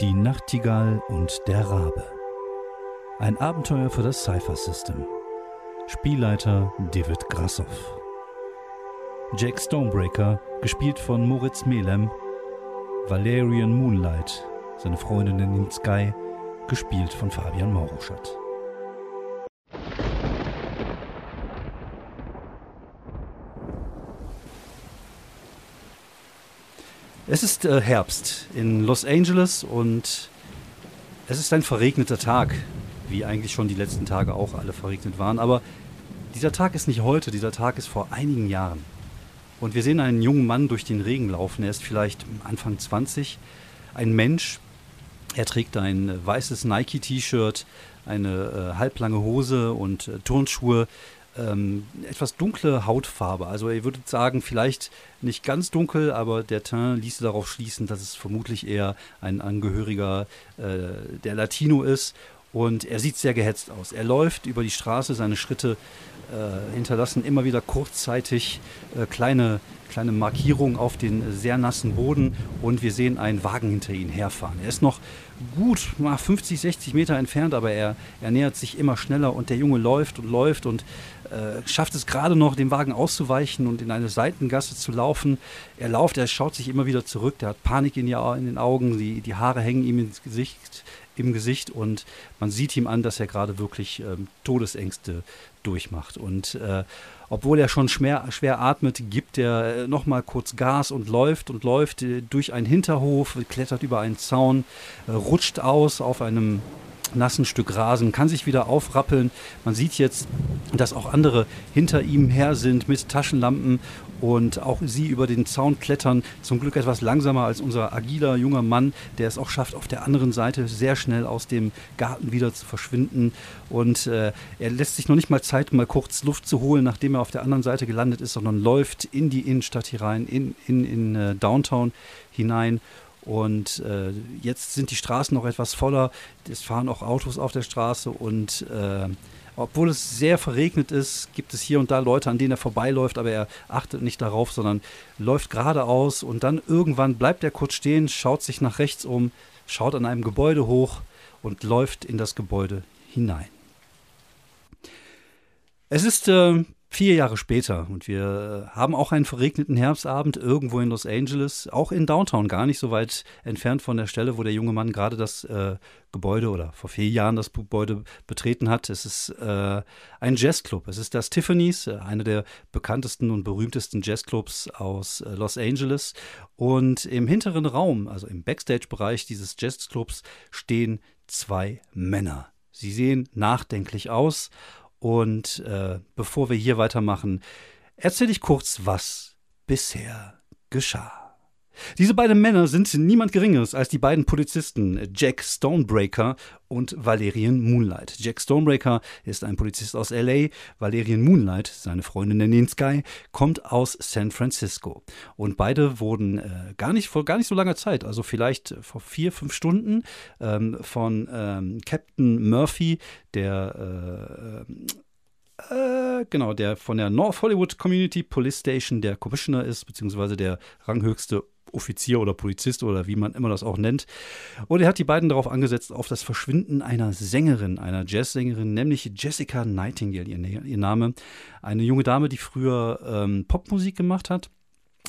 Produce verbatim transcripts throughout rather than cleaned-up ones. Die Nachtigall und der Rabe. Ein Abenteuer für das Cypher-System. Spielleiter David Grassoff. Jack Stonebreaker, gespielt von Moritz Melem. Valerian Moonlight, seine Freundin in Sky, gespielt von Fabian Mauruschat. Es ist äh, Herbst in Los Angeles und es ist ein verregneter Tag, wie eigentlich schon die letzten Tage auch alle verregnet waren. Aber dieser Tag ist nicht heute, dieser Tag ist vor einigen Jahren. Und wir sehen einen jungen Mann durch den Regen laufen. Er ist vielleicht Anfang zwanzig, ein Mensch. Er trägt ein weißes Nike-T-Shirt, eine äh, halblange Hose und äh, Turnschuhe. Ähm, etwas dunkle Hautfarbe, also ihr würdet sagen, vielleicht nicht ganz dunkel, aber der Teint ließe darauf schließen, dass es vermutlich eher ein Angehöriger äh, der Latino ist, und er sieht sehr gehetzt aus. Er läuft über die Straße, seine Schritte äh, hinterlassen immer wieder kurzzeitig äh, kleine, kleine Markierungen auf den sehr nassen Boden, und wir sehen einen Wagen hinter ihnen herfahren. Er ist noch gut fünfzig, sechzig Meter entfernt, aber er, er nähert sich immer schneller, und der Junge läuft und läuft und äh, schafft es gerade noch, dem Wagen auszuweichen und in eine Seitengasse zu laufen. Er läuft, er schaut sich immer wieder zurück, der hat Panik in, die, in den Augen, die, die Haare hängen ihm ins Gesicht, im Gesicht, und man sieht ihm an, dass er gerade wirklich ähm, Todesängste durchmacht. Und äh, obwohl er schon schwer, schwer atmet, gibt er nochmal kurz Gas und läuft und läuft durch einen Hinterhof, klettert über einen Zaun, rutscht aus auf einem nassen Stück Rasen, kann sich wieder aufrappeln. Man sieht jetzt, dass auch andere hinter ihm her sind mit Taschenlampen und auch sie über den Zaun klettern. Zum Glück etwas langsamer als unser agiler junger Mann, der es auch schafft, auf der anderen Seite sehr schnell aus dem Garten wieder zu verschwinden. Und äh, er lässt sich noch nicht mal Zeit, mal kurz Luft zu holen, nachdem er auf der anderen Seite gelandet ist, sondern läuft in die Innenstadt hinein, in, in, in äh, Downtown hinein. Und äh, jetzt sind die Straßen noch etwas voller, es fahren auch Autos auf der Straße, und äh, obwohl es sehr verregnet ist, gibt es hier und da Leute, an denen er vorbeiläuft, aber er achtet nicht darauf, sondern läuft geradeaus, und dann irgendwann bleibt er kurz stehen, schaut sich nach rechts um, schaut an einem Gebäude hoch und läuft in das Gebäude hinein. Es ist äh, vier Jahre später, und wir haben auch einen verregneten Herbstabend irgendwo in Los Angeles, auch in Downtown, gar nicht so weit entfernt von der Stelle, wo der junge Mann gerade das äh, Gebäude oder vor vier Jahren das Gebäude betreten hat. Es ist äh, ein Jazzclub. Es ist das Tiffany's, äh, einer der bekanntesten und berühmtesten Jazzclubs aus äh, Los Angeles. Und im hinteren Raum, also im Backstage-Bereich dieses Jazzclubs, stehen zwei Männer. Sie sehen nachdenklich aus. Und äh, bevor wir hier weitermachen, erzähle ich kurz, was bisher geschah. Diese beiden Männer sind niemand Geringeres als die beiden Polizisten Jack Stonebreaker und Valerian Moonlight. Jack Stonebreaker ist ein Polizist aus L A, Valerian Moonlight, seine Freundin in den Sky, kommt aus San Francisco. Und beide wurden äh, gar nicht, vor gar nicht so langer Zeit, also vielleicht vor vier, fünf Stunden, ähm, von ähm, Captain Murphy, der... Äh, Äh, genau, der von der North Hollywood Community Police Station der Commissioner ist, beziehungsweise der ranghöchste Offizier oder Polizist oder wie man immer das auch nennt. Und er hat die beiden darauf angesetzt, auf das Verschwinden einer Sängerin, einer Jazzsängerin, nämlich Jessica Nightingale, ihr, ihr Name. Eine junge Dame, die früher ähm, Popmusik gemacht hat.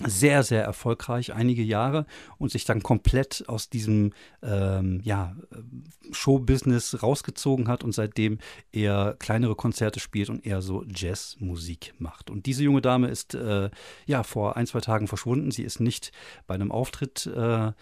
Sehr, sehr erfolgreich, einige Jahre, und sich dann komplett aus diesem ähm, ja, Showbusiness rausgezogen hat und seitdem eher kleinere Konzerte spielt und eher so Jazzmusik macht. Und diese junge Dame ist äh, ja vor ein, zwei Tagen verschwunden. Sie ist nicht bei einem Auftritt äh,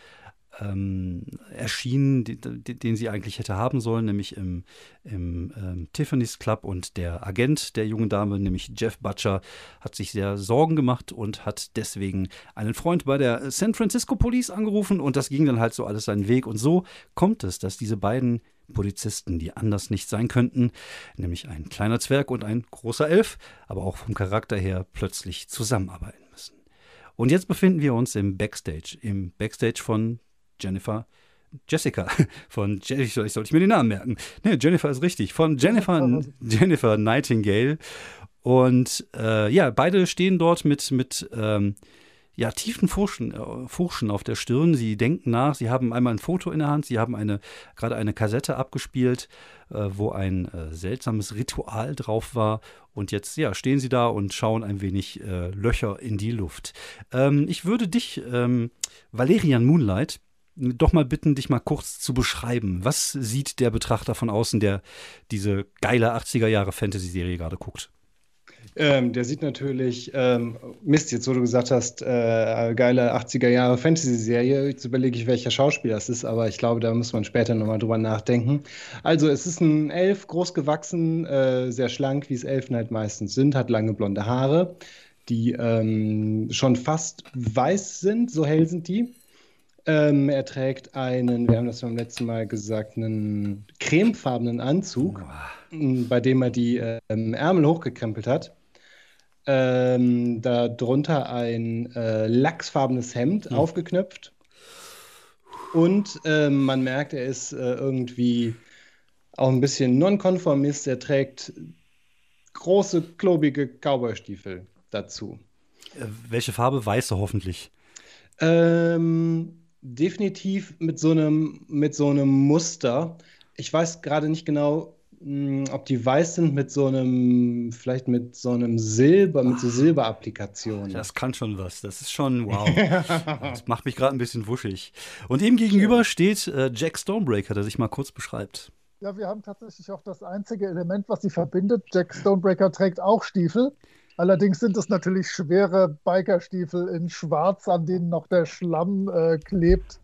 ähm, erschienen, den, den sie eigentlich hätte haben sollen, nämlich im, im ähm, Tiffany's Club, und der Agent der jungen Dame, nämlich Jeff Butcher, hat sich sehr Sorgen gemacht und hat deswegen einen Freund bei der San Francisco Police angerufen, und das ging dann halt so alles seinen Weg, und so kommt es, dass diese beiden Polizisten, die anders nicht sein könnten, nämlich ein kleiner Zwerg und ein großer Elf, aber auch vom Charakter her, plötzlich zusammenarbeiten müssen. Und jetzt befinden wir uns im Backstage, im Backstage von Jennifer, Jessica, von, ich soll, soll ich mir den Namen merken? Ne, Jennifer ist richtig, von Jennifer, Jennifer Nightingale. Und äh, ja, beide stehen dort mit, mit ähm, ja, tiefen Furchen, äh, Furchen auf der Stirn. Sie denken nach, sie haben einmal ein Foto in der Hand, sie haben eine, gerade eine Kassette abgespielt, äh, wo ein äh, seltsames Ritual drauf war. Und jetzt ja, stehen sie da und schauen ein wenig äh, Löcher in die Luft. Ähm, ich würde dich, ähm, Valerian Moonlight, doch mal bitten, dich mal kurz zu beschreiben. Was sieht der Betrachter von außen, der diese geile achtziger-Jahre-Fantasy-Serie gerade guckt? Ähm, der sieht natürlich, ähm, Mist, jetzt wo du gesagt hast, äh, geile achtziger-Jahre-Fantasy-Serie, jetzt überlege ich, welcher Schauspieler das ist, aber ich glaube, da muss man später nochmal drüber nachdenken. Also es ist ein Elf, groß gewachsen, äh, sehr schlank, wie es Elfen halt meistens sind, hat lange blonde Haare, die ähm, schon fast weiß sind, so hell sind die. Ähm, er trägt einen, wir haben das beim letzten Mal gesagt, einen cremefarbenen Anzug, oh. bei dem er die ähm, Ärmel hochgekrempelt hat. Ähm, darunter ein äh, lachsfarbenes Hemd, hm. aufgeknöpft. Und ähm, man merkt, er ist äh, irgendwie auch ein bisschen nonkonformist. Er trägt große, klobige Cowboystiefel dazu. Äh, welche Farbe? Weiße hoffentlich. Ähm... Definitiv mit so einem mit so einem Muster. Ich weiß gerade nicht genau, mh, ob die weiß sind mit so einem, vielleicht mit so einem Silber, mit so Silberapplikationen. Das kann schon was. Das ist schon wow. Das macht mich gerade ein bisschen wuschig. Und ihm gegenüber steht äh, Jack Stonebreaker, der sich mal kurz beschreibt. Ja, wir haben tatsächlich auch das einzige Element, was sie verbindet. Jack Stonebreaker trägt auch Stiefel. Allerdings sind es natürlich schwere Bikerstiefel in Schwarz, an denen noch der Schlamm äh, klebt.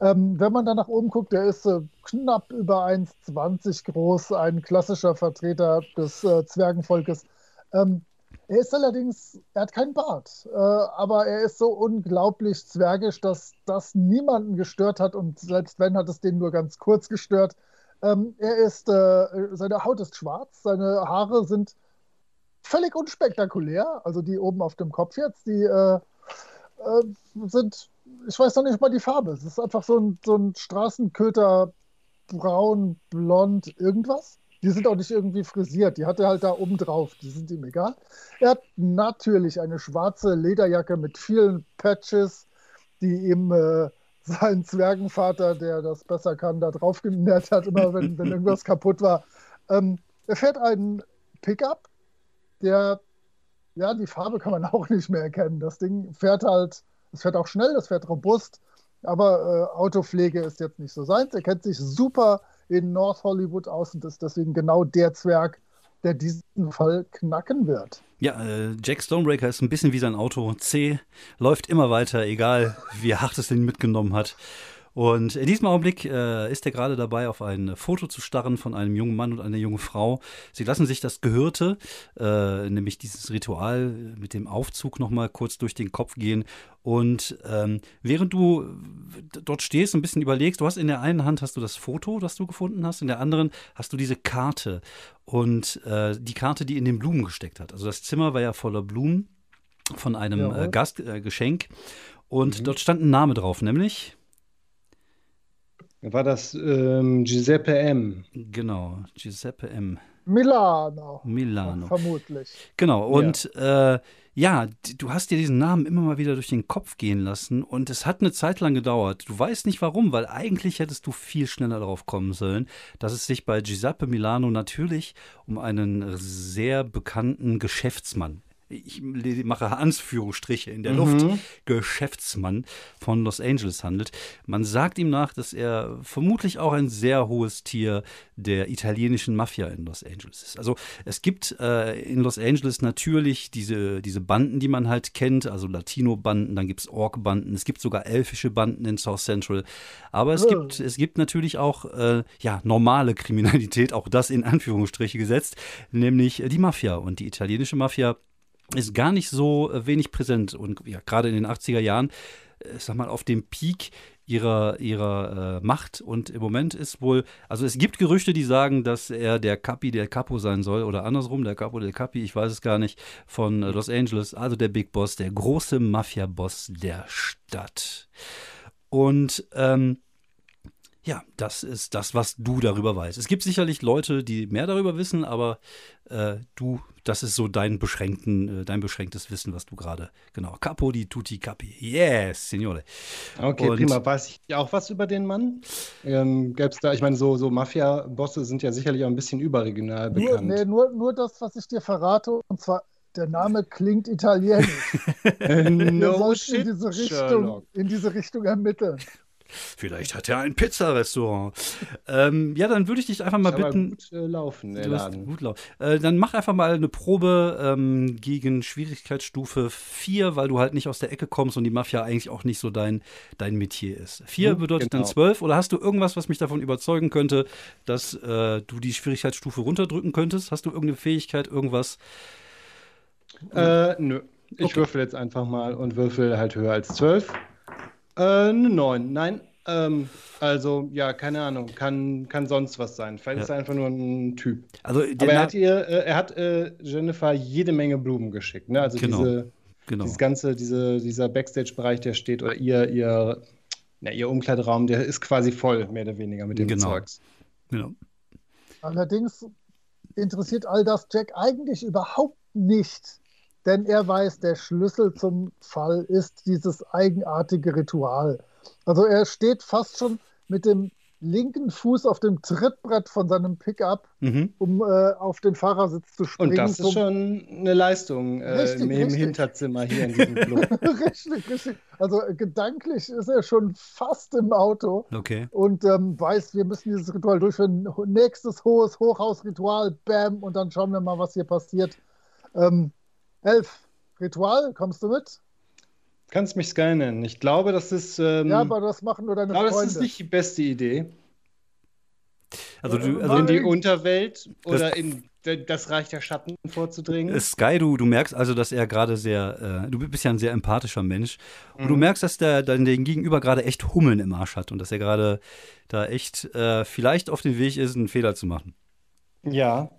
Ähm, wenn man da nach oben guckt, der ist äh, knapp über eins Komma zwanzig groß, ein klassischer Vertreter des äh, Zwergenvolkes. Ähm, er ist allerdings, er hat keinen Bart, äh, aber er ist so unglaublich zwergisch, dass das niemanden gestört hat und selbst wenn, hat es den nur ganz kurz gestört. Ähm, er ist, äh, seine Haut ist schwarz, seine Haare sind völlig unspektakulär, also die oben auf dem Kopf jetzt, die äh, äh, sind, ich weiß noch nicht mal die Farbe, es ist einfach so ein, so ein Straßenköter, braun, blond, irgendwas. Die sind auch nicht irgendwie frisiert, die hat er halt da oben drauf, die sind ihm egal. Er hat natürlich eine schwarze Lederjacke mit vielen Patches, die ihm äh, sein Zwergenvater, der das besser kann, da drauf genäht hat, immer wenn, wenn irgendwas kaputt war. Ähm, er fährt einen Pickup, der, ja, die Farbe kann man auch nicht mehr erkennen. Das Ding fährt halt, es fährt auch schnell, es fährt robust, aber äh, Autopflege ist jetzt nicht so seins. Er kennt sich super in North Hollywood aus und ist deswegen genau der Zwerg, der diesen Fall knacken wird. Ja, äh, Jack Stonebreaker ist ein bisschen wie sein Auto. C, läuft immer weiter, egal wie hart es ihn mitgenommen hat. Und in diesem Augenblick äh, ist er gerade dabei, auf ein Foto zu starren von einem jungen Mann und einer jungen Frau. Sie lassen sich das Gehörte, äh, nämlich dieses Ritual mit dem Aufzug, noch mal kurz durch den Kopf gehen. Und ähm, während du dort stehst und ein bisschen überlegst, du hast in der einen Hand hast du das Foto, das du gefunden hast, in der anderen hast du diese Karte. Und äh, die Karte, die in den Blumen gesteckt hat. Also das Zimmer war ja voller Blumen von einem ja. äh, Gastgeschenk. Äh, und mhm. dort stand ein Name drauf, nämlich... War das ähm, Giuseppe M. Genau, Giuseppe M. Milano. Milano. Vermutlich. Genau, und ja. Äh, ja, du hast dir diesen Namen immer mal wieder durch den Kopf gehen lassen und es hat eine Zeit lang gedauert. Du weißt nicht warum, weil eigentlich hättest du viel schneller darauf kommen sollen, dass es sich bei Giuseppe Milano natürlich um einen sehr bekannten Geschäftsmann, ich mache Anführungsstriche in der mhm. Luft, Geschäftsmann von Los Angeles handelt. Man sagt ihm nach, dass er vermutlich auch ein sehr hohes Tier der italienischen Mafia in Los Angeles ist. Also es gibt äh, in Los Angeles natürlich diese, diese Banden, die man halt kennt, also Latino-Banden, dann gibt es Ork-Banden, es gibt sogar elfische Banden in South Central, aber es, oh. gibt, es gibt natürlich auch äh, ja, normale Kriminalität, auch das in Anführungsstriche gesetzt, nämlich die Mafia und die italienische Mafia ist gar nicht so wenig präsent. Und ja, gerade in den achtziger Jahren, ich sag mal, auf dem Peak ihrer, ihrer äh, Macht. Und im Moment ist wohl, also es gibt Gerüchte, die sagen, dass er der Capi del Capo sein soll oder andersrum, der Capo del Capi, ich weiß es gar nicht, von Los Angeles, also der Big Boss, der große Mafia-Boss der Stadt. Und ähm, Ja, das ist das, was du darüber weißt. Es gibt sicherlich Leute, die mehr darüber wissen, aber äh, du, das ist so dein, beschränkten, äh, dein beschränktes Wissen, was du gerade, genau. Capo di tutti capi. Yes, signore. Okay, und prima. Weiß ich auch was über den Mann? Ähm, gäb's da, ich meine, so, so Mafia-Bosse sind ja sicherlich auch ein bisschen überregional bekannt. Nee, nee, nur, nur das, was ich dir verrate, und zwar der Name klingt italienisch. No shit, in diese Richtung, Sherlock. In diese Richtung ermitteln. Vielleicht hat er ein Pizzarestaurant. ähm, ja, dann würde ich dich einfach mal ich bitten. Gut, äh, laufen, der du Laden. Gut laufen. Äh, dann mach einfach mal eine Probe ähm, gegen Schwierigkeitsstufe vier, weil du halt nicht aus der Ecke kommst und die Mafia eigentlich auch nicht so dein, dein Metier ist. vier hm, bedeutet genau. Dann zwölf. Oder hast du irgendwas, was mich davon überzeugen könnte, dass äh, du die Schwierigkeitsstufe runterdrücken könntest? Hast du irgendeine Fähigkeit, irgendwas? Äh, nö. Ich okay. würfel jetzt einfach mal und würfel halt höher als zwölf. Äh, neun, nein. Ähm, also, ja, keine Ahnung. Kann, kann sonst was sein. Vielleicht ja. ist er einfach nur ein Typ. Also, aber er hat, ihr, äh, er hat äh, Jennifer jede Menge Blumen geschickt. Ne? Also genau. diese, genau. dieses ganze, diese, dieser Backstage-Bereich, der steht, oder ihr, ihr, na, ihr Umkleidraum, der ist quasi voll, mehr oder weniger, mit dem genau. Zeugs. Genau. Allerdings interessiert all das Jack eigentlich überhaupt nicht. Denn er weiß, der Schlüssel zum Fall ist dieses eigenartige Ritual. Also er steht fast schon mit dem linken Fuß auf dem Trittbrett von seinem Pickup, mhm. um äh, auf den Fahrersitz zu springen. Und das ist schon eine Leistung äh, richtig, im richtig. Hinterzimmer hier in diesem Club. richtig, richtig. Also gedanklich ist er schon fast im Auto okay. und ähm, weiß, wir müssen dieses Ritual durchführen. Nächstes hohes Hochhausritual, bam, und dann schauen wir mal, was hier passiert. Ähm, Elf, Ritual, kommst du mit? Kannst mich Sky nennen. Ich glaube, das ist. Ähm, ja, aber das machen nur deine Freunde. Aber das ist nicht die beste Idee. Also, du, also in die Unterwelt oder in das Reich der Schatten vorzudringen. Sky, du, du merkst also, dass er gerade sehr, äh, du bist ja ein sehr empathischer Mensch und mhm. du merkst, dass der dein Gegenüber gerade echt Hummeln im Arsch hat und dass er gerade da echt äh, vielleicht auf dem Weg ist, einen Fehler zu machen. Ja.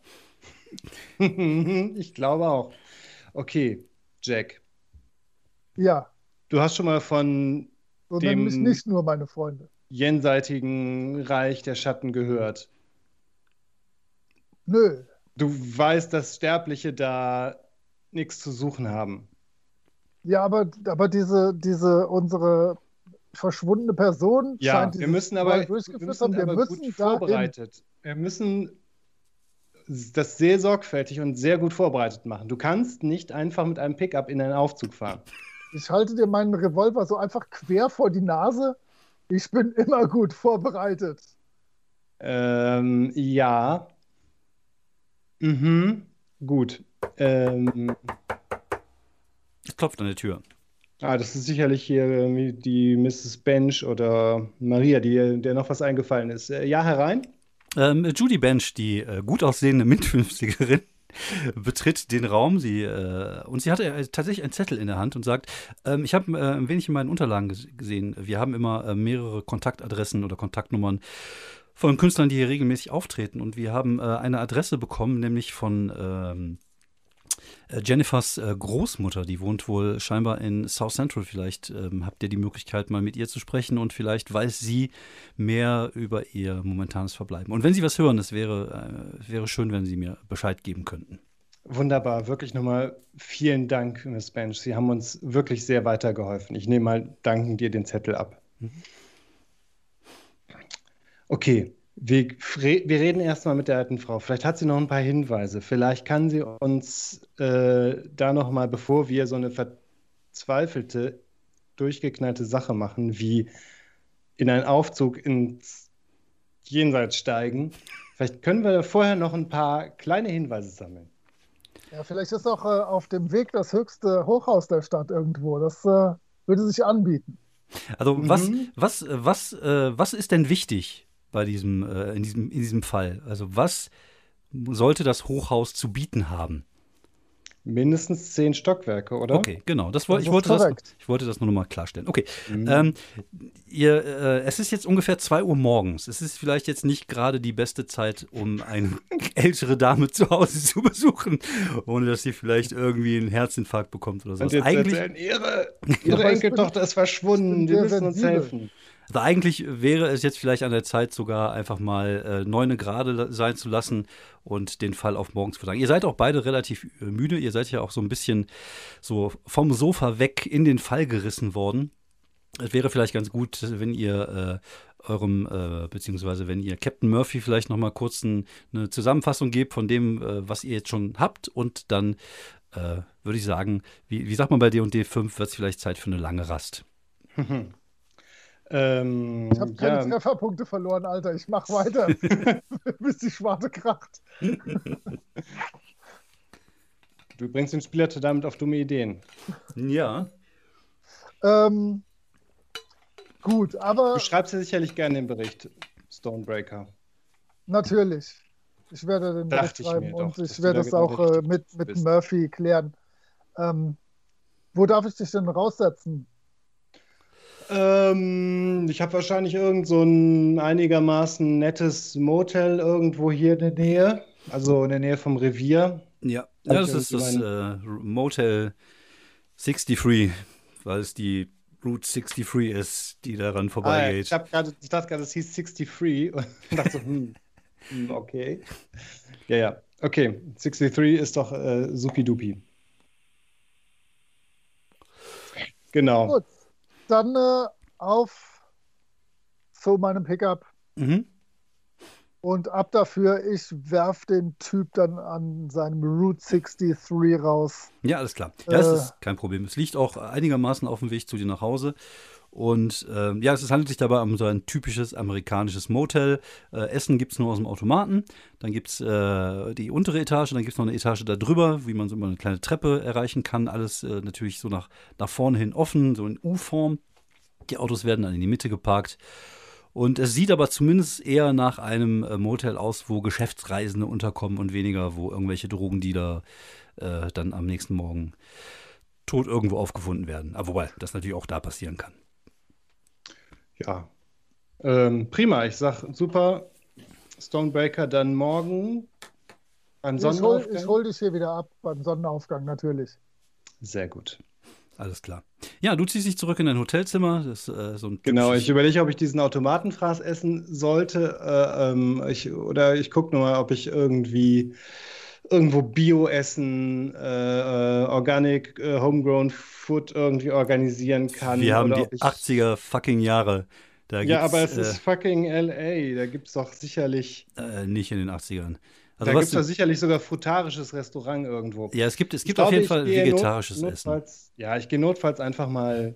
Ich glaube auch. Okay, Jack. Ja. Du hast schon mal von so dem nicht nur meine Freunde. jenseitigen Reich der Schatten gehört. Nö. Du weißt, dass Sterbliche da nichts zu suchen haben. Ja, aber, aber diese, diese unsere verschwundene Person ja, scheint wir müssen aber, durchgeführt wir müssen haben. Wir aber müssen gut vorbereitet. Wir müssen das sehr sorgfältig und sehr gut vorbereitet machen. Du kannst nicht einfach mit einem Pickup in einen Aufzug fahren. Ich halte dir meinen Revolver so einfach quer vor die Nase. Ich bin immer gut vorbereitet. Ähm, ja. Mhm, gut. Ähm. Es klopft an der Tür. Ah, das ist sicherlich hier die Missus Bench oder Maria, die, der noch was eingefallen ist. Ja, herein. Ähm, Judy Bench, die äh, gut aussehende Mitfünfzigerin, betritt den Raum. Sie, äh, und sie hatte äh, tatsächlich einen Zettel in der Hand und sagt, ähm, ich habe äh, ein wenig in meinen Unterlagen g- gesehen, wir haben immer äh, mehrere Kontaktadressen oder Kontaktnummern von Künstlern, die hier regelmäßig auftreten. Und wir haben äh, eine Adresse bekommen, nämlich von ähm, äh, Jennifers äh, Großmutter. Die wohnt wohl scheinbar in South Central. Vielleicht ähm, habt ihr die Möglichkeit, mal mit ihr zu sprechen. Und vielleicht weiß sie mehr über ihr momentanes Verbleiben. Und wenn Sie was hören, es wäre, äh, wäre schön, wenn Sie mir Bescheid geben könnten. Wunderbar. Wirklich nochmal vielen Dank, Miss Bench. Sie haben uns wirklich sehr weitergeholfen. Ich nehme mal dankend dir den Zettel ab. Mhm. Okay. Wir, wir reden erstmal mit der alten Frau. Vielleicht hat sie noch ein paar Hinweise. Vielleicht kann sie uns äh, da nochmal, bevor wir so eine verzweifelte, durchgeknallte Sache machen, wie in einen Aufzug ins Jenseits steigen, vielleicht können wir da vorher noch ein paar kleine Hinweise sammeln. Ja, vielleicht ist auch äh, auf dem Weg das höchste Hochhaus der Stadt irgendwo. Das äh, würde sich anbieten. Also mhm. was, was, was, äh, was ist denn wichtig? Bei diesem, äh, in diesem, in diesem Fall. Also was sollte das Hochhaus zu bieten haben? Mindestens zehn Stockwerke, oder? Okay, genau. Das wollte, das ich, wollte das, ich wollte das nur noch mal klarstellen. Okay, mhm. ähm, ihr, äh, es ist jetzt ungefähr zwei Uhr morgens. Es ist vielleicht jetzt nicht gerade die beste Zeit, um eine ältere Dame zu Hause zu besuchen, ohne dass sie vielleicht irgendwie einen Herzinfarkt bekommt oder so. Und jetzt Eigentlich, erzählen, ihre, ihre Enkeltochter ist verschwunden. Wir müssen uns helfen. Also eigentlich wäre es jetzt vielleicht an der Zeit, sogar einfach mal äh, neune Grade sein zu lassen und den Fall auf morgens verlangen. Ihr seid auch beide relativ müde. Ihr seid ja auch so ein bisschen so vom Sofa weg in den Fall gerissen worden. Es wäre vielleicht ganz gut, wenn ihr äh, eurem, äh, beziehungsweise wenn ihr Captain Murphy vielleicht noch mal kurz ein, eine Zusammenfassung gebt von dem, äh, was ihr jetzt schon habt. Und dann äh, würde ich sagen, wie, wie sagt man bei D und D fünf, wird es vielleicht Zeit für eine lange Rast. Ähm, ich habe keine ja. Trefferpunkte verloren, Alter. Ich mache weiter, bis die Schwarte kracht. Du bringst den Spieler damit auf dumme Ideen. Ja. Ähm, gut, aber... Du schreibst ja sicherlich gerne den Bericht, Stonebreaker. Natürlich. Ich werde den Bericht schreiben ich und doch, ich werde es auch äh, mit, mit Murphy klären. Ähm, wo darf ich dich denn raussetzen? Ähm, ich habe wahrscheinlich irgend so ein einigermaßen nettes Motel irgendwo hier in der Nähe. Also in der Nähe vom Revier. Ja, ja das ist das äh, Motel sixty-three, weil es die Route sixty-three ist, die daran vorbeigeht. Ah, ja. Ich, ich dachte gerade, es hieß sixty-three und dachte so, hm, okay. Ja, ja, okay. sixty-three ist doch äh, supi-dupi. Genau. Gut. Dann äh, auf zu meinem Pickup. Mhm. Und ab dafür, ich werf den Typ dann an seinem Route sixty-three raus. Ja, alles klar. Ja, das äh, ist kein Problem. Es liegt auch einigermaßen auf dem Weg zu dir nach Hause. Und ähm, ja, es handelt sich dabei um so ein typisches amerikanisches Motel. Äh, Essen gibt es nur aus dem Automaten. Dann gibt es äh, die untere Etage, dann gibt es noch eine Etage da drüber, wie man so immer eine kleine Treppe erreichen kann. Alles äh, natürlich so nach, nach vorne hin offen, so in U-Form. Die Autos werden dann in die Mitte geparkt. Und es sieht aber zumindest eher nach einem äh, Motel aus, wo Geschäftsreisende unterkommen und weniger, wo irgendwelche Drogendealer äh, dann am nächsten Morgen tot irgendwo aufgefunden werden. Aber wobei, das natürlich auch da passieren kann. Ja, ähm, prima. Ich sag, super, Stonebreaker, dann morgen beim Sonnenaufgang. Ich hol, ich hol dich hier wieder ab beim Sonnenaufgang, natürlich. Sehr gut. Alles klar. Ja, du ziehst dich zurück in dein Hotelzimmer. Das, äh, so ein genau, ich überlege, ob ich diesen Automatenfraß essen sollte. Äh, ähm, ich, oder ich gucke nur mal, ob ich irgendwie irgendwo Bio-Essen, äh, Organic, äh, Homegrown Food irgendwie organisieren kann. Wir haben die achtziger fucking Jahre. Da ja, aber es äh, ist fucking L A. Da gibt es doch sicherlich... Äh, nicht in den achtzigern. Also da gibt es doch sicherlich sogar frutarisches Restaurant irgendwo. Ja, es gibt, es gibt auf jeden Fall vegetarisches Essen. Ja, ich gehe notfalls einfach mal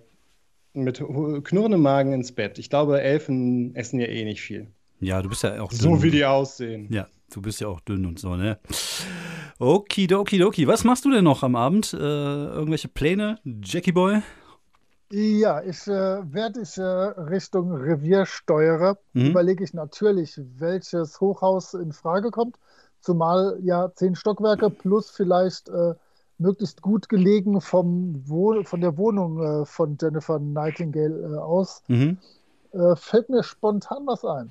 mit knurrendem Magen ins Bett. Ich glaube, Elfen essen ja eh nicht viel. Ja, du bist ja auch dünn. So wie die aussehen. Ja, du bist ja auch dünn und so, ne? Okidokidoki. Was machst du denn noch am Abend? Äh, irgendwelche Pläne, Jackie Boy? Ja, ich äh, werde ich äh, Richtung Revier steuere. Mhm. Überlege ich natürlich, welches Hochhaus in Frage kommt. Zumal ja zehn Stockwerke plus vielleicht äh, möglichst gut gelegen vom Wohn- von der Wohnung äh, von Jennifer Nightingale äh, aus. Mhm. Äh, fällt mir spontan was ein.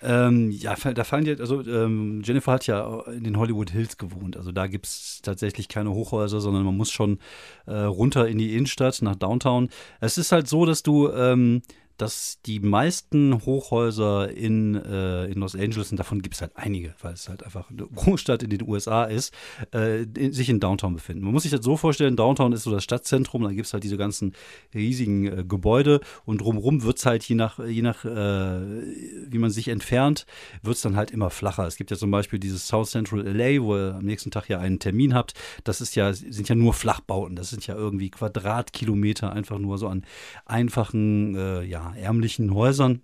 Ähm, ja, da fallen die, also ähm, Jennifer hat ja in den Hollywood Hills gewohnt, also da gibt es tatsächlich keine Hochhäuser, sondern man muss schon äh, runter in die Innenstadt, nach Downtown. Es ist halt so, dass du, ähm, dass die meisten Hochhäuser in, äh, in Los Angeles, und davon gibt es halt einige, weil es halt einfach eine Großstadt in den U S A ist, äh, in, sich in Downtown befinden. Man muss sich das so vorstellen, Downtown ist so das Stadtzentrum, dann gibt es halt diese ganzen riesigen äh, Gebäude und drumherum wird es halt, je nach, je nach äh, wie man sich entfernt, wird es dann halt immer flacher. Es gibt ja zum Beispiel dieses South Central L A, wo ihr am nächsten Tag ja einen Termin habt. Das ist ja, sind ja nur Flachbauten, das sind ja irgendwie Quadratkilometer, einfach nur so an einfachen, äh, ja, ärmlichen Häusern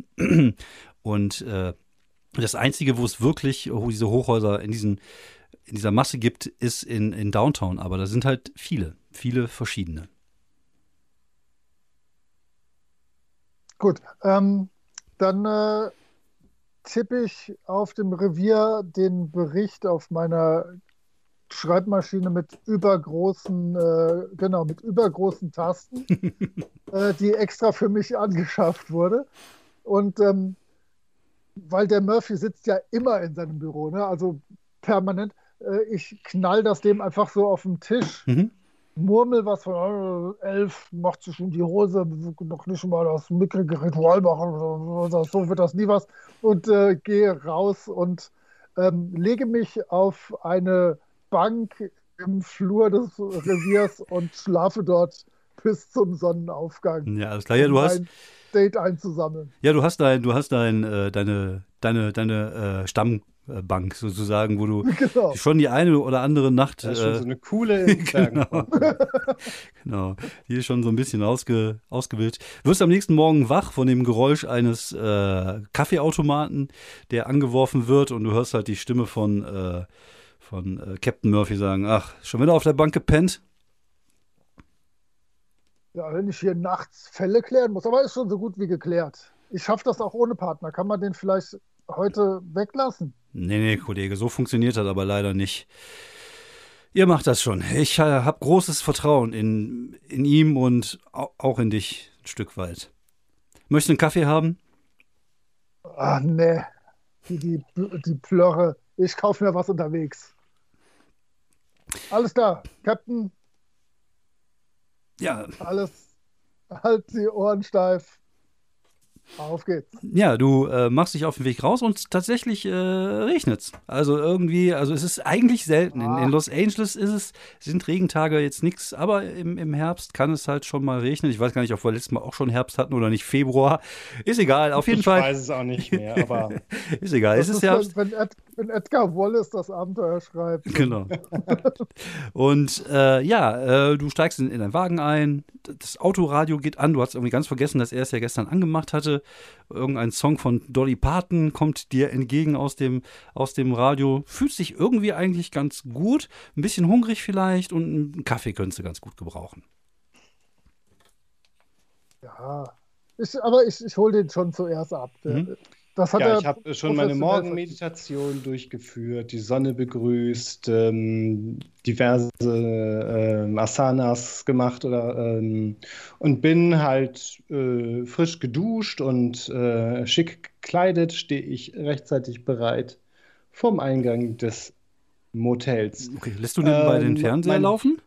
und äh, das Einzige, wo es wirklich wo diese Hochhäuser in, diesen, in dieser Masse gibt, ist in, in Downtown, aber da sind halt viele, viele verschiedene. Gut, ähm, dann äh, tippe ich auf dem Revier den Bericht auf meiner Schreibmaschine mit übergroßen, äh, genau, mit übergroßen Tasten, äh, die extra für mich angeschafft wurde. Und ähm, weil der Murphy sitzt ja immer in seinem Büro, ne? Also permanent, äh, ich knall das dem einfach so auf den Tisch. Mhm. murmel was von elf, macht sich in die Hose, noch nicht mal das mickrige Ritual machen, so wird das nie was, und äh, gehe raus und ähm, lege mich auf eine Bank im Flur des Reviers und schlafe dort bis zum Sonnenaufgang. Ja, alles klar, ja, du um hast... Date einzusammeln. Ja, du hast dein, du hast dein, äh, deine, deine, deine äh, Stammbank sozusagen, wo du genau. schon die eine oder andere Nacht. Das ist schon äh, so eine coole genau. genau. Die ist schon so ein bisschen ausge, ausgewillt. Wirst am nächsten Morgen wach von dem Geräusch eines äh, Kaffeeautomaten, der angeworfen wird, und du hörst halt die Stimme von, äh, von äh, Captain Murphy sagen: Ach, schon wieder auf der Bank gepennt? Ja, wenn ich hier nachts Fälle klären muss, aber ist schon so gut wie geklärt. Ich schaffe das auch ohne Partner. Kann man den vielleicht heute weglassen? Nee, nee, Kollege, so funktioniert das aber leider nicht. Ihr macht das schon. Ich äh, habe großes Vertrauen in, in ihm und auch in dich ein Stück weit. Möchtest du einen Kaffee haben? Ah, nee. Die, die, die Plörre. Ich kaufe mir was unterwegs. Alles klar, Captain. Ja. Alles, halt die Ohren steif. Auf geht's. Ja, du äh, machst dich auf den Weg raus und tatsächlich äh, regnet's. Also irgendwie, also es ist eigentlich selten. Ah. In, in Los Angeles ist es, sind Regentage jetzt nichts, aber im, im Herbst kann es halt schon mal regnen. Ich weiß gar nicht, ob wir letztes Mal auch schon Herbst hatten oder nicht, Februar. Ist egal, auf jeden ich Fall. Ich weiß es auch nicht mehr, aber... ist egal, es ist, ist Herbst. Wenn, wenn, Ed, wenn Edgar Wallace das Abenteuer schreibt. Genau. Und äh, ja, äh, du steigst in, in deinen Wagen ein, das Autoradio geht an, du hast irgendwie ganz vergessen, dass er es ja gestern angemacht hatte. Irgendein Song von Dolly Parton kommt dir entgegen aus dem, aus dem Radio. Fühlst dich irgendwie eigentlich ganz gut, ein bisschen hungrig vielleicht, und einen Kaffee könntest du ganz gut gebrauchen. Ja, ich, aber ich, ich hole den schon zuerst ab. Hm? Das hat ja, ich habe schon meine Morgenmeditation durchgeführt, die Sonne begrüßt, ähm, diverse ähm, Asanas gemacht oder, ähm, und bin halt äh, frisch geduscht und äh, schick gekleidet, stehe ich rechtzeitig bereit vorm Eingang des Motels. Okay, lässt du nebenbei ähm, den Fernseher mein, laufen?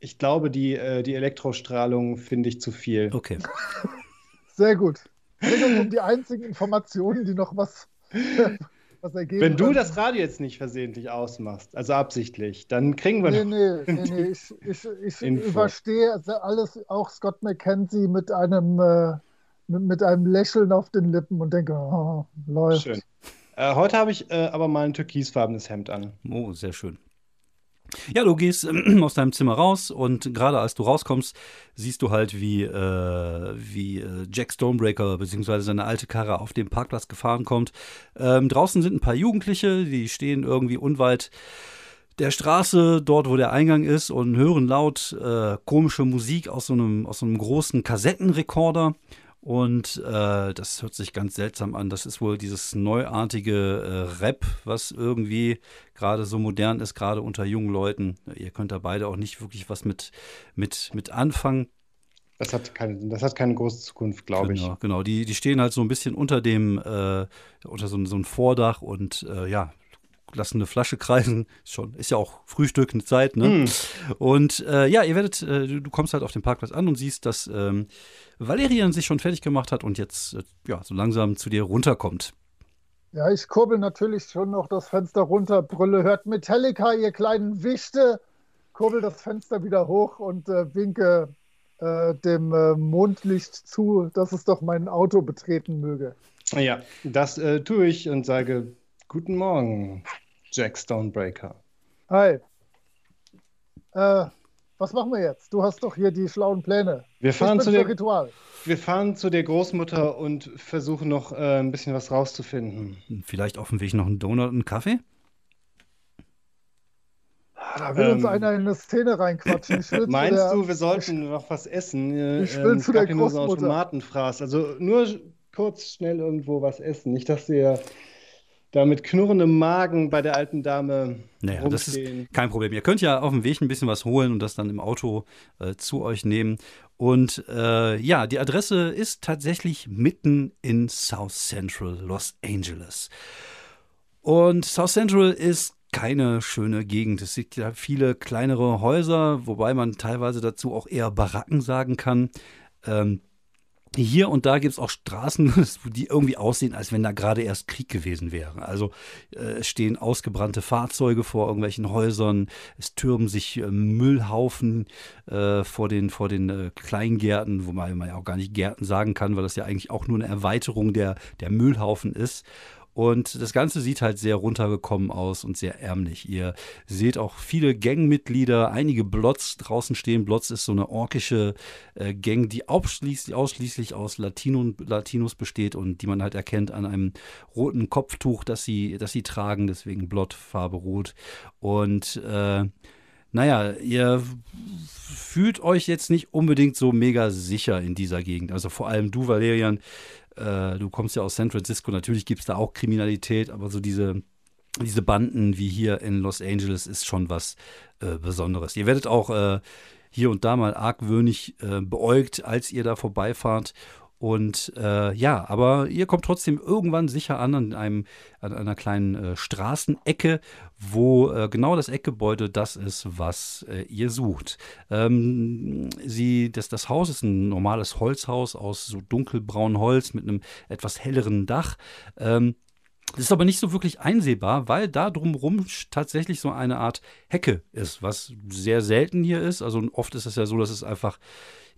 Ich glaube, die, äh, die Elektrostrahlung finde ich zu viel. Okay. Sehr gut. Die einzigen Informationen, die noch was, was ergeben. Wenn du das Radio jetzt nicht versehentlich ausmachst, also absichtlich, dann kriegen wir nee, noch... Nee, nee, nee, ich, ich, ich überstehe alles, auch Scott McKenzie mit einem, äh, mit, mit einem Lächeln auf den Lippen und denke, oh, läuft. Schön. Äh, heute habe ich äh, aber mal ein türkisfarbenes Hemd an. Oh, sehr schön. Ja, du gehst äh, aus deinem Zimmer raus, und gerade als du rauskommst, siehst du halt, wie, äh, wie äh, Jack Stonebreaker bzw. seine alte Karre auf dem Parkplatz gefahren kommt. Ähm, draußen sind ein paar Jugendliche, die stehen irgendwie unweit der Straße, dort wo der Eingang ist, und hören laut äh, komische Musik aus so einem, aus so einem großen Kassettenrekorder. Und äh, das hört sich ganz seltsam an. Das ist wohl dieses neuartige äh, Rap, was irgendwie gerade so modern ist, gerade unter jungen Leuten. Ihr könnt da beide auch nicht wirklich was mit, mit, mit anfangen. Das hat keine, das hat keine große Zukunft, glaube ich. Genau, genau. Die, die stehen halt so ein bisschen unter dem, äh, unter so, so einem Vordach und äh, ja, lassen eine Flasche kreisen, schon, ist ja auch Frühstück, eine Zeit, ne? Mm. Und äh, ja, ihr werdet, äh, du kommst halt auf den Parkplatz an und siehst, dass ähm, Valerian sich schon fertig gemacht hat und jetzt äh, ja, so langsam zu dir runterkommt. Ja, ich kurbel natürlich schon noch das Fenster runter, brülle, hört Metallica, ihr kleinen Wichte, kurbel das Fenster wieder hoch und äh, winke äh, dem äh, Mondlicht zu, dass es doch mein Auto betreten möge. Ja, das äh, tue ich und sage: Guten Morgen, Jack Stonebreaker. Hi. Äh, was machen wir jetzt? Du hast doch hier die schlauen Pläne. Wir fahren, zu der, Ritual. Wir fahren zu der Großmutter und versuchen noch äh, ein bisschen was rauszufinden. Vielleicht auf dem Weg noch einen Donut und einen Kaffee? Da will ähm, uns einer in eine Szene reinquatschen. Meinst der, du, wir sollten ich, noch was essen? Ich will ähm, zu der Großmutter. Tomatenfraß. Also nur kurz, schnell irgendwo was essen. Nicht, dass wir... da mit knurrendem Magen bei der alten Dame naja, rumstehen. Das ist kein Problem. Ihr könnt ja auf dem Weg ein bisschen was holen und das dann im Auto äh, zu euch nehmen. Und äh, ja, die Adresse ist tatsächlich mitten in South Central Los Angeles. Und South Central ist keine schöne Gegend. Es gibt ja viele kleinere Häuser, wobei man teilweise dazu auch eher Baracken sagen kann. Ähm, hier und da gibt es auch Straßen, die irgendwie aussehen, als wenn da gerade erst Krieg gewesen wäre. Also äh, stehen ausgebrannte Fahrzeuge vor irgendwelchen Häusern, es türmen sich äh, Müllhaufen äh, vor den, vor den äh, Kleingärten, wobei man ja auch gar nicht Gärten sagen kann, weil das ja eigentlich auch nur eine Erweiterung der, der Müllhaufen ist. Und das Ganze sieht halt sehr runtergekommen aus und sehr ärmlich. Ihr seht auch viele Gangmitglieder, einige Blots draußen stehen. Blots ist so eine orkische äh, Gang, die ausschließlich, ausschließlich aus Latinon, Latinos besteht und die man halt erkennt an einem roten Kopftuch, das sie, das sie tragen. Deswegen Blot, Farbe rot. Und äh, naja, ihr fühlt euch jetzt nicht unbedingt so mega sicher in dieser Gegend. Also vor allem du, Valerian. Du kommst ja aus San Francisco, natürlich gibt es da auch Kriminalität, aber so diese, diese Banden wie hier in Los Angeles ist schon was äh, Besonderes. Ihr werdet auch äh, hier und da mal argwöhnig äh, beäugt, als ihr da vorbeifahrt. Und äh, ja, aber ihr kommt trotzdem irgendwann sicher an, an, einem, an einer kleinen äh, Straßenecke, wo äh, genau das Eckgebäude das ist, was äh, ihr sucht. Ähm, sie, das, das Haus ist ein normales Holzhaus aus so dunkelbraunem Holz mit einem etwas helleren Dach. Ähm, das ist aber nicht so wirklich einsehbar, weil da drumherum tatsächlich so eine Art Hecke ist, was sehr selten hier ist. Also oft ist es ja so, dass es einfach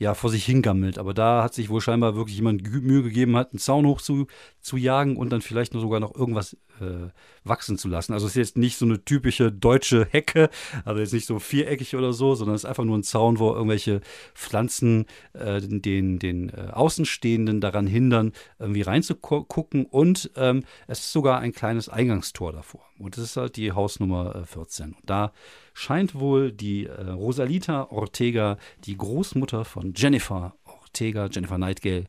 ja vor sich hingammelt. Aber da hat sich wohl scheinbar wirklich jemand Mühe gegeben, hat einen Zaun hoch zu, zu jagen und dann vielleicht noch sogar noch irgendwas äh, wachsen zu lassen. Also es ist jetzt nicht so eine typische deutsche Hecke, also jetzt nicht so viereckig oder so, sondern es ist einfach nur ein Zaun, wo irgendwelche Pflanzen äh, den, den äh, Außenstehenden daran hindern, irgendwie reinzugucken. Und ähm, es ist sogar ein kleines Eingangstor davor. Und das ist halt die Hausnummer vierzehn. Und da scheint wohl die äh, Rosalita Ortega, die Großmutter von Jennifer Ortega, Jennifer Nightingale,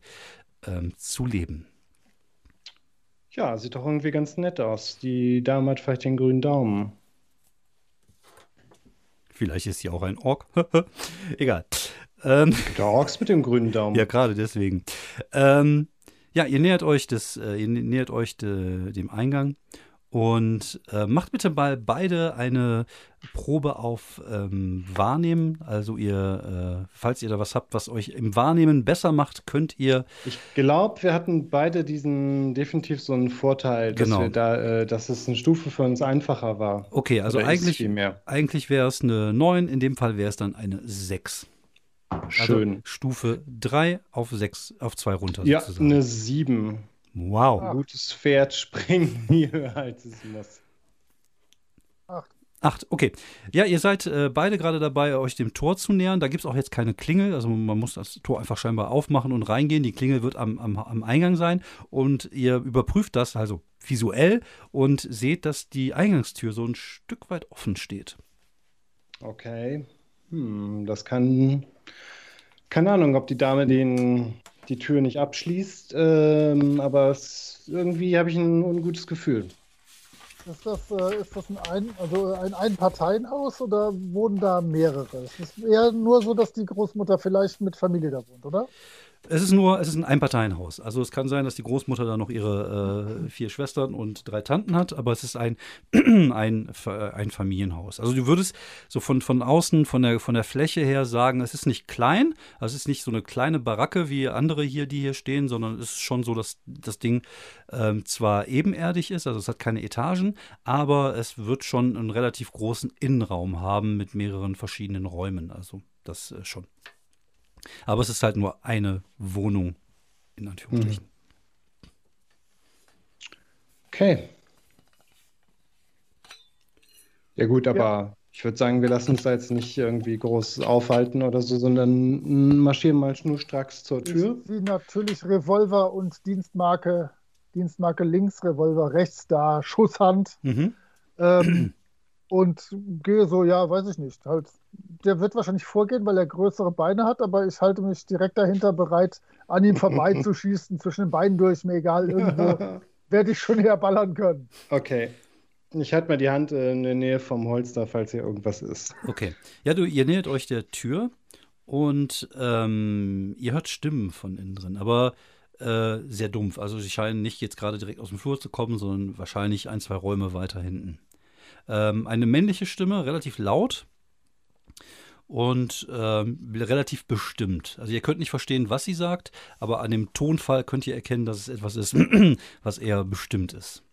ähm, zu leben. Ja, sieht doch irgendwie ganz nett aus. Die Dame hat vielleicht den grünen Daumen. Vielleicht ist sie auch ein Ork. Egal. Ähm, es gibt auch Orks mit dem grünen Daumen. Ja, gerade deswegen. Ähm, ja, ihr nähert euch, des, äh, ihr nähert euch de, dem Eingang. Und äh, macht bitte mal beide eine Probe auf ähm, Wahrnehmen. Also ihr, äh, falls ihr da was habt, was euch im Wahrnehmen besser macht, könnt ihr... Ich glaube, wir hatten beide diesen definitiv so einen Vorteil, dass, genau. wir da, äh, dass es eine Stufe für uns einfacher war. Okay, also eigentlich, eigentlich wäre es eine neun, in dem Fall wäre es dann eine sechs. Schön. Also Stufe drei auf sechs, auf zwei runter ja, sozusagen. Ja, eine sieben. Wow. Ein gutes Pferd springen hier, als es muss. Acht. Acht, okay. Ja, ihr seid äh, beide gerade dabei, euch dem Tor zu nähern. Da gibt es auch jetzt keine Klingel. Also man muss das Tor einfach scheinbar aufmachen und reingehen. Die Klingel wird am, am, am Eingang sein. Und ihr überprüft das also visuell und seht, dass die Eingangstür so ein Stück weit offen steht. Okay. Hm, das kann... Keine Ahnung, ob die Dame den... die Tür nicht abschließt, ähm, aber es, irgendwie habe ich ein ungutes Gefühl. Ist das, äh, ist das ein, ein, also ein Ein-Parteien-Haus oder wohnen da mehrere? Es ist eher nur so, dass die Großmutter vielleicht mit Familie da wohnt, oder? Es ist nur, es ist ein Ein-Parteien-Haus. Also es kann sein, dass die Großmutter da noch ihre äh, vier Schwestern und drei Tanten hat, aber es ist ein, ein, ein Familienhaus. Also du würdest so von, von außen, von der, von der Fläche her sagen, es ist nicht klein, also es ist nicht so eine kleine Baracke wie andere hier, die hier stehen, sondern es ist schon so, dass das Ding ähm, zwar ebenerdig ist, also es hat keine Etagen, aber es wird schon einen relativ großen Innenraum haben mit mehreren verschiedenen Räumen. Also das äh, schon. Aber es ist halt nur eine Wohnung, in Anführungsstrichen. Okay. Ja gut, aber ja. Ich würde sagen, wir lassen uns da jetzt nicht irgendwie groß aufhalten oder so, sondern marschieren mal schnurstracks zur Tür. Sie natürlich Revolver und Dienstmarke, Dienstmarke links, Revolver rechts, da Schusshand. Mhm. Ähm, und gehe so, ja, weiß ich nicht, halt. Der wird wahrscheinlich vorgehen, weil er größere Beine hat, aber ich halte mich direkt dahinter bereit, an ihm vorbeizuschießen, zwischen den Beinen durch, mir egal, irgendwo werde ich schon herballern können. Okay. Ich halte mal die Hand in der Nähe vom Holster, falls hier irgendwas ist. Okay. Ja, du, ihr nähert euch der Tür und ähm, ihr hört Stimmen von innen drin, aber äh, sehr dumpf. Also sie scheinen nicht jetzt gerade direkt aus dem Flur zu kommen, sondern wahrscheinlich ein, zwei Räume weiter hinten. Ähm, eine männliche Stimme, relativ laut und ähm, relativ bestimmt. Also ihr könnt nicht verstehen, was sie sagt, aber an dem Tonfall könnt ihr erkennen, dass es etwas ist, was eher bestimmt ist.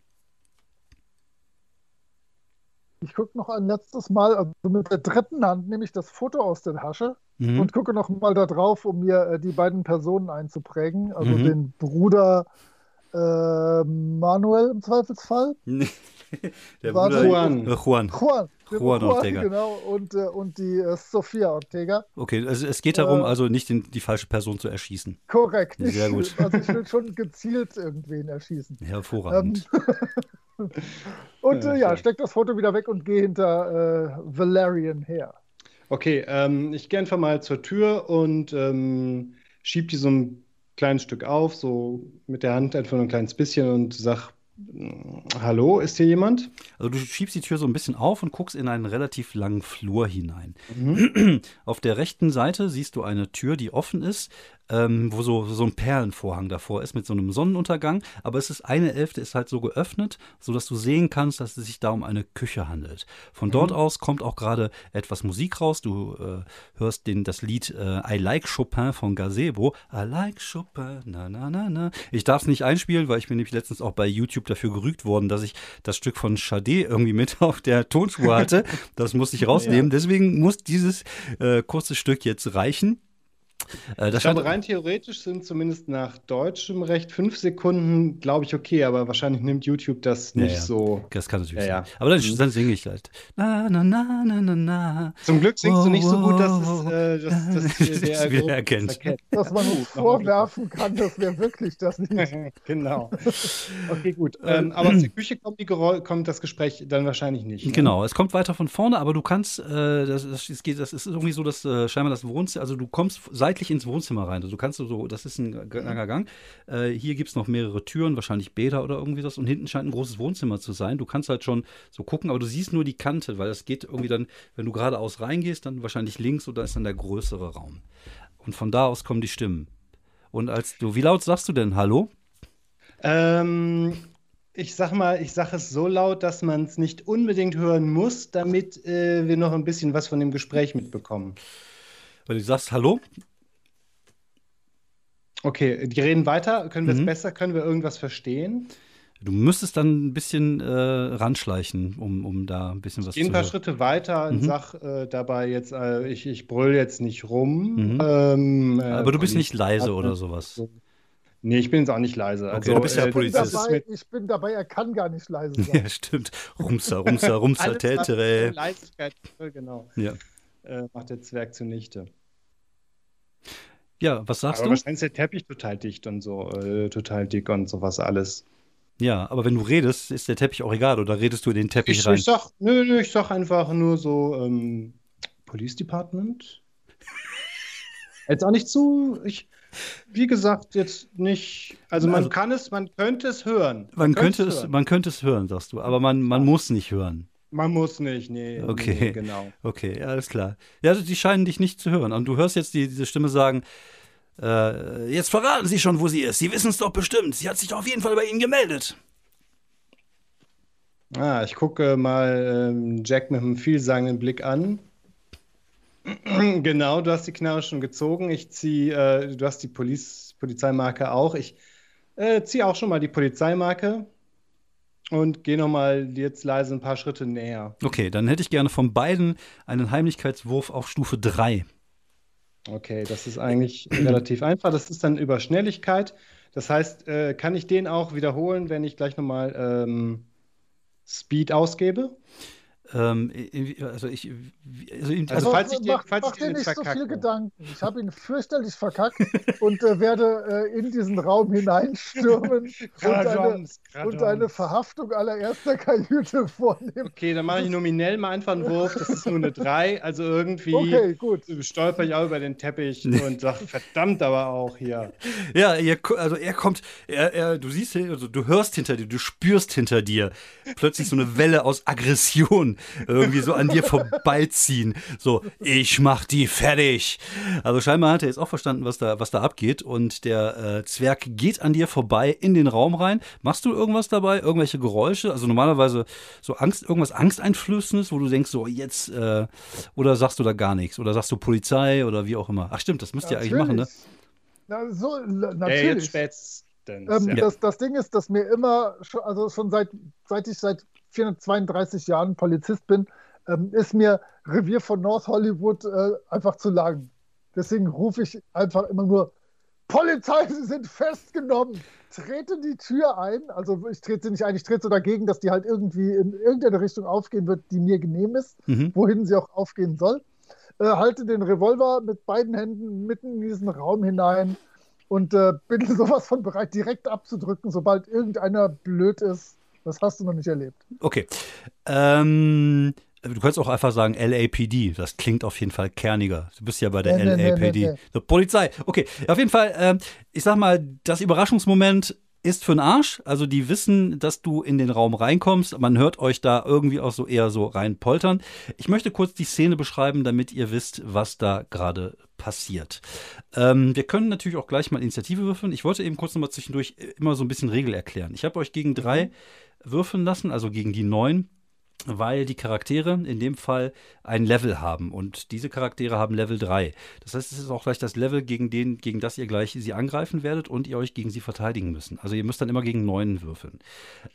Ich gucke noch ein letztes Mal, also mit der dritten Hand nehme ich das Foto aus der Tasche mhm. und gucke noch mal da drauf, um mir äh, die beiden Personen einzuprägen. Also mhm. den Bruder äh, Manuel im Zweifelsfall. der war Bruder Juan. Juan. Juan. Juan Ortega. Genau, und, äh, und die äh, Sophia Ortega. Okay, also es geht darum, äh, also nicht den, die falsche Person zu erschießen. Korrekt. Ja, sehr gut. Also ich will schon gezielt irgendwen erschießen. Hervorragend. Ähm, und äh, ja, steck das Foto wieder weg und geh hinter äh, Valerian her. Okay, ähm, ich gehe einfach mal zur Tür und ähm, schieb die so ein kleines Stück auf, so mit der Hand einfach nur ein kleines bisschen und sag: Hallo, ist hier jemand? Also du schiebst die Tür so ein bisschen auf und guckst in einen relativ langen Flur hinein. Mhm. Auf der rechten Seite siehst du eine Tür, die offen ist, ähm, wo so, so ein Perlenvorhang davor ist mit so einem Sonnenuntergang. Aber es ist eine Hälfte ist halt so geöffnet, sodass du sehen kannst, dass es sich da um eine Küche handelt. Von mhm. dort aus kommt auch gerade etwas Musik raus. Du äh, hörst den, das Lied äh, I Like Chopin von Gazebo. I Like Chopin, na na na na. Ich darf es nicht einspielen, weil ich mir nämlich letztens auch bei YouTube dafür gerügt worden, dass ich das Stück von Sade irgendwie mit auf der Tonspur hatte. Das musste ich rausnehmen. Ja. Deswegen muss dieses äh, kurze Stück jetzt reichen. Äh, das scheint rein theoretisch sind zumindest nach deutschem Recht fünf Sekunden, glaube ich, okay, aber wahrscheinlich nimmt YouTube das nicht ja, ja. so. Das kann natürlich ja, sein. Ja. Aber dann, dann singe ich halt. Na, na, na, na, na, na. Zum Glück singst oh, du nicht so gut, dass es äh, dass, dass das der das erkennt. erkennt. Dass man uns vorwerfen kann, dass wir wirklich das nicht. Genau. Okay, gut. Ähm, aber aus der Küche kommt, die Geräusch, kommt das Gespräch dann wahrscheinlich nicht. Ne? Genau, es kommt weiter von vorne, aber du kannst, äh, das, das, das ist irgendwie so, dass äh, scheinbar das Wohnzimmer, also du kommst seit ins Wohnzimmer rein. Also du kannst so, das ist ein langer Gang. Äh, hier gibt es noch mehrere Türen, wahrscheinlich Bäder oder irgendwie was. Und hinten scheint ein großes Wohnzimmer zu sein. Du kannst halt schon so gucken, aber du siehst nur die Kante, weil das geht irgendwie dann, wenn du geradeaus reingehst, dann wahrscheinlich links und da ist dann der größere Raum. Und von da aus kommen die Stimmen. Und als du, wie laut sagst du denn Hallo? Ähm, ich sag mal, ich sag es so laut, dass man es nicht unbedingt hören muss, damit äh, wir noch ein bisschen was von dem Gespräch mitbekommen. Weil du sagst Hallo? Okay, die reden weiter. Können wir es mhm. besser? Können wir irgendwas verstehen? Du müsstest dann ein bisschen äh, ranschleichen, um, um da ein bisschen was zu hören. Ich gehe ein paar Schritte weiter mhm. und sag äh, dabei jetzt, äh, ich, ich brüll jetzt nicht rum. Mhm. Ähm, äh, Aber du bist nicht leise oder sowas. Nee, ich bin jetzt auch nicht leise. Also, okay, du bist ja äh, Polizist. Ich bin, dabei, ich bin dabei, er kann gar nicht leise sein. Ja, stimmt. Rumser, rumser, rumser, tätere. Leisigkeit, genau. Ja. Äh, macht jetzt Werk zunichte. Ja, was sagst aber du? Aber wahrscheinlich ist der Teppich total dicht und so, äh, total dick und sowas alles. Ja, aber wenn du redest, ist der Teppich auch egal, oder redest du in den Teppich ich, rein? Ich sag, nö, nö, ich sag einfach nur so, ähm, Police Department? Jetzt auch nicht zu, ich, wie gesagt, jetzt nicht, also man also, kann es, man könnte es hören. Man, man könnte es, hören. man könnte es hören, sagst du, aber man, man ja. muss nicht hören. Man muss nicht, nee. Okay, nee, genau. Okay, alles klar. Ja, die scheinen dich nicht zu hören. Und du hörst jetzt die, diese Stimme sagen, äh, jetzt verraten Sie schon, wo sie ist. Sie wissen es doch bestimmt. Sie hat sich doch auf jeden Fall bei Ihnen gemeldet. Ah, ich gucke mal ähm, Jack mit einem vielsagenden Blick an. Genau, du hast die Knarre schon gezogen. Ich ziehe, äh, du hast die Poliz- Polizeimarke auch. Ich äh, ziehe auch schon mal die Polizeimarke. Und geh nochmal jetzt leise ein paar Schritte näher. Okay, dann hätte ich gerne von beiden einen Heimlichkeitswurf auf Stufe drei. Okay, das ist eigentlich relativ einfach. Das ist dann über Schnelligkeit. Das heißt, äh, kann ich den auch wiederholen, wenn ich gleich nochmal ähm, Speed ausgebe? Ähm, also, ich, also, also falls ich dir, falls mach, ich dir nicht verkacke. So viel Gedanken. Ich habe ihn fürchterlich verkackt und äh, werde äh, in diesen Raum hineinstürmen Gradons, und, eine, und eine Verhaftung allererster Kajüte vornehmen. Okay, dann mache ich nominell mal einfach einen Wurf. Das ist nur eine drei. Also irgendwie okay, gut. Stolper ich auch über den Teppich und sage, verdammt aber auch hier. Ja, ihr, also er kommt, er, er, du siehst, also du hörst hinter dir, du spürst hinter dir plötzlich so eine Welle aus Aggression. Sachen irgendwie so an dir vorbeiziehen. So, ich mach die fertig. Also scheinbar hat er jetzt auch verstanden, was da, was da abgeht. Und der äh, Zwerg geht an dir vorbei in den Raum rein. Machst du irgendwas dabei? Irgendwelche Geräusche? Also normalerweise so Angst, irgendwas Angsteinflößendes, wo du denkst, so jetzt, äh, oder sagst du da gar nichts? Oder sagst du Polizei oder wie auch immer? Ach stimmt, das müsst ihr natürlich eigentlich machen, ne? Na, so, natürlich. Ja, jetzt spätestens. Ähm, ja. das, das Ding ist, dass mir immer, also schon seit, seit ich seit vierhundertzweiunddreißig Jahren Polizist bin, ähm, ist mir Revier von North Hollywood äh, einfach zu lang. Deswegen rufe ich einfach immer nur, Polizei, Sie sind festgenommen, trete die Tür ein. Also ich trete sie nicht ein, ich trete so dagegen, dass die halt irgendwie in irgendeine Richtung aufgehen wird, die mir genehm ist, mhm. wohin sie auch aufgehen soll. Äh, halte den Revolver mit beiden Händen mitten in diesen Raum hinein und äh, bin sowas von bereit, direkt abzudrücken, sobald irgendeiner blöd ist. Das hast du noch nicht erlebt. Okay. Ähm, du kannst auch einfach sagen L A P D. Das klingt auf jeden Fall kerniger. Du bist ja bei der nee, L A P D. Nee, nee, nee. So, Polizei. Okay. Auf jeden Fall, ähm, ich sag mal, das Überraschungsmoment ist für den Arsch. Also die wissen, dass du in den Raum reinkommst. Man hört euch da irgendwie auch so eher so rein poltern. Ich möchte kurz die Szene beschreiben, damit ihr wisst, was da gerade passiert. Ähm, wir können natürlich auch gleich mal Initiative würfeln. Ich wollte eben kurz nochmal zwischendurch immer so ein bisschen Regel erklären. Ich habe euch gegen drei würfeln lassen, also gegen die neun, weil die Charaktere in dem Fall ein Level haben und diese Charaktere haben Level drei. Das heißt, es ist auch gleich das Level, gegen den, gegen das ihr gleich sie angreifen werdet und ihr euch gegen sie verteidigen müssen. Also ihr müsst dann immer gegen neun würfeln.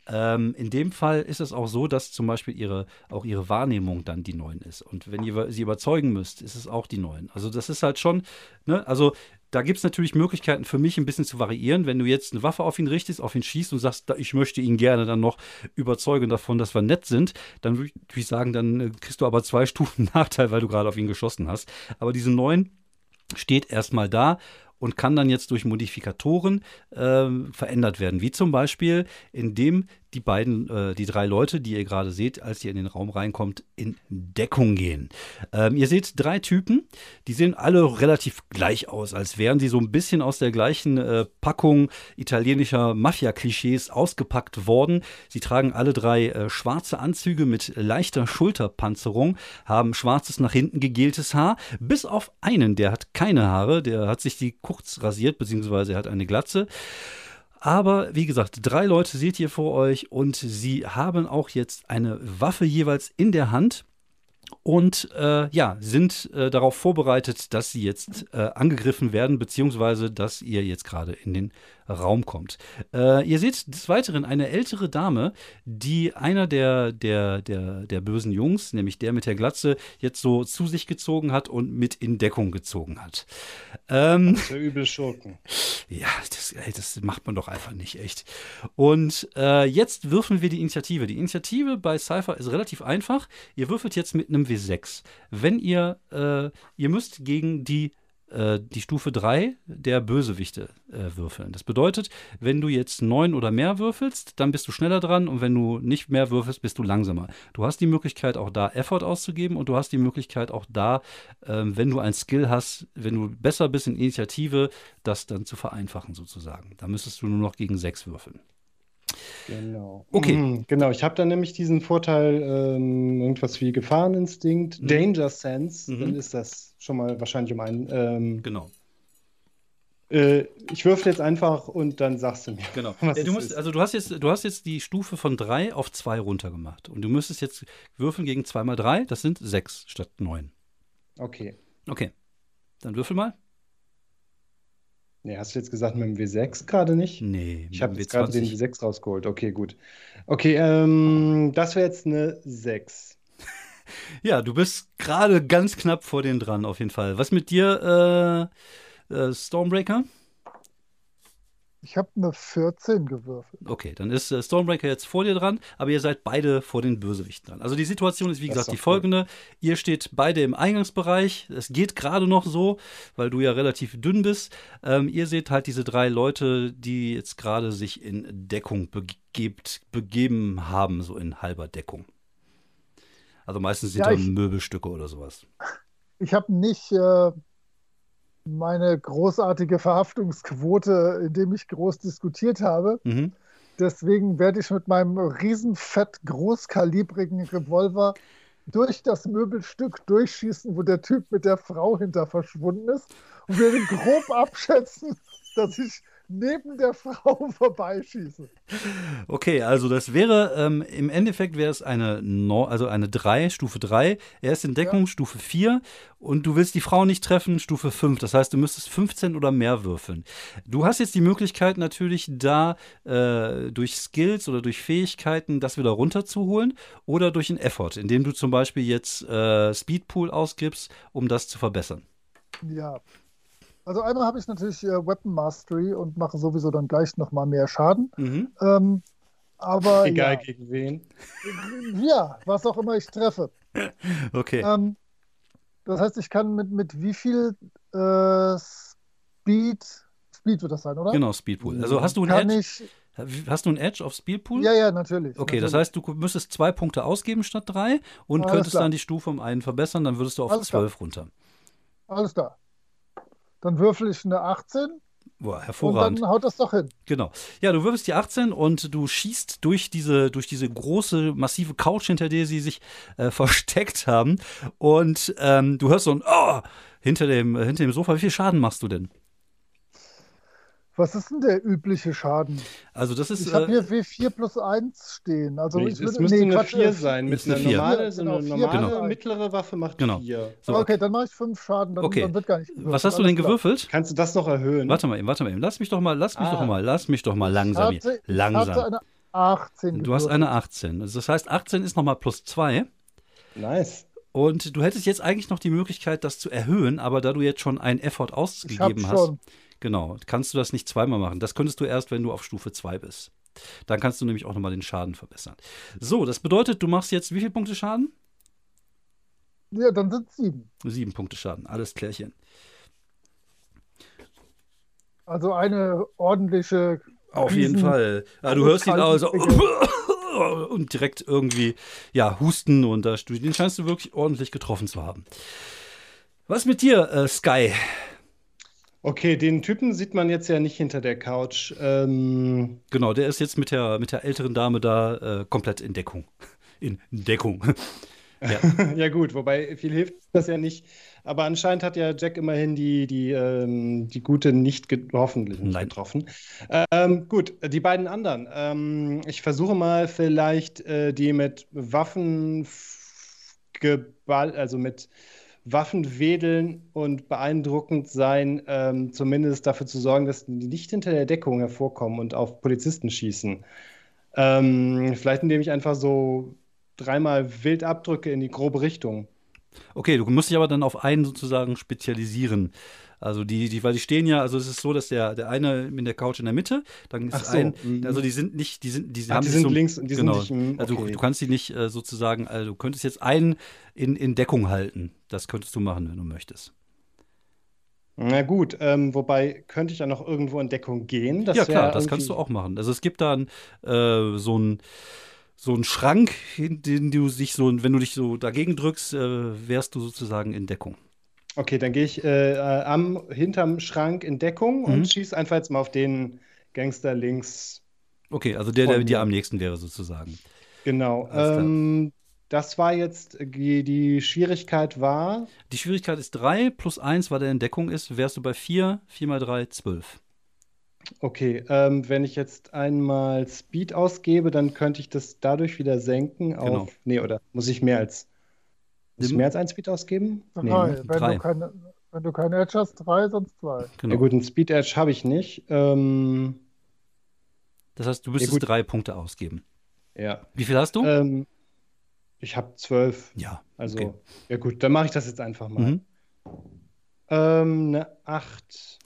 Ähm, in dem Fall ist es auch so, dass zum Beispiel ihre, auch ihre Wahrnehmung dann die neun ist. Und wenn ihr sie überzeugen müsst, ist es auch die neun. Also das ist halt schon, ne, also da gibt es natürlich Möglichkeiten für mich ein bisschen zu variieren. Wenn du jetzt eine Waffe auf ihn richtest, auf ihn schießt und sagst, ich möchte ihn gerne dann noch überzeugen davon, dass wir nett sind, dann würde ich sagen, dann kriegst du aber zwei Stufen Nachteil, weil du gerade auf ihn geschossen hast. Aber diese neun steht erstmal da und kann dann jetzt durch Modifikatoren äh, verändert werden. Wie zum Beispiel, indem die beiden, äh, die drei Leute, die ihr gerade seht, als ihr in den Raum reinkommt, in Deckung gehen. Ähm, ihr seht drei Typen, die sehen alle relativ gleich aus, als wären sie so ein bisschen aus der gleichen äh, Packung italienischer Mafia-Klischees ausgepackt worden. Sie tragen alle drei äh, schwarze Anzüge mit leichter Schulterpanzerung, haben schwarzes nach hinten gegeltes Haar, bis auf einen, der hat keine Haare, der hat sich die kurz rasiert, beziehungsweise er hat eine Glatze. Aber wie gesagt, drei Leute seht ihr vor euch und sie haben auch jetzt eine Waffe jeweils in der Hand und äh, ja, sind äh, darauf vorbereitet, dass sie jetzt äh, angegriffen werden, beziehungsweise dass ihr jetzt gerade in den Raum kommt. Äh, ihr seht des Weiteren eine ältere Dame, die einer der, der, der, der bösen Jungs, nämlich der mit der Glatze, jetzt so zu sich gezogen hat und mit in Deckung gezogen hat. Ähm, das ist ja übel Schurken. Ja, das, ey, das macht man doch einfach nicht, echt. Und äh, jetzt würfeln wir die Initiative. Die Initiative bei Cypher ist relativ einfach. Ihr würfelt jetzt mit einem W sechs. Wenn ihr, äh, ihr müsst gegen die, äh, die Stufe drei der Bösewichte äh, würfeln. Das bedeutet, wenn du jetzt neun oder mehr würfelst, dann bist du schneller dran und wenn du nicht mehr würfelst, bist du langsamer. Du hast die Möglichkeit, auch da Effort auszugeben und du hast die Möglichkeit, auch da, äh, wenn du ein Skill hast, wenn du besser bist in Initiative, das dann zu vereinfachen sozusagen. Da müsstest du nur noch gegen sechs würfeln. Genau. Okay. Mhm, genau, ich habe dann nämlich diesen Vorteil, ähm, irgendwas wie Gefahreninstinkt, mhm. Danger Sense, mhm. dann ist das schon mal wahrscheinlich um einen. Ähm, genau. Äh, ich würfel jetzt einfach und dann sagst du mir. Genau. Was du musst, also du hast jetzt, du hast jetzt die Stufe von drei auf zwei runter gemacht und du müsstest jetzt würfeln gegen zwei mal drei, das sind sechs statt neun. Okay. Okay. Dann würfel mal. Nee, hast du jetzt gesagt mit dem W sechs gerade nicht? Nee. Ich habe jetzt gerade den W sechs rausgeholt. Okay, gut. Okay, ähm, das wäre jetzt eine sechs. Ja, du bist gerade ganz knapp vor denen dran, auf jeden Fall. Was mit dir, äh, äh, Stonebreaker? Ich habe eine vierzehn gewürfelt. Okay, dann ist äh, Stonebreaker jetzt vor dir dran, aber ihr seid beide vor den Bösewichten dran. Also die Situation ist, wie das gesagt, ist die folgende. Cool. Ihr steht beide im Eingangsbereich. Es geht gerade noch so, weil du ja relativ dünn bist. Ähm, ihr seht halt diese drei Leute, die jetzt gerade sich in Deckung begebt, begeben haben, so in halber Deckung. Also meistens sind ja, da ich, Möbelstücke oder sowas. Ich habe nicht... Äh meine großartige Verhaftungsquote, indem ich groß diskutiert habe. Mhm. Deswegen werde ich mit meinem riesen, fett, großkalibrigen Revolver durch das Möbelstück durchschießen, wo der Typ mit der Frau hinter verschwunden ist, und werde grob abschätzen, dass ich neben der Frau vorbeischießen. Okay, also das wäre, ähm, im Endeffekt wäre es eine, no, also eine drei, Stufe drei. Er ist in Deckung, ja. Stufe vier. Und du willst die Frau nicht treffen, Stufe fünf. Das heißt, du müsstest fünfzehn oder mehr würfeln. Du hast jetzt die Möglichkeit natürlich da, äh, durch Skills oder durch Fähigkeiten das wieder runterzuholen oder durch einen Effort, indem du zum Beispiel jetzt äh, Speedpool ausgibst, um das zu verbessern. Ja. Also einmal habe ich natürlich äh, Weapon Mastery und mache sowieso dann gleich nochmal mehr Schaden. Mhm. Ähm, aber egal ja. gegen wen. Ja, was auch immer ich treffe. Okay. Ähm, das heißt, ich kann mit, mit wie viel äh, Speed, Speed wird das sein, oder? Genau, Speedpool. Also hast du einen Edge? Ich, hast du einen Edge auf Speedpool? Ja, ja, natürlich. Okay, natürlich. Das heißt, du müsstest zwei Punkte ausgeben statt drei und Alles könntest klar. dann die Stufe um einen verbessern, dann würdest du auf Alles zwölf klar. runter. Alles klar. Dann würfel ich eine achtzehn. Boah, hervorragend. Und dann haut das doch hin. Genau. Ja, du würfelst die achtzehn und du schießt durch diese, durch diese große, massive Couch, hinter der sie sich äh, versteckt haben. Und ähm, du hörst so ein Oh! Hinter dem, hinter dem Sofa. Wie viel Schaden machst du denn? Was ist denn der übliche Schaden? Also das ist, ich habe hier W vier plus eins stehen. Also nee, ich würde, es müsste nee, eine Quatsch, vier sein. Mit einer normalen, so eine normale genau. mittlere Waffe macht genau. vier. So. Okay, dann mache ich fünf Schaden. Dann, okay. dann wird gar nicht gewürfelt. Was hast du denn gewürfelt? Kannst du das noch erhöhen? Warte mal eben, warte mal eben. Lass mich doch mal, lass mich ah. doch mal, lass mich doch mal langsam. Ich hatte, langsam. Ich hatte eine achtzehn gewürfelt. Du hast eine achtzehn. Also das heißt, achtzehn ist nochmal plus zwei. Nice. Und du hättest jetzt eigentlich noch die Möglichkeit, das zu erhöhen, aber da du jetzt schon einen Effort ausgegeben hast. Schon. Genau, kannst du das nicht zweimal machen. Das könntest du erst, wenn du auf Stufe zwei bist. Dann kannst du nämlich auch nochmal den Schaden verbessern. So, das bedeutet, du machst jetzt wie viele Punkte Schaden? Ja, dann sind es sieben. Sieben Punkte Schaden, alles klärchen. Also eine ordentliche... Auf jeden Fall. Ja, du hörst ihn also... und direkt irgendwie ja, husten und da, den scheinst du wirklich ordentlich getroffen zu haben. Was mit dir, äh, Sky? Okay, den Typen sieht man jetzt ja nicht hinter der Couch. Ähm genau, der ist jetzt mit der, mit der älteren Dame da äh, komplett in Deckung. In Deckung. Ja. Ja gut, wobei viel hilft das ja nicht. Aber anscheinend hat ja Jack immerhin die, die, ähm, die gute nicht ge- hoffentlich nicht Nein. getroffen. Ähm, gut, die beiden anderen. Ähm, ich versuche mal vielleicht äh, die mit Waffen f- geball- also mit Waffen wedeln und beeindruckend sein, ähm, zumindest dafür zu sorgen, dass die nicht hinter der Deckung hervorkommen und auf Polizisten schießen. Ähm, vielleicht indem ich einfach so dreimal wild abdrücke in die grobe Richtung. Okay, du musst dich aber dann auf einen sozusagen spezialisieren. Also die, die, weil die stehen ja, also es ist so, dass der, der eine in der Couch in der Mitte, dann ist Ach so. ein, also die sind nicht, die sind, die, Ach, haben die sind so, links und die genau, sind nicht, also okay. du, du kannst die nicht äh, sozusagen, also du könntest jetzt einen in, in Deckung halten. Das könntest du machen, wenn du möchtest. Na gut, ähm, wobei könnte ich ja noch irgendwo in Deckung gehen. Das ja klar, das irgendwie... kannst du auch machen. Also es gibt dann äh, so ein So ein Schrank, in den du dich so, wenn du dich so dagegen drückst, äh, wärst du sozusagen in Deckung. Okay, dann gehe ich äh, am hinterm Schrank in Deckung mhm. und schieße einfach jetzt mal auf den Gangster links. Okay, also der, der dir am nächsten wäre sozusagen. Genau. Ähm, das war jetzt, die, die Schwierigkeit war? Die Schwierigkeit ist drei, plus eins, weil der in Deckung ist, wärst du bei vier, vier mal drei, zwölf. Okay, ähm, wenn ich jetzt einmal Speed ausgebe, dann könnte ich das dadurch wieder senken auf. Genau. Nee, oder muss ich mehr als muss ich mehr als ein Speed ausgeben? Drei. Nee, wenn, drei. Du keine, wenn du keine Edge hast, drei, sonst zwei. Genau. Ja gut, einen Speed Edge habe ich nicht. Ähm, das heißt, du müsstest ja drei Punkte ausgeben. Ja. Wie viel hast du? Ähm, ich habe zwölf. Ja. Also, okay. Ja gut, dann mache ich das jetzt einfach mal. Mhm. Ähm, eine acht.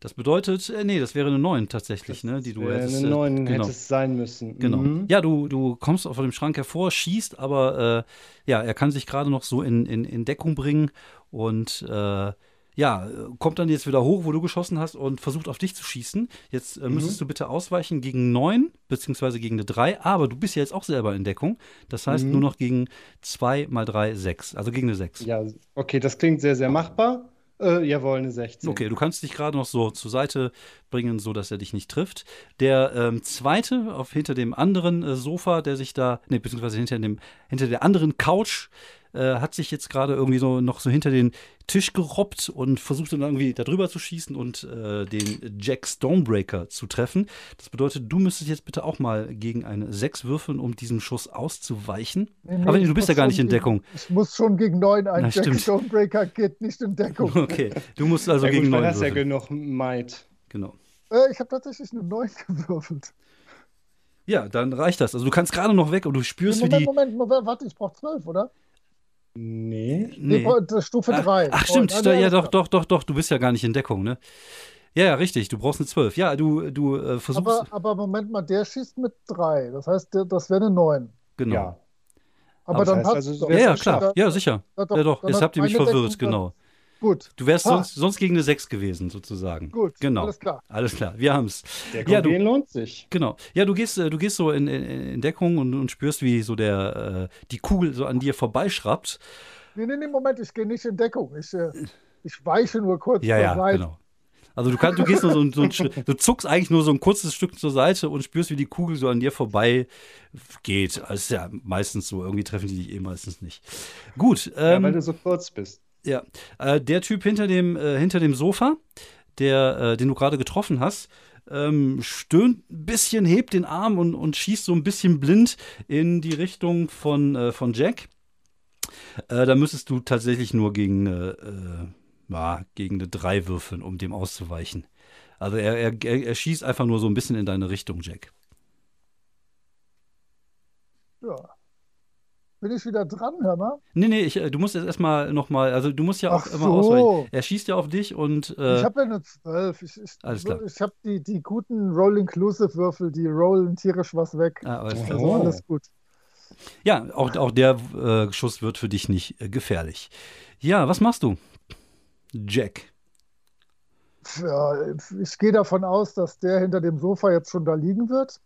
Das bedeutet, äh, nee, das wäre eine neun tatsächlich, das ne, die du hättest. Eine neun äh, genau. hätte es sein müssen. Genau. Mhm. Ja, du, du kommst von dem Schrank hervor, schießt, aber äh, ja, er kann sich gerade noch so in, in, in Deckung bringen und äh, ja, kommt dann jetzt wieder hoch, wo du geschossen hast und versucht auf dich zu schießen. Jetzt äh, müsstest mhm. du bitte ausweichen gegen neun, beziehungsweise gegen eine drei, aber du bist ja jetzt auch selber in Deckung. Das heißt mhm. nur noch gegen zwei mal drei, sechs, also gegen eine sechs. Ja, okay, das klingt sehr, sehr machbar. Äh, jawohl, eine sechzehn. Okay, du kannst dich gerade noch so zur Seite bringen, sodass er dich nicht trifft. Der ähm, zweite, auf, hinter dem anderen äh, Sofa, der sich da, nee, beziehungsweise hinter, dem, hinter der anderen Couch, äh, hat sich jetzt gerade irgendwie so noch so hinter den Tisch gerobbt und versucht dann irgendwie da drüber zu schießen und äh, den Jack Stonebreaker zu treffen. Das bedeutet, du müsstest jetzt bitte auch mal gegen eine sechs würfeln, um diesem Schuss auszuweichen. Nee, nee, aber nee, du bist ja gar nicht in Deckung. Gegen, ich muss schon gegen neun, ein Na, Jack stimmt. Stonebreaker geht nicht in Deckung. Okay, du musst also ja, gegen neun würfeln. Du hast ja genug Might. Genau. Äh, ich habe tatsächlich eine neun gewürfelt. Ja, dann reicht das. Also du kannst gerade noch weg und du spürst, Moment, wie die... Moment, Moment, Moment, warte, ich brauche zwölf, oder? Nee, nee. nee. Stufe drei. Ach, ach stimmt, und, ja, doch, doch, doch, doch, du bist ja gar nicht in Deckung, ne? Ja, ja, richtig, du brauchst eine zwölf. Ja, du, du äh, versuchst... Aber, aber Moment mal, der schießt mit drei, das heißt, der, das wäre eine neun. Genau. Ja. Aber, aber dann heißt, also, doch, ja, ja, klar, da, ja, sicher. Ja, doch, ja, doch. Jetzt habt ihr mich verwirrt, Deckung, genau. Gut. Du wärst sonst, sonst gegen eine sechs gewesen, sozusagen. Gut, genau. Alles klar. Alles klar, wir haben es. Der ja, Gehen lohnt sich. Genau. Ja, du gehst, du gehst so in, in, in Deckung und, und spürst, wie so der, äh, die Kugel so an dir vorbeischrappt. Nee, nee, nee, Moment, ich gehe nicht in Deckung. Ich, äh, ich weiche nur kurz ja, zur ja, Seite. Genau. Also du, kannst, du gehst nur so, so ein, du zuckst eigentlich nur so ein kurzes Stück zur Seite und spürst, wie die Kugel so an dir vorbei geht. Das ist ja meistens so, irgendwie treffen die dich eh meistens nicht. Gut. Ähm, ja, weil du so kurz bist. Ja, äh, der Typ hinter dem, äh, hinter dem Sofa, der, äh, den du gerade getroffen hast, ähm, stöhnt ein bisschen, hebt den Arm und, und schießt so ein bisschen blind in die Richtung von, äh, von Jack. Äh, da müsstest du tatsächlich nur gegen eine, äh, ja, gegen eine drei würfeln, um dem auszuweichen. Also er, er, er schießt einfach nur so ein bisschen in deine Richtung, Jack. Ja. Bin ich wieder dran, hör mal? Nee, nee, ich, du musst jetzt erstmal nochmal, also du musst ja auch Ach immer so. ausweichen. Er schießt ja auf dich und... Äh, ich habe ja nur zwölf. Ich, ich, alles klar. Ich habe die, die guten Roll-Inclusive-Würfel, die rollen tierisch was weg. Ah, alles klar. Also alles gut. Ja, auch, auch der äh, Schuss wird für dich nicht äh, gefährlich. Ja, was machst du, Jack? Ja, ich gehe davon aus, dass der hinter dem Sofa jetzt schon da liegen wird.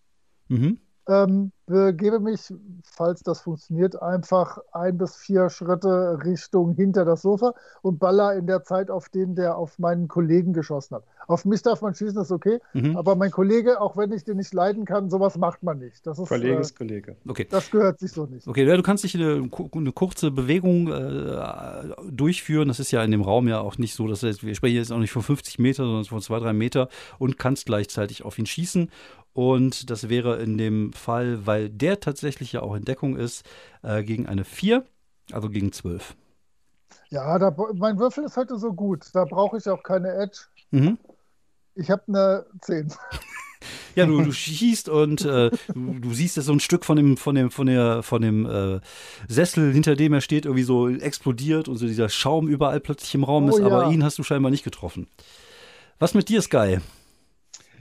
Mhm. Ähm, begebe mich, falls das funktioniert, einfach ein bis vier Schritte Richtung hinter das Sofa und baller in der Zeit auf den, der auf meinen Kollegen geschossen hat. Auf mich darf man schießen, ist okay, mhm. aber mein Kollege, auch wenn ich den nicht leiden kann, sowas macht man nicht. Das ist, Kollege äh, ist Kollege. Okay. Das gehört sich so nicht. Okay, ja, du kannst dich eine, eine kurze Bewegung äh, durchführen, das ist ja in dem Raum ja auch nicht so, dass heißt, wir sprechen jetzt auch nicht von fünfzig Meter, sondern von zwei, drei Meter und kannst gleichzeitig auf ihn schießen. Und das wäre in dem Fall, weil der tatsächlich ja auch in Deckung ist, äh, gegen eine vier, also gegen zwölf. Ja, da, mein Würfel ist heute so gut. Da brauche ich auch keine Edge. Mhm. Ich habe eine zehn. Ja, du, du schießt und äh, du, du siehst, dass so ein Stück von dem, von dem, von der, von dem äh, Sessel, hinter dem er steht, irgendwie so explodiert und so dieser Schaum überall plötzlich im Raum oh, ist. Ja. Aber ihn hast du scheinbar nicht getroffen. Was mit dir, Sky?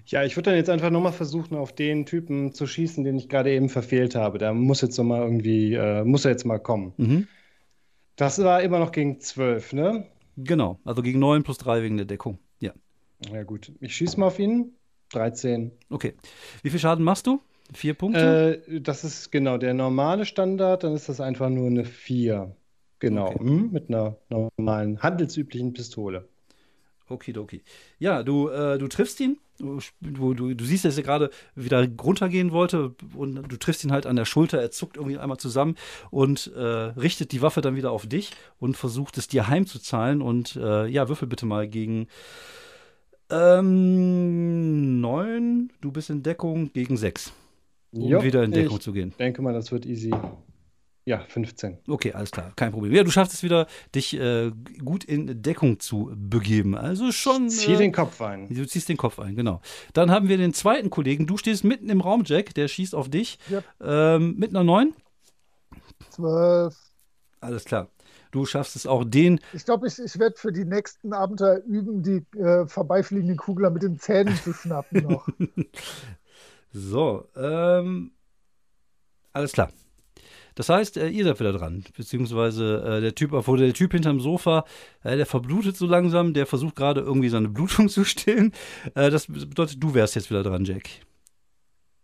Ja, ich würde dann jetzt einfach nochmal versuchen, auf den Typen zu schießen, den ich gerade eben verfehlt habe. Da muss jetzt nochmal irgendwie, äh, muss er jetzt mal kommen. Mhm. Das war immer noch gegen zwölf, ne? Genau, also gegen neun plus drei wegen der Deckung, ja. Ja gut, ich schieße mal auf ihn, dreizehn. Okay, wie viel Schaden machst du? Vier Punkte? Äh, das ist genau der normale Standard, dann ist das einfach nur eine vier. Genau, okay. hm, mit einer normalen, handelsüblichen Pistole. Okidoki. Ja, du, äh, du triffst ihn. Du, du, du siehst, dass er gerade wieder runtergehen wollte und du triffst ihn halt an der Schulter. Er zuckt irgendwie einmal zusammen und äh, richtet die Waffe dann wieder auf dich und versucht es dir heimzuzahlen. Und äh, ja, würfel bitte mal gegen ähm, neun. Du bist in Deckung gegen sechs. Um jo, wieder in Deckung zu gehen. Ich denke mal, das wird easy. Ja, fünfzehn. Okay, alles klar, kein Problem. Ja, du schaffst es wieder, dich äh, gut in Deckung zu begeben. Also schon. Ich zieh äh, den Kopf ein. Du ziehst den Kopf ein, genau. Dann haben wir den zweiten Kollegen. Du stehst mitten im Raum, Jack, der schießt auf dich. Yep. Ähm, mit einer neun. zwölf. Alles klar. Du schaffst es auch den. Ich glaube, ich, ich werde für die nächsten Abenteuer üben, die äh, vorbeifliegenden Kugler mit den Zähnen zu schnappen noch. So, ähm, alles klar. Das heißt, äh, ihr seid wieder dran, beziehungsweise äh, der Typ, obwohl der Typ hinterm Sofa, äh, der verblutet so langsam, der versucht gerade irgendwie seine Blutung zu stillen. Äh, das bedeutet, du wärst jetzt wieder dran, Jack.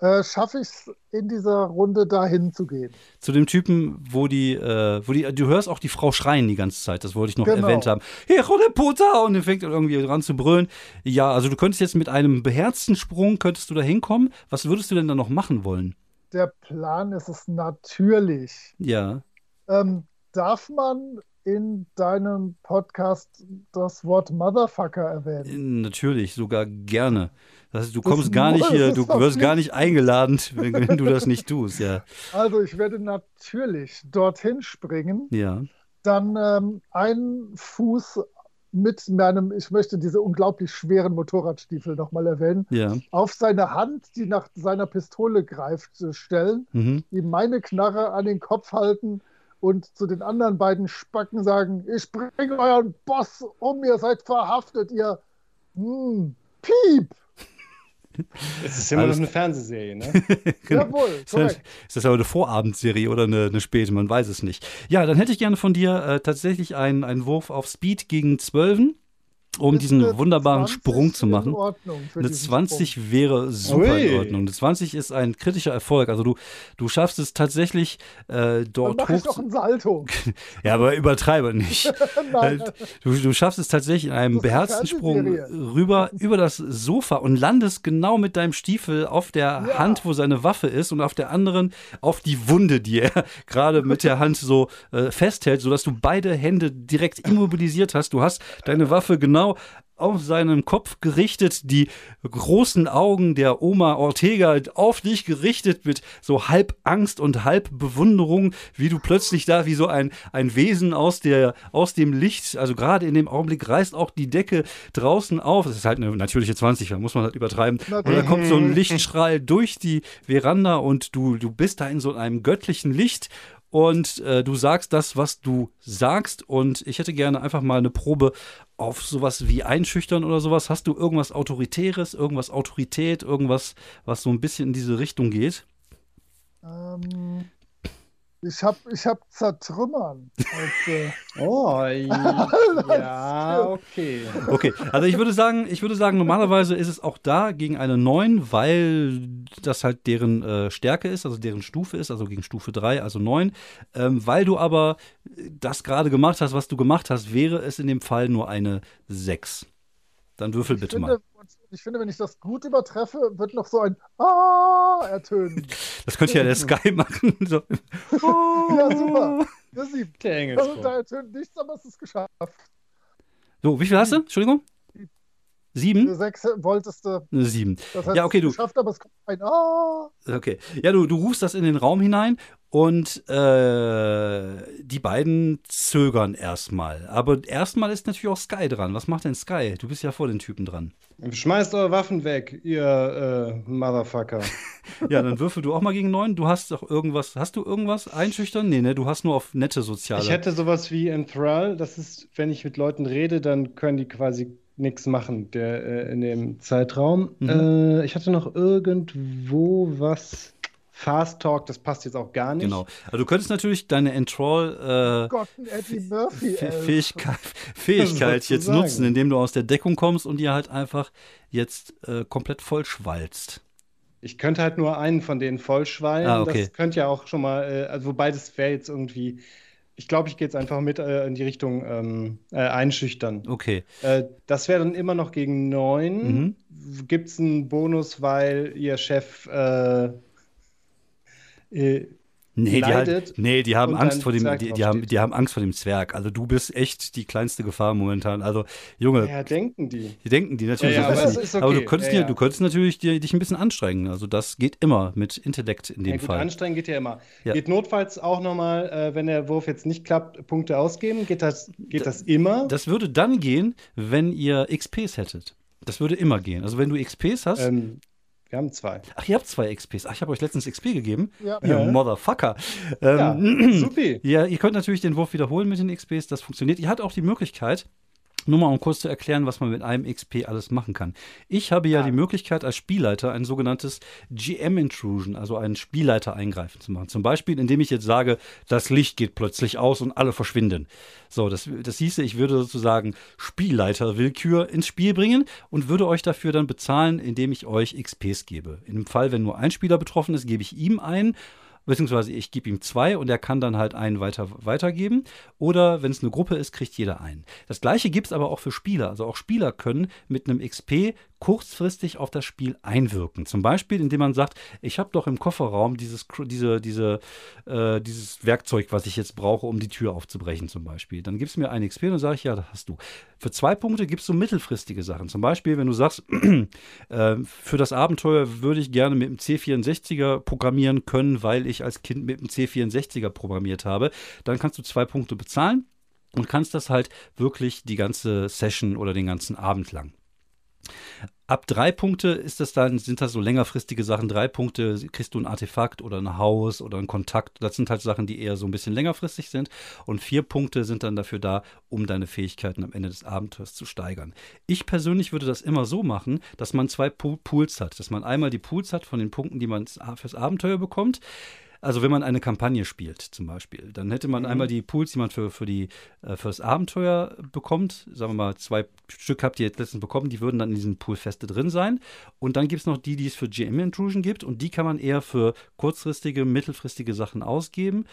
äh, schaffe ich es in dieser Runde dahin zu gehen. Zu dem Typen, wo die, äh, wo die, du hörst auch die Frau schreien die ganze Zeit, das wollte ich noch genau. erwähnt haben. Hijo de puta! Und dann fängt irgendwie dran zu brüllen. Ja, also du könntest jetzt mit einem beherzten Sprung, könntest du da hinkommen. Was würdest du denn da noch machen wollen? Der Plan ist es natürlich. Ja. Ähm, darf man in deinem Podcast das Wort Motherfucker erwähnen? Natürlich, sogar gerne. Das heißt, du kommst das gar nicht hier, du wirst nicht. gar nicht eingeladen, wenn, wenn du das nicht tust, ja. Also ich werde natürlich dorthin springen, ja. dann ähm, einen Fuß mit meinem, ich möchte diese unglaublich schweren Motorradstiefel nochmal erwähnen, ja. auf seine Hand, die nach seiner Pistole greift, stellen, mhm. ihm meine Knarre an den Kopf halten und zu den anderen beiden Spacken sagen, ich bringe euren Boss um, ihr seid verhaftet, ihr hm, Piep. Es ist immer noch eine Fernsehserie, ne? Genau. Jawohl, korrekt. Ist das aber eine Vorabendserie oder eine, eine späte? Man weiß es nicht. Ja, dann hätte ich gerne von dir äh, tatsächlich einen, einen Wurf auf Speed gegen zwölfen, um ist diesen wunderbaren Sprung zu machen. Eine zwanzig Sprung. Wäre super Ui. In Ordnung. Eine zwanzig ist ein kritischer Erfolg. Also du, du schaffst es tatsächlich äh, dort dann mach hoch. Ich doch einen Salto. Ja, aber übertreibe nicht. Nein. Du, du schaffst es tatsächlich in einem beherzten Sprung rüber über das Sofa und landest genau mit deinem Stiefel auf der ja. Hand, wo seine Waffe ist, und auf der anderen auf die Wunde, die er gerade mit der Hand so äh, festhält, sodass du beide Hände direkt immobilisiert hast. Du hast deine Waffe genau auf seinen Kopf gerichtet, die großen Augen der Oma Ortega auf dich gerichtet, mit so halb Angst und halb Bewunderung, wie du plötzlich da wie so ein, ein Wesen aus, der, aus dem Licht, also gerade in dem Augenblick reißt auch die Decke draußen auf. Das ist halt eine natürliche zwanzig, da muss man halt übertreiben. Und da kommt so ein Lichtstrahl durch die Veranda und du, du bist da in so einem göttlichen Licht. Und äh, du sagst das, was du sagst. Und ich hätte gerne einfach mal eine Probe auf sowas wie Einschüchtern oder sowas. Hast du irgendwas Autoritäres, irgendwas Autorität, irgendwas, was so ein bisschen in diese Richtung geht? Ähm, ich hab, ich hab Zertrümmern. Okay. Oh, ja, okay. Okay, also ich würde sagen, ich würde sagen, normalerweise ist es auch da gegen eine neun, weil das halt deren äh, Stärke ist, also deren Stufe ist, also gegen Stufe drei, also neun. Ähm, weil du aber das gerade gemacht hast, was du gemacht hast, wäre es in dem Fall nur eine sechs. Dann würfel bitte mal. Ich finde, wenn ich das gut übertreffe, wird noch so ein Ah ertönen. Das könnte ja der Sky machen. So. Oh. Ja, super. Das sieht der Engel. Also, da ertönt nichts, aber es ist geschafft. So, wie viel hast du? Entschuldigung? Sieben? Eine sechs wolltest du. Eine sieben. Das heißt, ja, okay, du geschafft, aber es kommt ein Ah. Okay. Ja, du, du rufst das in den Raum hinein. Und äh, die beiden zögern erstmal. Aber erstmal ist natürlich auch Sky dran. Was macht denn Sky? Du bist ja vor den Typen dran. Schmeißt eure Waffen weg, ihr äh, Motherfucker. Ja, dann würfel du auch mal gegen neun. Du hast doch irgendwas. Hast du irgendwas einschüchtern? Nee, ne? Du hast nur auf nette soziale. Ich hätte sowas wie Enthrall. Das ist, wenn ich mit Leuten rede, dann können die quasi nichts machen der, äh, in dem Zeitraum. Mhm. Äh, ich hatte noch irgendwo was. Fast Talk, das passt jetzt auch gar nicht. Genau. Also du könntest natürlich deine Entroll äh, Gott, Eddie Murphy, Fähigkeit, Fähigkeit jetzt sagen. nutzen, indem du aus der Deckung kommst und ihr halt einfach jetzt äh, komplett vollschwalzt. Ich könnte halt nur einen von denen vollschwallen. Ah, okay. Das könnte ja auch schon mal, äh, also wobei das wäre jetzt irgendwie, ich glaube, ich gehe jetzt einfach mit äh, in die Richtung ähm, äh, einschüchtern. Okay. Äh, das wäre dann immer noch gegen neun. Mhm. Gibt es einen Bonus, weil ihr Chef äh, Äh, nee, die haben, nee, die haben Angst vor dem, die, die, haben, die haben Angst vor dem Zwerg. Also du bist echt die kleinste Gefahr momentan. Also Junge. Ja, denken die. Die denken die natürlich. Ja, ja, aber, okay. aber du könntest, ja, ja. Dir, du könntest natürlich dir, dich ein bisschen anstrengen. Also das geht immer mit Intellekt in dem ja, gut, Fall. Anstrengen geht ja immer. Ja. Geht notfalls auch nochmal, äh, wenn der Wurf jetzt nicht klappt, Punkte ausgeben. Geht das, geht das, das immer? Das würde dann gehen, wenn ihr X Ps hättet. Das würde immer gehen. Also wenn du X Ps hast. Ähm. Wir haben zwei. Ach, ihr habt zwei X Ps. Ach, ich habe euch letztens X P gegeben. Ja. Ihr ja. Motherfucker. Ähm, ja, supi. Ja, ihr könnt natürlich den Wurf wiederholen mit den X Ps. Das funktioniert. Ihr habt auch die Möglichkeit, Nur mal um kurz zu erklären, was man mit einem X P alles machen kann. Ich habe ja, ja. die Möglichkeit, als Spielleiter ein sogenanntes G M-Intrusion, also einen Spielleiter-Eingreifen zu machen. Zum Beispiel, indem ich jetzt sage, das Licht geht plötzlich aus und alle verschwinden. So, das, das hieße, ich würde sozusagen Spielleiter-Willkür ins Spiel bringen und würde euch dafür dann bezahlen, indem ich euch X Ps gebe. In dem Fall, wenn nur ein Spieler betroffen ist, gebe ich ihm einen. Beziehungsweise ich gebe ihm zwei und er kann dann halt einen weiter, weitergeben. Oder wenn es eine Gruppe ist, kriegt jeder einen. Das Gleiche gibt es aber auch für Spieler. Also auch Spieler können mit einem X P kurzfristig auf das Spiel einwirken. Zum Beispiel, indem man sagt, ich habe doch im Kofferraum dieses, diese, diese, äh, dieses Werkzeug, was ich jetzt brauche, um die Tür aufzubrechen zum Beispiel. Dann gibst du mir einen X P und dann sage ich, ja, das hast du. Für zwei Punkte gibst du mittelfristige Sachen. Zum Beispiel, wenn du sagst, äh, für das Abenteuer würde ich gerne mit dem C vierundsechziger programmieren können, weil ich ich als Kind mit dem C vierundsechziger programmiert habe, dann kannst du zwei Punkte bezahlen und kannst das halt wirklich die ganze Session oder den ganzen Abend lang. Ab drei Punkte ist das dann, sind das so längerfristige Sachen. Drei Punkte kriegst du ein Artefakt oder ein Haus oder einen Kontakt. Das sind halt Sachen, die eher so ein bisschen längerfristig sind. Und vier Punkte sind dann dafür da, um deine Fähigkeiten am Ende des Abenteuers zu steigern. Ich persönlich würde das immer so machen, dass man zwei Pools hat. Dass man einmal die Pools hat von den Punkten, die man fürs Abenteuer bekommt. Also wenn man eine Kampagne spielt zum Beispiel, dann hätte man mhm. einmal die Pools, die man für, für, die, für das Abenteuer bekommt. Sagen wir mal, zwei Stück habt ihr jetzt letztens bekommen, die würden dann in diesem Pool feste drin sein. Und dann gibt es noch die, die es für G M-Intrusion gibt. Und die kann man eher für kurzfristige, mittelfristige Sachen ausgeben.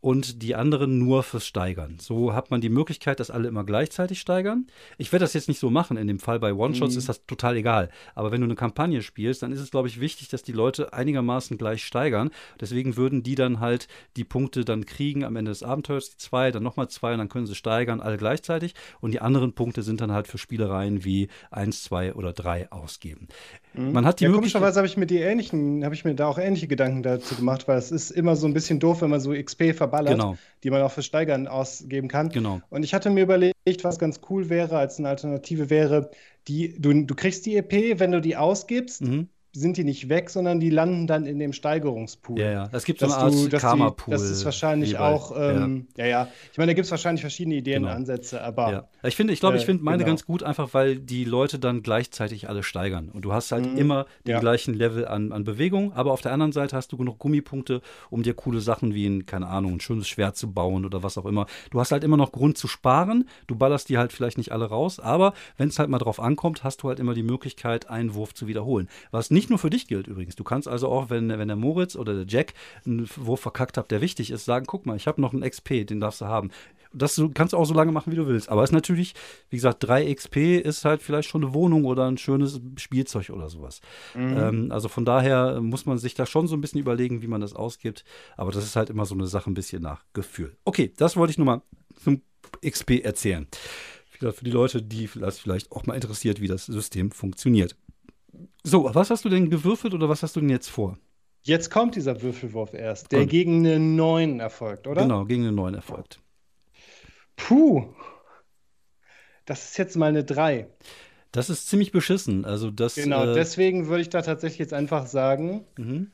Und die anderen nur fürs Steigern. So hat man die Möglichkeit, dass alle immer gleichzeitig steigern. Ich werde das jetzt nicht so machen. In dem Fall bei One-Shots mhm. ist das total egal. Aber wenn du eine Kampagne spielst, dann ist es, glaube ich, wichtig, dass die Leute einigermaßen gleich steigern. Deswegen würden die dann halt die Punkte dann kriegen am Ende des Abenteuers. Zwei, dann nochmal zwei und dann können sie steigern, alle gleichzeitig. Und die anderen Punkte sind dann halt für Spielereien wie eins, zwei oder drei ausgeben. Mhm. Man hat die ja, komischerweise habe ich mir die ähnlichen, habe ich mir da auch ähnliche Gedanken dazu gemacht, weil es ist immer so ein bisschen doof, wenn man so X P verbindet. Ballert, genau. Die man auch für Steigern ausgeben kann. Genau. Und ich hatte mir überlegt, was ganz cool wäre, als eine Alternative wäre, die du, du kriegst die E P, wenn du die ausgibst, mhm. sind die nicht weg, sondern die landen dann in dem Steigerungspool. Ja, ja. Es gibt so eine Art Karma-Pool. Das ist wahrscheinlich jeweils. auch, ähm, ja. ja, ja. Ich meine, da gibt es wahrscheinlich verschiedene Ideen genau. und Ansätze, aber. Ja. Ich finde, ich glaube, ich finde äh, meine genau. ganz gut, einfach weil die Leute dann gleichzeitig alle steigern. Und du hast halt mhm. immer den ja. gleichen Level an, an Bewegung, aber auf der anderen Seite hast du genug Gummipunkte, um dir coole Sachen wie, ein, keine Ahnung, ein schönes Schwert zu bauen oder was auch immer. Du hast halt immer noch Grund zu sparen. Du ballerst die halt vielleicht nicht alle raus, aber wenn es halt mal drauf ankommt, hast du halt immer die Möglichkeit, einen Wurf zu wiederholen. Was nicht nur für dich gilt übrigens. Du kannst also auch, wenn, wenn der Moritz oder der Jack einen Wurf verkackt hat, der wichtig ist, sagen, guck mal, ich habe noch einen X P, den darfst du haben. Das kannst du auch so lange machen, wie du willst. Aber es ist natürlich, wie gesagt, drei X P ist halt vielleicht schon eine Wohnung oder ein schönes Spielzeug oder sowas. Mhm. Ähm, also von daher muss man sich da schon so ein bisschen überlegen, wie man das ausgibt. Aber das ist halt immer so eine Sache ein bisschen nach Gefühl. Okay, das wollte ich nur mal zum X P erzählen. Für die Leute, die das vielleicht auch mal interessiert, wie das System funktioniert. So, was hast du denn gewürfelt oder was hast du denn jetzt vor? Jetzt kommt dieser Würfelwurf erst, der und? gegen eine neun erfolgt, oder? Genau, gegen eine neun erfolgt. Puh, das ist jetzt mal eine drei. Das ist ziemlich beschissen. Also das, genau, äh, deswegen würde ich da tatsächlich jetzt einfach sagen, mhm.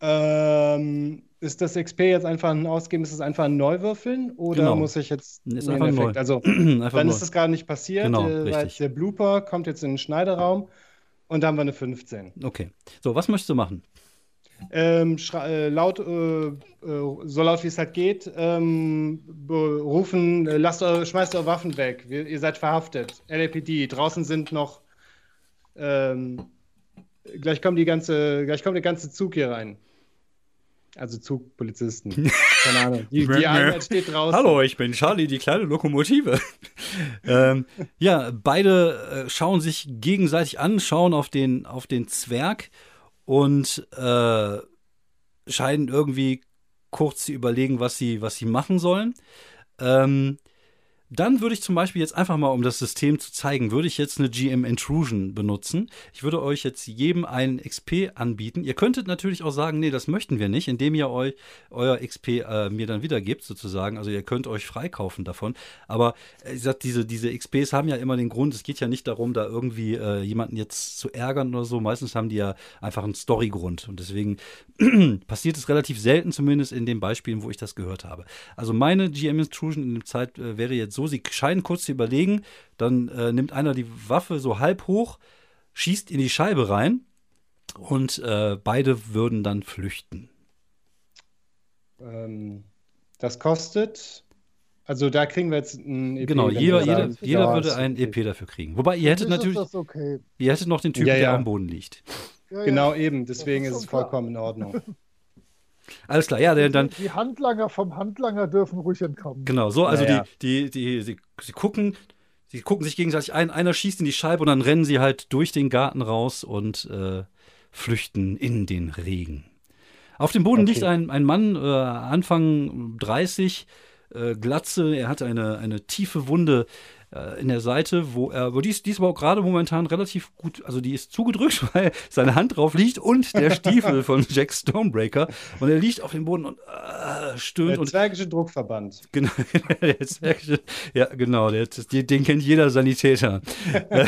ähm, ist das X P jetzt einfach ein Ausgeben, ist es einfach ein Neuwürfeln oder genau. muss ich jetzt ist einfach Effekt, neu. Also einfach dann neu. Ist das gerade nicht passiert, genau, äh, der Blooper kommt jetzt in den Schneideraum. Und da haben wir eine fünfzehn. Okay. So, was möchtest du machen? Ähm, äh, laut, äh, äh, so laut wie es halt geht, ähm, rufen, äh, lasst eure, schmeißt eure Waffen weg. Wir, ihr seid verhaftet. L A P D. Draußen sind noch. Ähm, gleich kommt die ganze, gleich kommt der ganze Zug hier rein. Also Zugpolizisten. Keine Ahnung. Die, die Einheit steht draußen. Hallo, ich bin Charlie, die kleine Lokomotive. ähm, ja, beide äh, schauen sich gegenseitig an, schauen auf den, auf den Zwerg und äh, scheinen irgendwie kurz zu überlegen, was sie, was sie machen sollen. Ähm, dann würde ich zum Beispiel jetzt einfach mal, um das System zu zeigen, würde ich jetzt eine G M-Intrusion benutzen. Ich würde euch jetzt jedem einen X P anbieten. Ihr könntet natürlich auch sagen, nee, das möchten wir nicht, indem ihr euch euer X P äh, mir dann wiedergebt sozusagen. Also ihr könnt euch freikaufen davon. Aber äh, ich sag, diese, diese X Ps haben ja immer den Grund, es geht ja nicht darum, da irgendwie äh, jemanden jetzt zu ärgern oder so. Meistens haben die ja einfach einen Storygrund. Und deswegen passiert es relativ selten, zumindest in den Beispielen, wo ich das gehört habe. Also meine G M-Intrusion in der Zeit äh, wäre jetzt so, so, sie scheinen kurz zu überlegen, dann äh, nimmt einer die Waffe so halb hoch, schießt in die Scheibe rein und äh, beide würden dann flüchten. Ähm, das kostet... Also da kriegen wir jetzt ein E P. Genau, jeder, jeder, jeder würde ein E P dafür kriegen. Wobei, ihr hättet natürlich okay. ihr hättet noch den Typen, ja, ja. der am Boden liegt. Ja, ja. Genau, eben. Deswegen ist, ist es vollkommen in Ordnung. Alles klar, ja, denn dann... Die Handlanger vom Handlanger dürfen ruhig entkommen. Genau, so, also ja, ja. Die, die, die, die, sie, sie gucken, sie gucken sich gegenseitig ein, einer schießt in die Scheibe und dann rennen sie halt durch den Garten raus und äh, flüchten in den Regen. Auf dem Boden okay. liegt ein, ein Mann, äh, Anfang dreißig, Glatze, er hat eine, eine tiefe Wunde äh, in der Seite, wo er, wo dies, dies war auch gerade momentan relativ gut, also die ist zugedrückt, weil seine Hand drauf liegt und der Stiefel von Jack Stonebreaker und er liegt auf dem Boden und äh, stöhnt. Der zwergische und, Druckverband. Genau, der zwergische, ja genau, der, den kennt jeder Sanitäter. äh,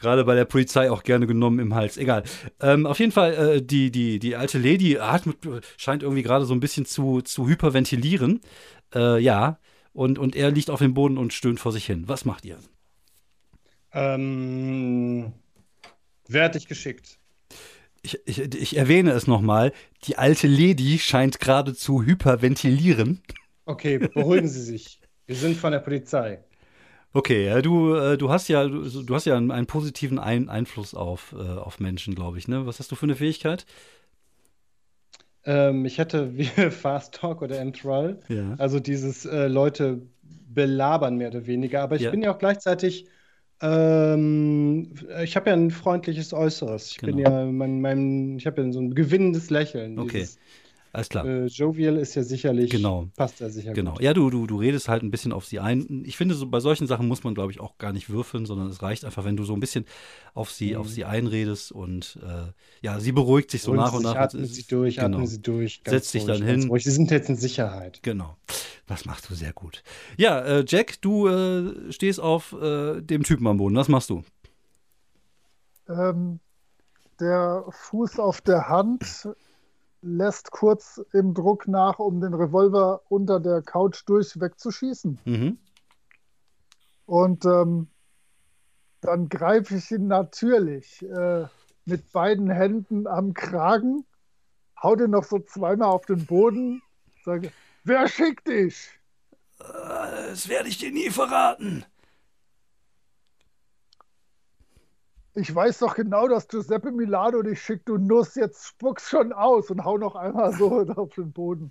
gerade bei der Polizei auch gerne genommen im Hals, egal. Ähm, auf jeden Fall, äh, die, die, die alte Lady atmet, scheint irgendwie gerade so ein bisschen zu, zu hyperventilieren. Äh, ja, und, und er liegt auf dem Boden und stöhnt vor sich hin. Was macht ihr? Ähm, wertig geschickt. Ich, ich, ich erwähne es nochmal. Die alte Lady scheint gerade zu hyperventilieren. Okay, beruhigen Sie sich. Wir sind von der Polizei. Okay, ja, du, äh, du hast ja, du, du hast ja einen, einen positiven Ein- Einfluss auf, äh, auf Menschen, glaube ich, ne? Was hast du für eine Fähigkeit? Ich hätte wie Fast Talk oder M-Troll, ja. also dieses äh, Leute belabern mehr oder weniger, aber ich ja. bin ja auch gleichzeitig, ähm, ich habe ja ein freundliches Äußeres, ich genau. bin ja, mein, mein, ich habe ja so ein gewinnendes Lächeln. Okay, dieses, alles klar. Äh, Jovial ist ja sicherlich, genau. passt ja sicherlich. Genau, gut. ja du, du, du redest halt ein bisschen auf sie ein. Ich finde, so bei solchen Sachen muss man, glaube ich, auch gar nicht würfeln, sondern es reicht einfach, wenn du so ein bisschen auf sie, mhm. auf sie einredest und äh, ja, sie beruhigt sich so nach und nach. Atmen sie durch, genau. atmen sie durch. Setzt sich dann hin. Sie sind jetzt in Sicherheit. Genau. Das machst du sehr gut. Ja, äh, Jack, du äh, stehst auf äh, dem Typen am Boden. Was machst du? Ähm, der Fuß auf der Hand lässt kurz im Druck nach, um den Revolver unter der Couch durch wegzuschießen. Mhm. Und ähm, dann greife ich ihn natürlich äh, mit beiden Händen am Kragen, hau den noch so zweimal auf den Boden, sage, wer schickt dich? Das werde ich dir nie verraten. Ich weiß doch genau, dass Giuseppe Milano dich schickt, du Nuss, jetzt spuckst schon aus und hau noch einmal so auf den Boden.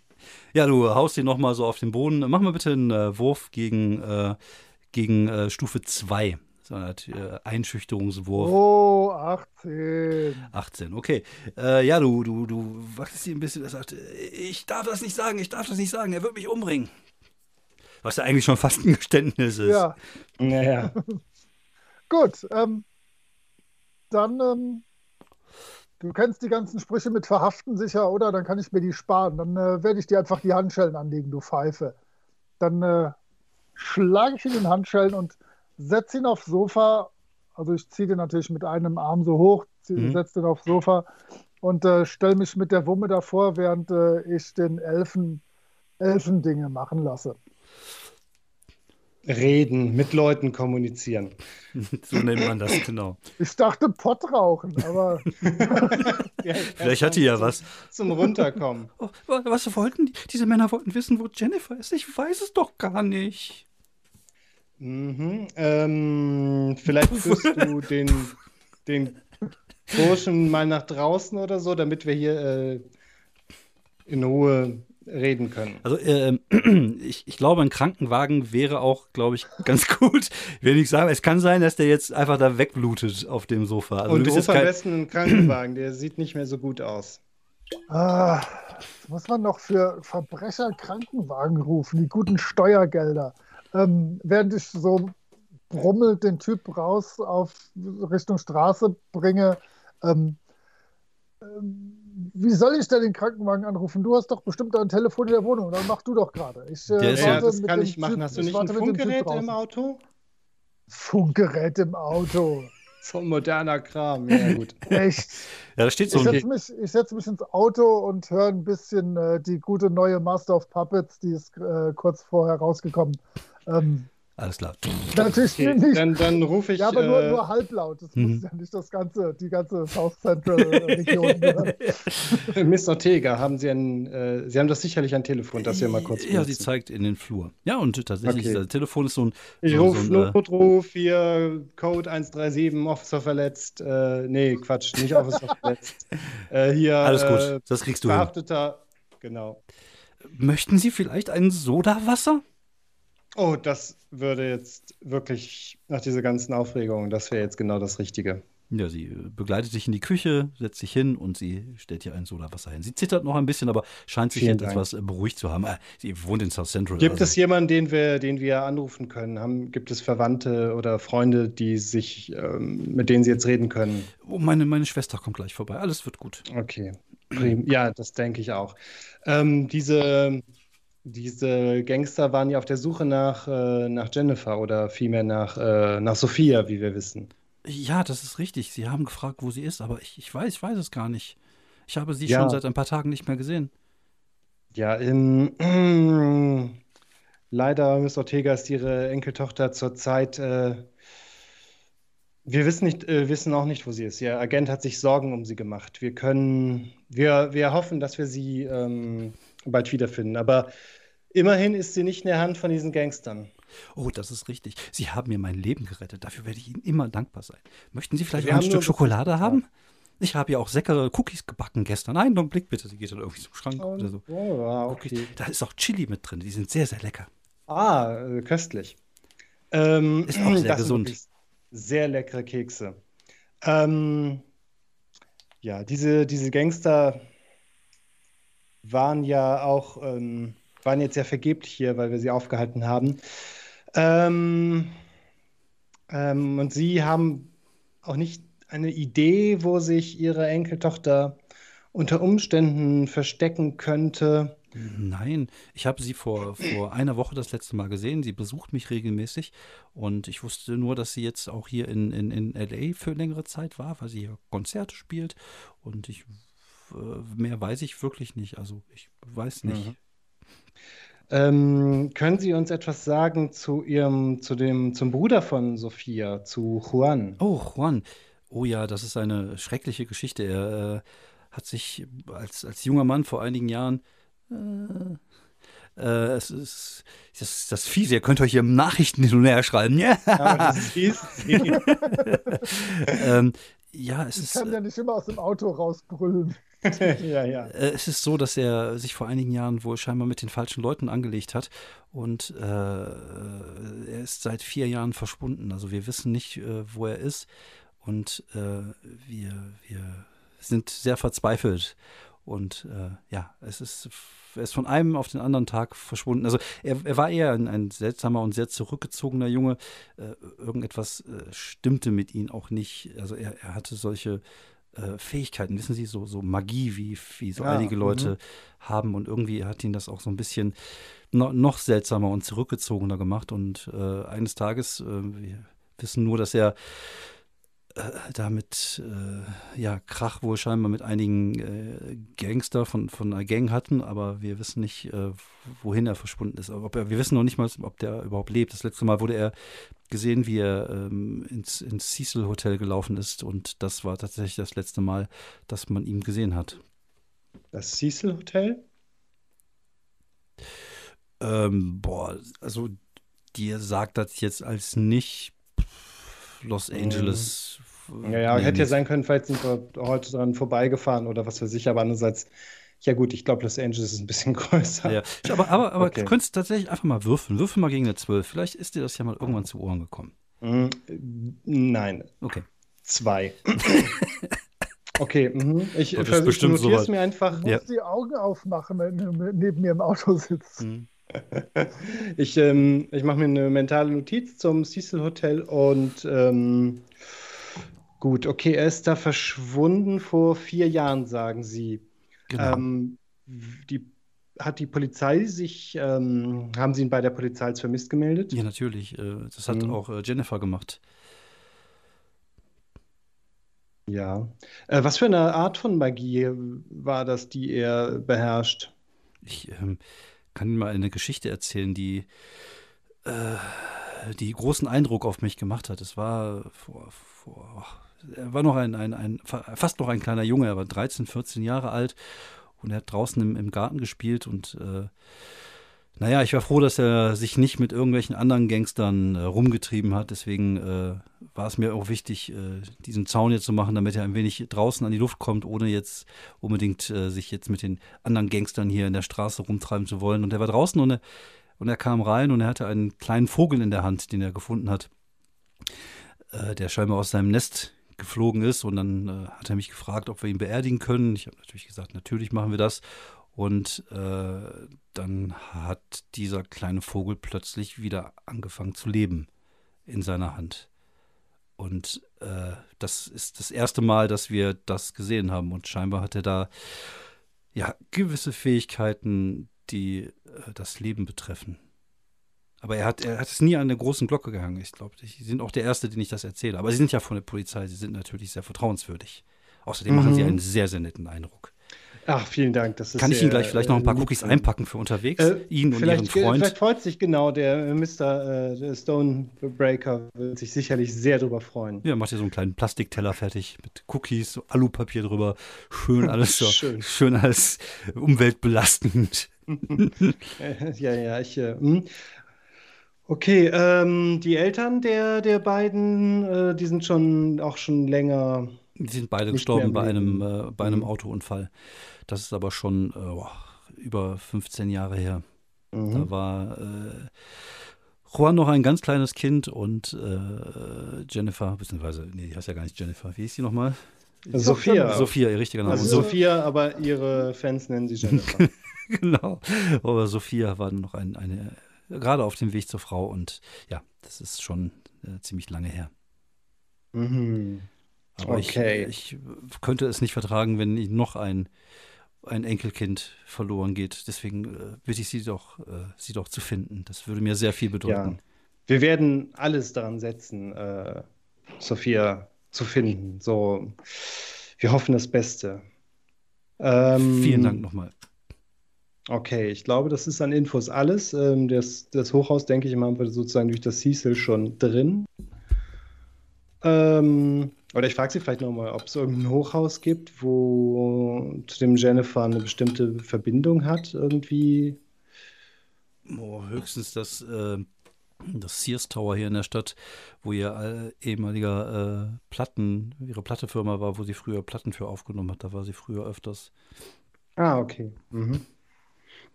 Ja, du haust ihn noch mal so auf den Boden. Mach mal bitte einen äh, Wurf gegen, äh, gegen äh, Stufe zwei. So eine Art äh, Einschüchterungswurf. Oh, achtzehn. achtzehn, okay. Äh, ja, du, du, du wachst ihm ein bisschen. Er sagt, ich darf das nicht sagen, ich darf das nicht sagen, er wird mich umbringen. Was ja eigentlich schon fast ein Geständnis ist. Ja. Naja. Gut, ähm. Dann, ähm, du kennst die ganzen Sprüche mit Verhaften sicher, oder? Dann kann ich mir die sparen. Dann äh, werde ich dir einfach die Handschellen anlegen, du Pfeife. Dann äh, schlage ich ihn in den Handschellen und setze ihn aufs Sofa. Also ich ziehe den natürlich mit einem Arm so hoch, ziehe, mhm. setze den aufs Sofa und äh, stelle mich mit der Wumme davor, während äh, ich den Elfen, Elfendinge machen lasse. Reden, mit Leuten kommunizieren. So nennt man das, genau. Ich dachte Pott rauchen, aber... ja, vielleicht hatte ja was. Zum Runterkommen. Oh, was wollten die? Diese Männer wollten wissen, wo Jennifer ist. Ich weiß es doch gar nicht. Mhm, ähm, vielleicht führst du den, den Burschen mal nach draußen oder so, damit wir hier äh, in Ruhe... reden können. Also äh, ich, ich glaube, ein Krankenwagen wäre auch, glaube ich, ganz gut. Ich will nicht sagen, es kann sein, dass der jetzt einfach da wegblutet auf dem Sofa. Also und du rufst am besten einen Krankenwagen, der sieht nicht mehr so gut aus. Ah, muss man noch für Verbrecher Krankenwagen rufen, die guten Steuergelder. Ähm, während ich so brummelt den Typ raus auf Richtung Straße bringe, ähm, ähm wie soll ich denn den Krankenwagen anrufen? Du hast doch bestimmt ein Telefon in der Wohnung. Dann mach du doch gerade. Ich, äh, ja, das kann ich machen. Typ, hast du nicht ein Funkgerät im Auto? Funkgerät im Auto. So ein moderner Kram. Ja, gut. Echt. Ja, da steht so. Ich setze mich, setz mich ins Auto und höre ein bisschen äh, die gute neue Master of Puppets, die ist äh, kurz vorher rausgekommen. Ähm, Alles klar. Natürlich okay, nicht. Dann, dann rufe ich... Ja, aber nur, äh, nur halblaut. Das muss ja nicht das ganze, die ganze South Central Region. Miss Ortega, haben Sie ein... Äh, Sie haben das sicherlich ein Telefon, das wir mal kurz... Ja, benutzen. Sie zeigt in den Flur. Ja, und tatsächlich, okay. Das Telefon ist so ein... Ich so, rufe so ein, Notruf hier, Code eins drei sieben, Officer verletzt. Äh, nee, Quatsch, nicht Officer verletzt. Äh, hier... Alles gut, äh, das kriegst du Verhafteter, hin. Genau. Möchten Sie vielleicht ein Sodawasser? Oh, das würde jetzt wirklich nach dieser ganzen Aufregung, das wäre jetzt genau das Richtige. Ja, sie begleitet dich in die Küche, setzt sich hin und sie stellt hier ein Sodawasser hin. Sie zittert noch ein bisschen, aber scheint sich jetzt etwas beruhigt zu haben. Sie wohnt in South Central. Gibt also. es jemanden, den wir, den wir anrufen können? Haben, gibt es Verwandte oder Freunde, die sich, ähm, mit denen sie jetzt reden können? Oh, meine, meine Schwester kommt gleich vorbei. Alles wird gut. Okay, prima. Ja, das denke ich auch. Ähm, diese... Diese Gangster waren ja auf der Suche nach, äh, nach Jennifer oder vielmehr nach, äh, nach Sophia, wie wir wissen. Ja, das ist richtig. Sie haben gefragt, wo sie ist, aber ich, ich weiß, ich weiß es gar nicht. Ich habe sie ja. schon seit ein paar Tagen nicht mehr gesehen. Ja, ähm, äh, leider, Miss Ortega, ist ihre Enkeltochter zurzeit. Äh, wir wissen, nicht, äh, wissen auch nicht, wo sie ist. Ihr Agent hat sich Sorgen um sie gemacht. Wir können, wir, wir hoffen, dass wir sie ähm, bald wiederfinden, aber... Immerhin ist sie nicht in der Hand von diesen Gangstern. Oh, das ist richtig. Sie haben mir mein Leben gerettet. Dafür werde ich Ihnen immer dankbar sein. Möchten Sie vielleicht ein Stück Schokolade haben? Ich habe ja auch leckere Cookies gebacken gestern. Einen Augenblick bitte. Sie geht dann irgendwie zum Schrank oh, oder so. Oh, okay. Da ist auch Chili mit drin. Die sind sehr, sehr lecker. Ah, köstlich. Ähm, ist auch sehr gesund. Sehr leckere Kekse. Ähm, ja, diese, diese Gangster waren ja auch... Ähm, waren jetzt ja vergeblich hier, weil wir sie aufgehalten haben. Ähm, ähm, und Sie haben auch nicht eine Idee, wo sich Ihre Enkeltochter unter Umständen verstecken könnte? Nein, ich habe sie vor, vor einer Woche das letzte Mal gesehen. Sie besucht mich regelmäßig und ich wusste nur, dass sie jetzt auch hier in, in, in L A für längere Zeit war, weil sie hier Konzerte spielt und ich mehr weiß ich wirklich nicht. Also ich weiß nicht. Ja. Ähm, können Sie uns etwas sagen zu Ihrem, zu dem, zum Bruder von Sophia, zu Juan? Oh, Juan. Oh ja, das ist eine schreckliche Geschichte. Er äh, hat sich als, als junger Mann vor einigen Jahren äh, Äh, es ist das, das Fiese, ihr könnt euch hier Nachrichten hin und her schreiben. Ja, aber das ist fies. ähm, ja, es ich ist, kann ja nicht immer aus dem Auto rausbrüllen. ja, ja. Äh, es ist so, dass er sich vor einigen Jahren wohl scheinbar mit den falschen Leuten angelegt hat und äh, er ist seit vier Jahren verschwunden. Also wir wissen nicht, äh, wo er ist und äh, wir, wir sind sehr verzweifelt. Und äh, ja, es ist, er ist von einem auf den anderen Tag verschwunden. Also er, er war eher ein, ein seltsamer und sehr zurückgezogener Junge. Äh, irgendetwas äh, stimmte mit ihm auch nicht. Also er, er hatte solche äh, Fähigkeiten, wissen Sie, so, so Magie, wie, wie so ja, einige Leute m-hmm. haben. Und irgendwie hat ihn das auch so ein bisschen no, noch seltsamer und zurückgezogener gemacht. Und äh, eines Tages, äh, wir wissen nur, dass er... damit äh, ja, Krach wohl scheinbar mit einigen äh, Gangster von, von einer Gang hatten, aber wir wissen nicht, äh, wohin er verschwunden ist. Ob er, wir wissen noch nicht mal, ob der überhaupt lebt. Das letzte Mal wurde er gesehen, wie er ähm, ins, ins Cecil Hotel gelaufen ist und das war tatsächlich das letzte Mal, dass man ihn gesehen hat. Das Cecil Hotel? Ähm, boah, also dir sagt das jetzt als nicht Los Angeles. Ja, ja, hätte ja sein können, vielleicht sind wir heute dran vorbeigefahren oder was weiß ich, aber andererseits, ja gut, ich glaube, Los Angeles ist ein bisschen größer. Ja, ja. Aber, aber, aber okay. Du könntest tatsächlich einfach mal würfeln, würfel mal gegen eine zwölf, vielleicht ist dir das ja mal irgendwann zu Ohren gekommen. Nein. Okay. Zwei. Okay, mhm. ich, ich notiere es mir einfach. Du musst ja. die Augen aufmachen, wenn du neben mir im Auto sitzt. Mhm. Ich, ähm, ich mache mir eine mentale Notiz zum Cecil Hotel und ähm, gut, okay, er ist da verschwunden vor vier Jahren, sagen Sie. Genau. Ähm, die, hat die Polizei sich, ähm, haben Sie ihn bei der Polizei als vermisst gemeldet? Ja, natürlich. Das hat mhm. auch Jennifer gemacht. Ja. Äh, was für eine Art von Magie war das, die er beherrscht? Ich, ähm, Ich kann mal eine Geschichte erzählen, die äh, die großen Eindruck auf mich gemacht hat. Es war vor, vor er war noch ein, ein, ein, fast noch ein kleiner Junge, er war dreizehn, vierzehn Jahre alt und er hat draußen im, im Garten gespielt und äh, naja, ich war froh, dass er sich nicht mit irgendwelchen anderen Gangstern äh, rumgetrieben hat, deswegen äh, war es mir auch wichtig, äh, diesen Zaun jetzt zu machen, damit er ein wenig draußen an die Luft kommt, ohne jetzt unbedingt äh, sich jetzt mit den anderen Gangstern hier in der Straße rumtreiben zu wollen. Und er war draußen und er, und er kam rein und er hatte einen kleinen Vogel in der Hand, den er gefunden hat, äh, der scheinbar aus seinem Nest geflogen ist und dann äh, hat er mich gefragt, ob wir ihn beerdigen können. Ich habe natürlich gesagt, natürlich machen wir das. Und äh, dann hat dieser kleine Vogel plötzlich wieder angefangen zu leben in seiner Hand. Und äh, das ist das erste Mal, dass wir das gesehen haben. Und scheinbar hat er da ja gewisse Fähigkeiten, die äh, das Leben betreffen. Aber er hat, er hat es nie an der großen Glocke gehangen. Ich glaube, sie sind auch der Erste, den ich das erzähle. Aber sie sind ja von der Polizei. Sie sind natürlich sehr vertrauenswürdig. Außerdem mhm. machen sie einen sehr, sehr netten Eindruck. Ach, vielen Dank. Das ist Kann ich Ihnen gleich vielleicht noch ein paar Cookies einpacken für unterwegs? Äh, Ihnen und Ihren Freund. Vielleicht freut sich genau der Mister Stonebreaker, wird sich sicherlich sehr drüber freuen. Ja, macht ihr so einen kleinen Plastikteller fertig mit Cookies, so Alupapier drüber. Schön alles so. schön. schön alles umweltbelastend. ja, ja, ich. Äh, okay, ähm, die Eltern der, der beiden, äh, die sind schon auch schon länger. Die sind beide gestorben bei einem, äh, bei einem mhm. Autounfall. Das ist aber schon äh, boah, über fünfzehn Jahre her. Mhm. Da war äh, Juan noch ein ganz kleines Kind und äh, Jennifer, beziehungsweise, nee, die heißt ja gar nicht Jennifer. Wie hieß die nochmal? Sophia. Sophia, ihr richtiger Name. Also Sophia, aber ihre Fans nennen sie Jennifer. Genau. Aber Sophia war noch ein, eine, gerade auf dem Weg zur Frau und ja, das ist schon äh, ziemlich lange her. Mhm. Aber okay. ich, ich könnte es nicht vertragen, wenn noch ein, ein Enkelkind verloren geht. Deswegen äh, bitte ich Sie doch, äh, sie doch zu finden. Das würde mir sehr viel bedeuten. Ja. Wir werden alles daran setzen, äh, Sophia zu finden. So, wir hoffen das Beste. Ähm, Vielen Dank nochmal. Okay, ich glaube, das ist an Infos alles. Ähm, das, das Hochhaus, denke ich mal, haben wir sozusagen durch das Cecil schon drin. Ähm, oder ich frage Sie vielleicht nochmal, ob es irgendein Hochhaus gibt, wo zu dem Jennifer eine bestimmte Verbindung hat irgendwie. Oh, höchstens das, äh, das Sears Tower hier in der Stadt, wo ihr äh, ehemaliger äh, Platten, ihre Plattefirma war, wo sie früher Platten für aufgenommen hat. Da war sie früher öfters. Ah, okay. Mhm.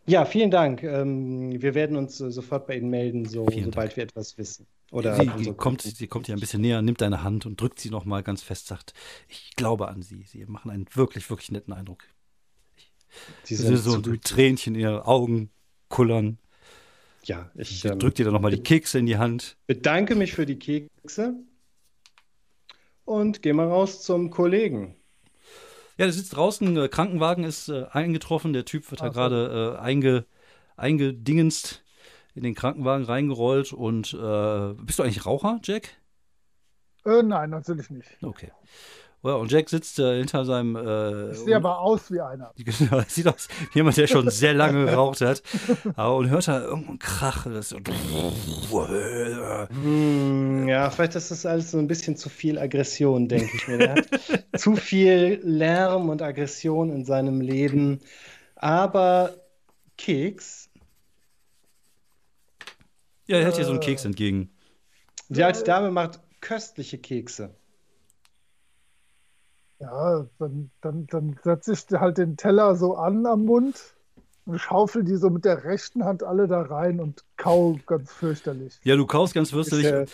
Ja, vielen Dank. Ähm, wir werden uns äh, sofort bei Ihnen melden, so, sobald wir etwas wissen. Oder sie, so kommt, sie kommt ihr ein bisschen näher, nimmt deine Hand und drückt sie nochmal ganz fest, sagt, ich glaube an Sie. Sie machen einen wirklich, wirklich netten Eindruck. Sie sind so ein Tränchen in ihre Augen kullern. Ja, ich sie drückt ähm, dir dann nochmal die Kekse in die Hand. Bedanke mich für die Kekse und gehe mal raus zum Kollegen. Ja, der sitzt draußen, äh, Krankenwagen ist äh, eingetroffen, der Typ wird da gerade äh, einge, eingedingenst. In den Krankenwagen reingerollt und äh, bist du eigentlich Raucher, Jack? Äh, nein, natürlich nicht. Okay. Well, und Jack sitzt äh, hinter seinem. Äh, ich sehe aber aus wie einer. Genau, er sieht aus wie jemand, der schon sehr lange geraucht hat. Aber, und hört da irgendeinen Krach. Das so hm, ja, vielleicht ist das alles so ein bisschen zu viel Aggression, denke ich mir. Der hat zu viel Lärm und Aggression in seinem Leben. Aber Keks. Ja, er hält dir so einen Keks entgegen. Die alte Dame macht köstliche Kekse. Ja, dann, dann, dann setze ich halt den Teller so an am Mund und schaufel die so mit der rechten Hand alle da rein und kau ganz fürchterlich. Ja, du kaust ganz fürchterlich. Ist, äh,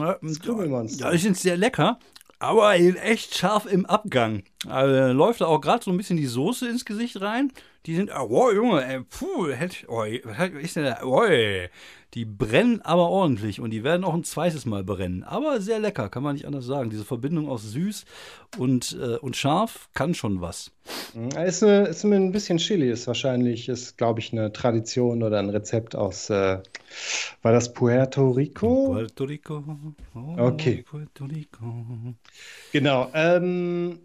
ja, das Krümelmonster. Ja, die sind sehr lecker, aber echt scharf im Abgang. Also, läuft da auch gerade so ein bisschen die Soße ins Gesicht rein. Die sind, oh Junge, ey, puh, hätte, oh, ist denn da, oh, die brennen aber ordentlich und die werden auch ein zweites Mal brennen. Aber sehr lecker, kann man nicht anders sagen. Diese Verbindung aus süß und, äh, und scharf kann schon was. Ist, eine, ist ein bisschen Chili, ist wahrscheinlich, ist glaube ich eine Tradition oder ein Rezept aus, äh, war das Puerto Rico? Puerto Rico. Oh, okay. Puerto Rico. Genau, ähm.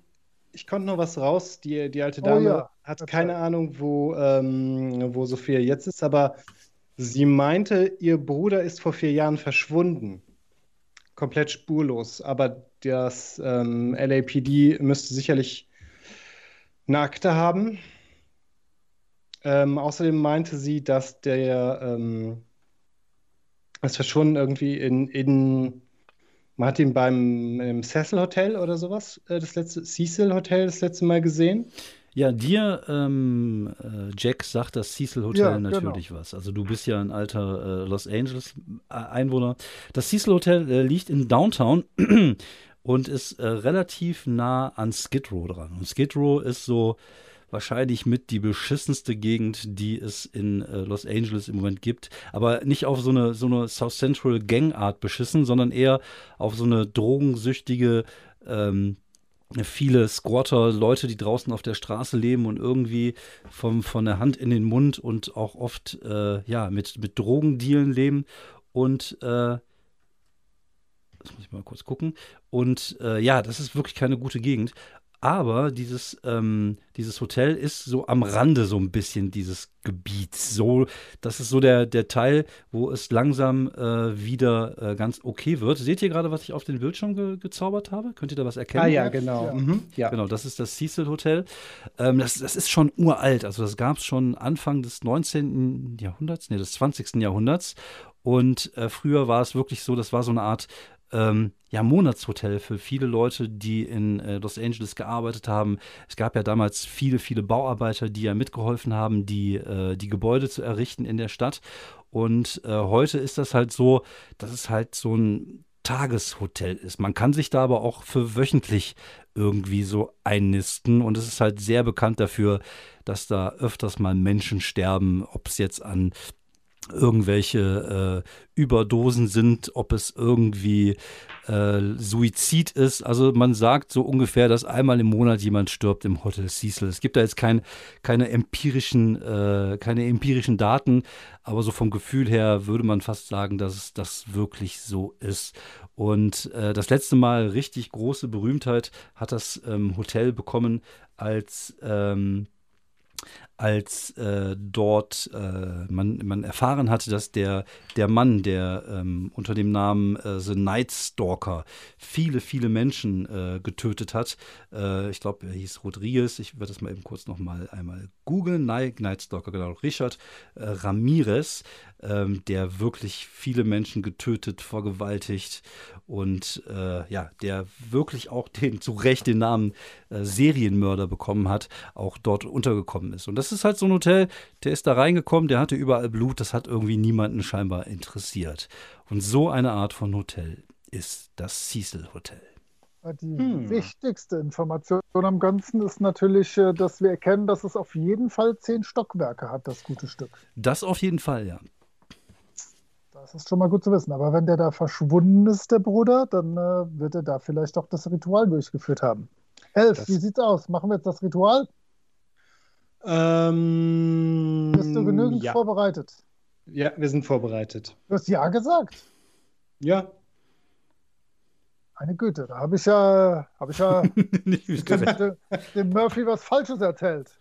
Ich konnte noch was raus. Die, die alte Dame oh, ja. hat keine Ahnung, wo, ähm, wo Sophia jetzt ist, aber Sie meinte, ihr Bruder ist vor vier Jahren verschwunden. Komplett spurlos. Aber das ähm, L A P D müsste sicherlich eine Akte haben. Ähm, außerdem meinte sie, dass der ähm, das Verschwunden irgendwie in, in man hat ihn beim im Cecil Hotel oder sowas, äh, das letzte Cecil Hotel das letzte Mal gesehen. Ja, dir, ähm, Jack, sagt das Cecil Hotel ja, natürlich genau. was. Also du bist ja ein alter äh, Los Angeles-Einwohner. Das Cecil Hotel äh, liegt in Downtown und ist äh, relativ nah an Skid Row dran. Und Skid Row ist so wahrscheinlich mit die beschissenste Gegend, die es in äh, Los Angeles im Moment gibt. Aber nicht auf so eine, so eine South Central Gang-Art beschissen, sondern eher auf so eine drogensüchtige, ähm, viele Squatter, Leute, die draußen auf der Straße leben und irgendwie vom, von der Hand in den Mund und auch oft äh, ja, mit, mit Drogendealen leben. Und äh, das muss ich mal kurz gucken. Und äh, ja, das ist wirklich keine gute Gegend. Aber dieses, ähm, dieses Hotel ist so am Rande so ein bisschen dieses Gebiets. So, das ist so der, der Teil, wo es langsam äh, wieder äh, ganz okay wird. Seht ihr gerade, was ich auf den Bildschirm ge- gezaubert habe? Könnt ihr da was erkennen? Ah ja, genau. Ja. Mhm. Ja. Genau, das ist das Cecil Hotel. Ähm, das, das ist schon uralt. Also das gab es schon Anfang des neunzehnten. Jahrhunderts, nee, des zwanzigsten. Jahrhunderts. Und äh, früher war es wirklich so, das war so eine Art Ähm, ja, Monatshotel für viele Leute, die in äh, Los Angeles gearbeitet haben. Es gab ja damals viele, viele Bauarbeiter, die ja mitgeholfen haben, die, äh, die Gebäude zu errichten in der Stadt. Und äh, heute ist das halt so, dass es halt so ein Tageshotel ist. Man kann sich da aber auch für wöchentlich irgendwie so einnisten. Und es ist halt sehr bekannt dafür, dass da öfters mal Menschen sterben, ob es jetzt an irgendwelche äh, Überdosen sind, ob es irgendwie äh, Suizid ist. Also man sagt so ungefähr, dass einmal im Monat jemand stirbt im Hotel Cecil. Es gibt da jetzt kein, keine, empirischen, äh, keine empirischen Daten, aber so vom Gefühl her würde man fast sagen, dass das wirklich so ist. Und äh, das letzte Mal richtig große Berühmtheit hat das ähm, Hotel bekommen, als ähm, als äh, dort äh, man, man erfahren hatte, dass der, der Mann, der ähm, unter dem Namen äh, The Night Stalker viele, viele Menschen äh, getötet hat. Äh, ich glaube, er hieß Rodriguez. Ich werde das mal eben kurz noch mal einmal googeln. Night Stalker, genau. Richard äh, Ramirez, äh, der wirklich viele Menschen getötet, vergewaltigt und äh, ja, der wirklich auch den, zu Recht den Namen äh, Serienmörder bekommen hat, auch dort untergekommen ist. Und das ist halt so ein Hotel, der ist da reingekommen, der hatte überall Blut, das hat irgendwie niemanden scheinbar interessiert. Und so eine Art von Hotel ist das Cecil Hotel. Die hm. wichtigste Information am Ganzen ist natürlich, dass wir erkennen, dass es auf jeden Fall zehn Stockwerke hat, das gute Stück. Das auf jeden Fall, ja. Das ist schon mal gut zu wissen. Aber wenn der da verschwunden ist, der Bruder, dann äh, wird er da vielleicht auch das Ritual durchgeführt haben. Elf, das- wie sieht's aus? Machen wir jetzt das Ritual? Ähm, Bist du genügend ja. vorbereitet? Ja, wir sind vorbereitet. Du hast ja gesagt. Ja. Eine Güte, da habe ich ja, habe ich ja nicht dem, dem Murphy was Falsches erzählt.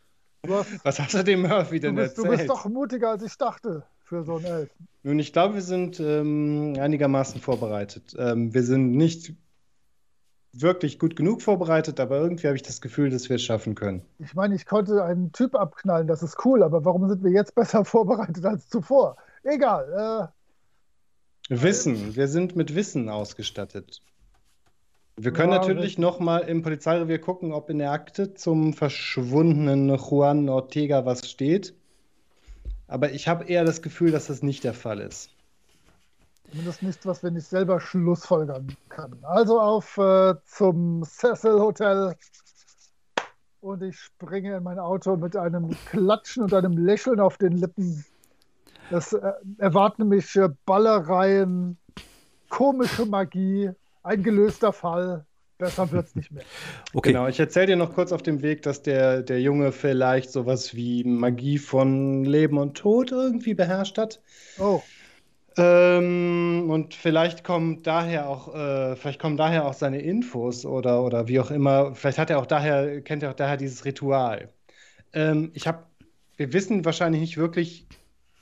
Du hast, was hast du dem Murphy denn du bist, erzählt? Du bist doch mutiger, als ich dachte, für so einen Elf. Nun, ich glaube, wir sind ähm, einigermaßen vorbereitet. Ähm, wir sind nicht wirklich gut genug vorbereitet, aber irgendwie habe ich das Gefühl, dass wir es schaffen können. Ich meine, ich konnte einen Typ abknallen, das ist cool, aber warum sind wir jetzt besser vorbereitet als zuvor? Egal. Äh, Wissen, wir sind mit Wissen ausgestattet. Wir können ja, natürlich nochmal im Polizeirevier gucken, ob in der Akte zum verschwundenen Juan Ortega was steht. Aber ich habe eher das Gefühl, dass das nicht der Fall ist. Zumindest nichts, was wir nicht selber schlussfolgern können. Also auf äh, zum Cecil Hotel. Und ich springe in mein Auto mit einem Klatschen und einem Lächeln auf den Lippen. Es äh, erwarten mich äh, Ballereien, komische Magie, ein gelöster Fall. Besser wird's nicht mehr. Okay. Genau, ich erzähle dir noch kurz auf dem Weg, dass der, der Junge vielleicht sowas wie Magie von Leben und Tod irgendwie beherrscht hat. Oh. Ähm, und vielleicht kommen daher auch, äh, vielleicht kommen daher auch seine Infos oder, oder wie auch immer. Vielleicht hat er auch daher, kennt er auch daher dieses Ritual. Ähm, ich habe, wir wissen wahrscheinlich nicht wirklich,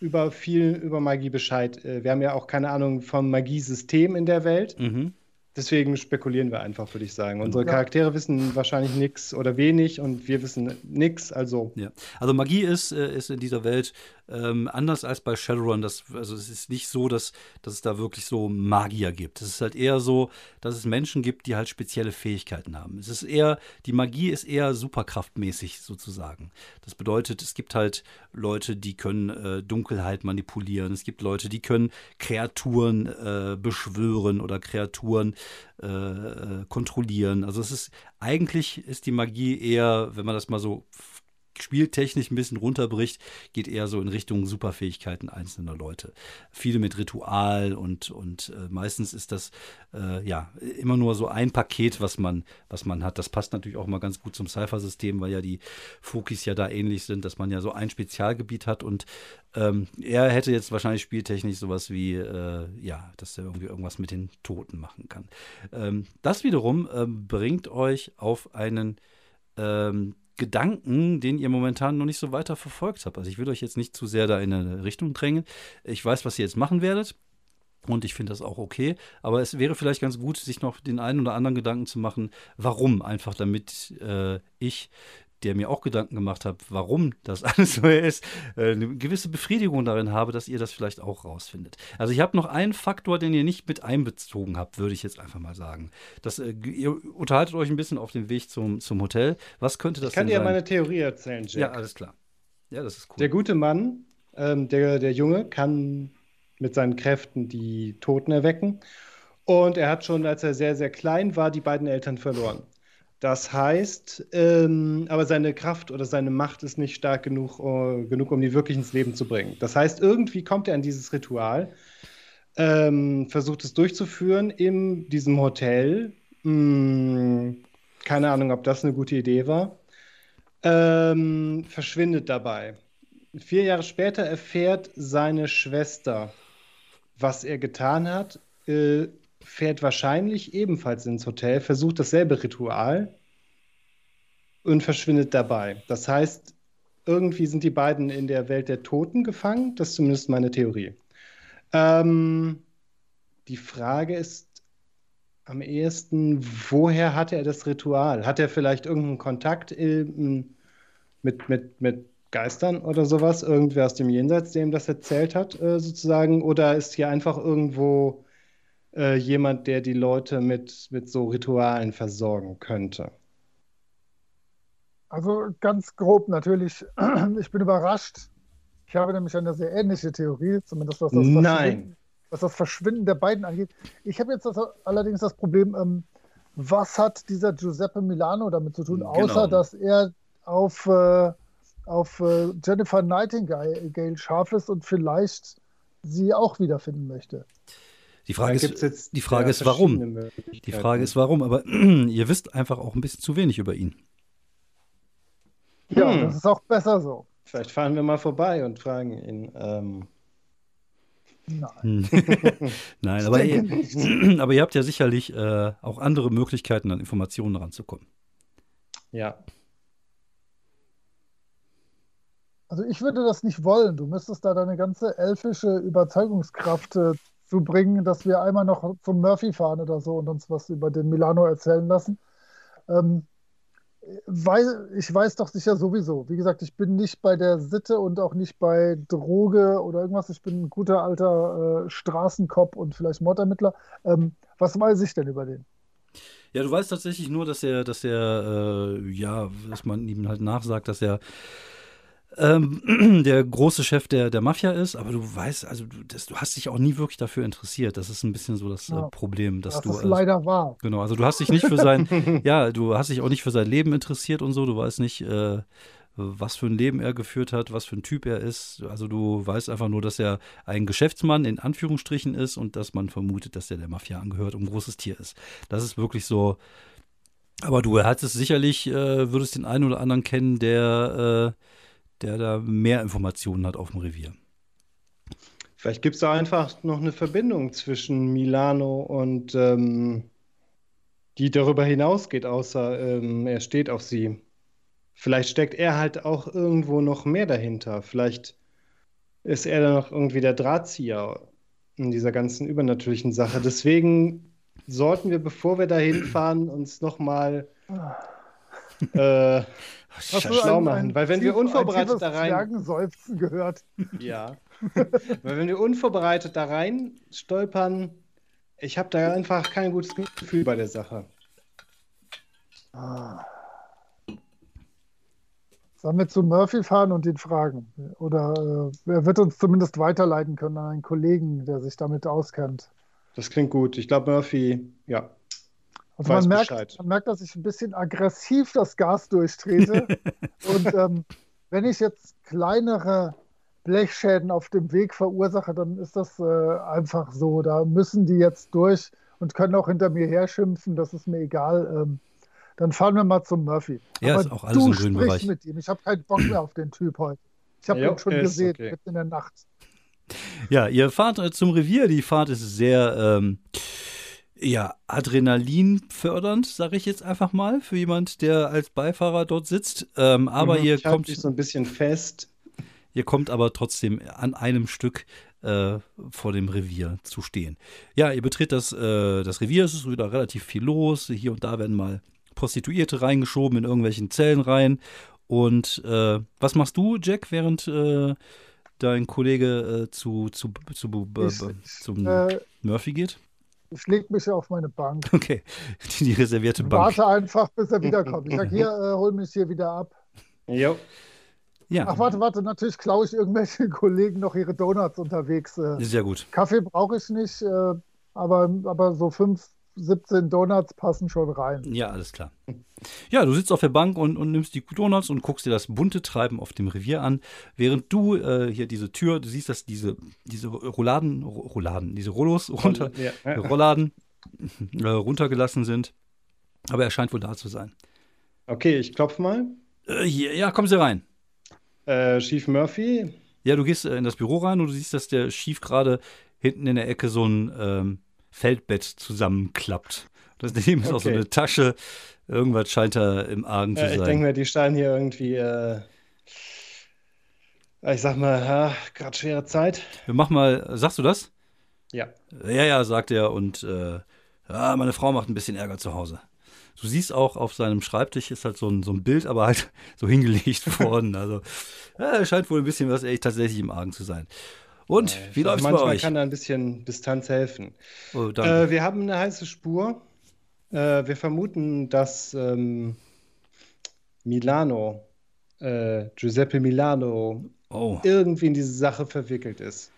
über viel über Magie Bescheid. Wir haben ja auch keine Ahnung vom Magiesystem in der Welt. Mhm. Deswegen spekulieren wir einfach, würde ich sagen. Unsere ja. Charaktere wissen wahrscheinlich nichts oder wenig und wir wissen nichts. Also ja. also Magie ist, ist in dieser Welt ähm, anders als bei Shadowrun. Das, also es ist nicht so, dass, dass es da wirklich so Magier gibt. Es ist halt eher so, dass es Menschen gibt, die halt spezielle Fähigkeiten haben. Es ist eher, die Magie ist eher superkraftmäßig sozusagen. Das bedeutet, es gibt halt Leute, die können äh, Dunkelheit manipulieren. Es gibt Leute, die können Kreaturen äh, beschwören oder Kreaturen Äh, kontrollieren. Also es ist, eigentlich ist die Magie eher, wenn man das mal so spieltechnisch ein bisschen runterbricht, geht eher so in Richtung Superfähigkeiten einzelner Leute. Viele mit Ritual und, und äh, meistens ist das äh, ja immer nur so ein Paket, was man, was man hat. Das passt natürlich auch mal ganz gut zum Cypher-System, weil ja die Fokis ja da ähnlich sind, dass man ja so ein Spezialgebiet hat und ähm, er hätte jetzt wahrscheinlich spieltechnisch sowas wie, äh, ja, dass er irgendwie irgendwas mit den Toten machen kann. Ähm, das wiederum ähm, bringt euch auf einen ähm, Gedanken, den ihr momentan noch nicht so weiter verfolgt habt. Also ich will euch jetzt nicht zu sehr da in eine Richtung drängen. Ich weiß, was ihr jetzt machen werdet und ich finde das auch okay. Aber es wäre vielleicht ganz gut, sich noch den einen oder anderen Gedanken zu machen, warum. Einfach damit äh, ich, der mir auch Gedanken gemacht hat, warum das alles so ist, äh, eine gewisse Befriedigung darin habe, dass ihr das vielleicht auch rausfindet. Also ich habe noch einen Faktor, den ihr nicht mit einbezogen habt, würde ich jetzt einfach mal sagen. Das, äh, ihr unterhaltet euch ein bisschen auf dem Weg zum, zum Hotel. Was könnte das denn sein? Ich kann dir meine Theorie erzählen, Jack. Ja, alles klar. Ja, das ist cool. Der gute Mann, ähm, der, der Junge, kann mit seinen Kräften die Toten erwecken. Und er hat schon, als er sehr, sehr klein war, die beiden Eltern verloren. Das heißt, ähm, aber seine Kraft oder seine Macht ist nicht stark genug, uh, genug, um die wirklich ins Leben zu bringen. Das heißt, irgendwie kommt er an dieses Ritual, ähm, versucht es durchzuführen in diesem Hotel. Mh, keine Ahnung, ob das eine gute Idee war. Ähm, verschwindet dabei. Vier Jahre später erfährt seine Schwester, was er getan hat, äh, fährt wahrscheinlich ebenfalls ins Hotel, versucht dasselbe Ritual und verschwindet dabei. Das heißt, irgendwie sind die beiden in der Welt der Toten gefangen. Das ist zumindest meine Theorie. Ähm, die Frage ist am ehesten, woher hatte er das Ritual? Hat er vielleicht irgendeinen Kontakt mit, mit, mit Geistern oder sowas? Irgendwer aus dem Jenseits, dem das erzählt hat, sozusagen? Oder ist hier einfach irgendwo jemand, der die Leute mit, mit so Ritualen versorgen könnte? Also ganz grob natürlich, ich bin überrascht. Ich habe nämlich eine sehr ähnliche Theorie, zumindest was das, Verschwinden, was das Verschwinden der beiden angeht. Ich habe jetzt das, allerdings das Problem, ähm, was hat dieser Giuseppe Milano damit zu tun, außer genau. dass er auf, äh, auf äh, Jennifer Nightingale scharf ist und vielleicht sie auch wiederfinden möchte. Die Frage ist, jetzt, die Frage ja, ist warum. Die Frage ist warum, aber ihr wisst einfach auch ein bisschen zu wenig über ihn. Ja, hm. das ist auch besser so. Vielleicht fahren wir mal vorbei und fragen ihn. Ähm Nein. Nein, aber ihr, aber ihr habt ja sicherlich äh, auch andere Möglichkeiten, an Informationen ranzukommen. Ja. Also ich würde das nicht wollen. Du müsstest da deine ganze elfische Überzeugungskraft äh, zu bringen, dass wir einmal noch zum Murphy fahren oder so und uns was über den Milano erzählen lassen. Ähm, weil, ich weiß doch sicher sowieso. Wie gesagt, ich bin nicht bei der Sitte und auch nicht bei Droge oder irgendwas. Ich bin ein guter alter äh, Straßenkopf und vielleicht Mordermittler. Ähm, was weiß ich denn über den? Ja, du weißt tatsächlich nur, dass er, dass er, äh, ja, dass man ihm halt nachsagt, dass er Ähm, der große Chef der, der Mafia ist, aber du weißt, also du, das, du hast dich auch nie wirklich dafür interessiert. Das ist ein bisschen so das ja, äh, Problem, dass das du. Das ist also, leider wahr. Genau, also du hast dich nicht für sein, ja, du hast dich auch nicht für sein Leben interessiert und so. Du weißt nicht, äh, was für ein Leben er geführt hat, was für ein Typ er ist. Also du weißt einfach nur, dass er ein Geschäftsmann in Anführungsstrichen ist und dass man vermutet, dass er der Mafia angehört und ein großes Tier ist. Das ist wirklich so. Aber du hattest sicherlich, äh, würdest den einen oder anderen kennen, der äh, der da mehr Informationen hat auf dem Revier. Vielleicht gibt es da einfach noch eine Verbindung zwischen Milano und ähm, die darüber hinausgeht, außer ähm, er steht auf sie. Vielleicht steckt er halt auch irgendwo noch mehr dahinter. Vielleicht ist er dann noch irgendwie der Drahtzieher in dieser ganzen übernatürlichen Sache. Deswegen sollten wir, bevor wir da hinfahren, uns nochmal äh, schlau machen. Weil wenn wir unvorbereitet da rein... Seufzen gehört. Ja. Weil wenn wir unvorbereitet da rein stolpern, ich habe da einfach kein gutes Gefühl bei der Sache. Ah. Sollen wir zu Murphy fahren und ihn fragen? Oder äh, er wird uns zumindest weiterleiten können an einen Kollegen, der sich damit auskennt. Das klingt gut. Ich glaube, Murphy, ja. Also man merkt, man merkt, dass ich ein bisschen aggressiv das Gas durchtrete. Und ähm, wenn ich jetzt kleinere Blechschäden auf dem Weg verursache, dann ist das äh, einfach so. Da müssen die jetzt durch und können auch hinter mir herschimpfen. Das ist mir egal. Ähm, Dann fahren wir mal zum Murphy. Ja, aber ist auch alles im grünen Bereich. Mit ihm. Ich habe keinen Bock mehr auf den Typ heute. Ich habe ja, ihn schon gesehen, okay. Mitten in der Nacht. Ja, ihr fahrt äh, zum Revier. Die Fahrt ist sehr ähm, ja, adrenalinfördernd, sage ich jetzt einfach mal, für jemand, der als Beifahrer dort sitzt. Ähm, aber mhm, ihr kommt sich so ein bisschen fest. Ihr kommt aber trotzdem an einem Stück äh, vor dem Revier zu stehen. Ja, ihr betritt das, äh, das Revier. Es ist wieder relativ viel los. Hier und da werden mal Prostituierte reingeschoben in irgendwelchen Zellen rein. Und äh, was machst du, Jack, während äh, dein Kollege äh, zu, zu, zu, b- ich, zum äh, Murphy geht? Ich lege mich auf meine Bank. Okay, die reservierte ich Bank. Warte einfach, bis er wiederkommt. Ich sage, hier, äh, hol mich hier wieder ab. Jo. Ja. Ach, warte, warte, natürlich klaue ich irgendwelchen Kollegen noch ihre Donuts unterwegs. Äh, Sehr gut. Kaffee brauche ich nicht, äh, aber, aber so fünf siebzehn Donuts passen schon rein. Ja, alles klar. Ja, du sitzt auf der Bank und, und nimmst die Donuts und guckst dir das bunte Treiben auf dem Revier an, während du äh, hier diese Tür, du siehst, dass diese, diese Rolladen, Rolladen, diese Rollos runter, ja. Rolladen äh, runtergelassen sind. Aber er scheint wohl da zu sein. Okay, ich klopfe mal. Äh, hier, ja, kommen Sie rein. Äh, Chief Murphy? Ja, du gehst äh, in das Büro rein und du siehst, dass der Chief gerade hinten in der Ecke so ein ähm, Feldbett zusammenklappt. Das daneben ist okay. Auch so eine Tasche. Irgendwas scheint da im Argen ja, zu sein. Ich denke mir, die scheinen hier irgendwie, äh, ich sag mal, ja, gerade schwere Zeit. Wir machen mal, sagst du das? Ja. Ja, ja, sagt er und äh, ja, meine Frau macht ein bisschen Ärger zu Hause. Du siehst auch, auf seinem Schreibtisch ist halt so ein, so ein Bild, aber halt so hingelegt worden. Also ja, scheint wohl ein bisschen was echt tatsächlich im Argen zu sein. Und, ja, wie läuft's bei euch? Manchmal kann da ein bisschen Distanz helfen. Oh, äh, wir haben eine heiße Spur. Äh, wir vermuten, dass ähm, Milano, äh, Giuseppe Milano, oh. irgendwie in diese Sache verwickelt ist.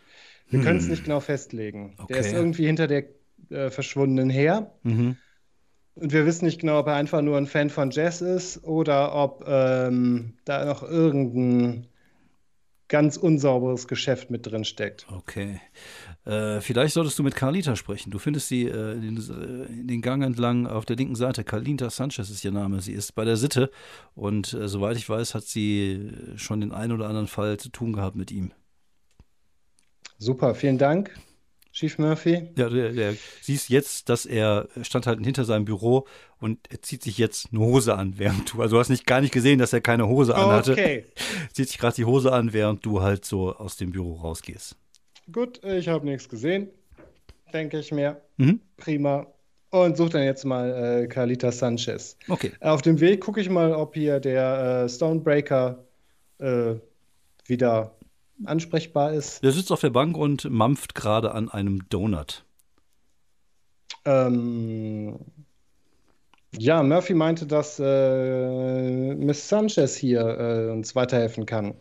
Wir hm. können es nicht genau festlegen. Okay. Der ist irgendwie hinter der äh, Verschwundenen her. Mhm. Und wir wissen nicht genau, ob er einfach nur ein Fan von Jazz ist oder ob ähm, da noch irgendein ganz unsauberes Geschäft mit drin steckt. Okay. Äh, vielleicht solltest du mit Carlita sprechen. Du findest sie äh, in, in den Gang entlang auf der linken Seite. Carlita Sanchez ist ihr Name. Sie ist bei der Sitte und äh, soweit ich weiß, hat sie schon den einen oder anderen Fall zu tun gehabt mit ihm. Super, vielen Dank, Chief Murphy. Ja, der, der siehst jetzt, dass er standhaltend hinter seinem Büro und er zieht sich jetzt eine Hose an, während du, also du hast nicht, gar nicht gesehen, dass er keine Hose anhatte. Okay. Zieht sich gerade die Hose an, während du halt so aus dem Büro rausgehst. Gut, ich habe nichts gesehen, denke ich mir. Mhm. Prima. Und such dann jetzt mal äh, Carlita Sanchez. Okay. Auf dem Weg gucke ich mal, ob hier der äh, Stonebreaker äh, wieder ansprechbar ist. Der sitzt auf der Bank und mampft gerade an einem Donut. Ähm, ja, Murphy meinte, dass äh, Miss Sanchez hier äh, uns weiterhelfen kann.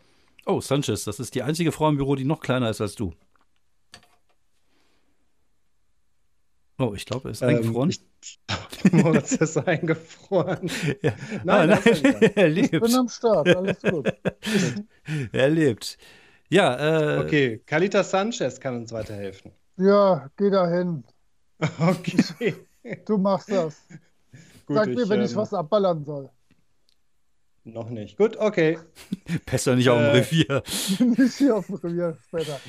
Oh, Sanchez, das ist die einzige Frau im Büro, die noch kleiner ist als du. Oh, ich glaube, er ist ähm, eingefroren. Ich glaube, Moritz ist eingefroren. Ja. Nein, ah, nein. Er lebt. Ich bin am Start, alles gut. Er lebt. Ja, äh, okay, Carlita Sanchez kann uns weiterhelfen. Ja, geh da hin. Okay. Du machst das. Gut, Sag mir, ich, wenn ähm, ich was abballern soll. Noch nicht. Gut, okay. Besser nicht äh, auf dem Revier. Nicht hier auf dem Revier, später.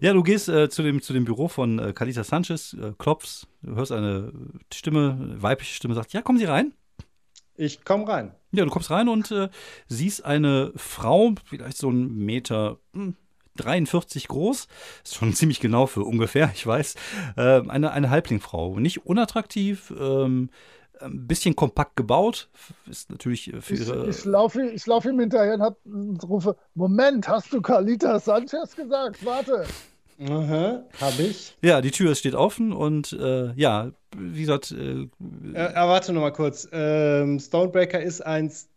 Ja, du gehst äh, zu, dem, zu dem Büro von äh, Carlita Sanchez, äh, klopfst, du hörst eine Stimme, eine weibliche Stimme, sagt, ja, kommen Sie rein. Ich komme rein. Ja, du kommst rein und äh, siehst eine Frau, vielleicht so einen Meter... Mh, eins Komma dreiundvierzig groß. Ist schon ziemlich genau für ungefähr, ich weiß. Äh, eine, eine Halblingfrau. Nicht unattraktiv, ähm, ein bisschen kompakt gebaut. Ist natürlich für ihre. Ich, ich laufe ich lauf ihm hinterher und, hab, und rufe: Moment, hast du Carlita Sanchez gesagt? Warte. Mhm, hab ich. Ja, die Tür steht offen und äh, ja, wie gesagt. Äh, äh, warte noch mal kurz. Ähm, Stonebreaker ist eins Komma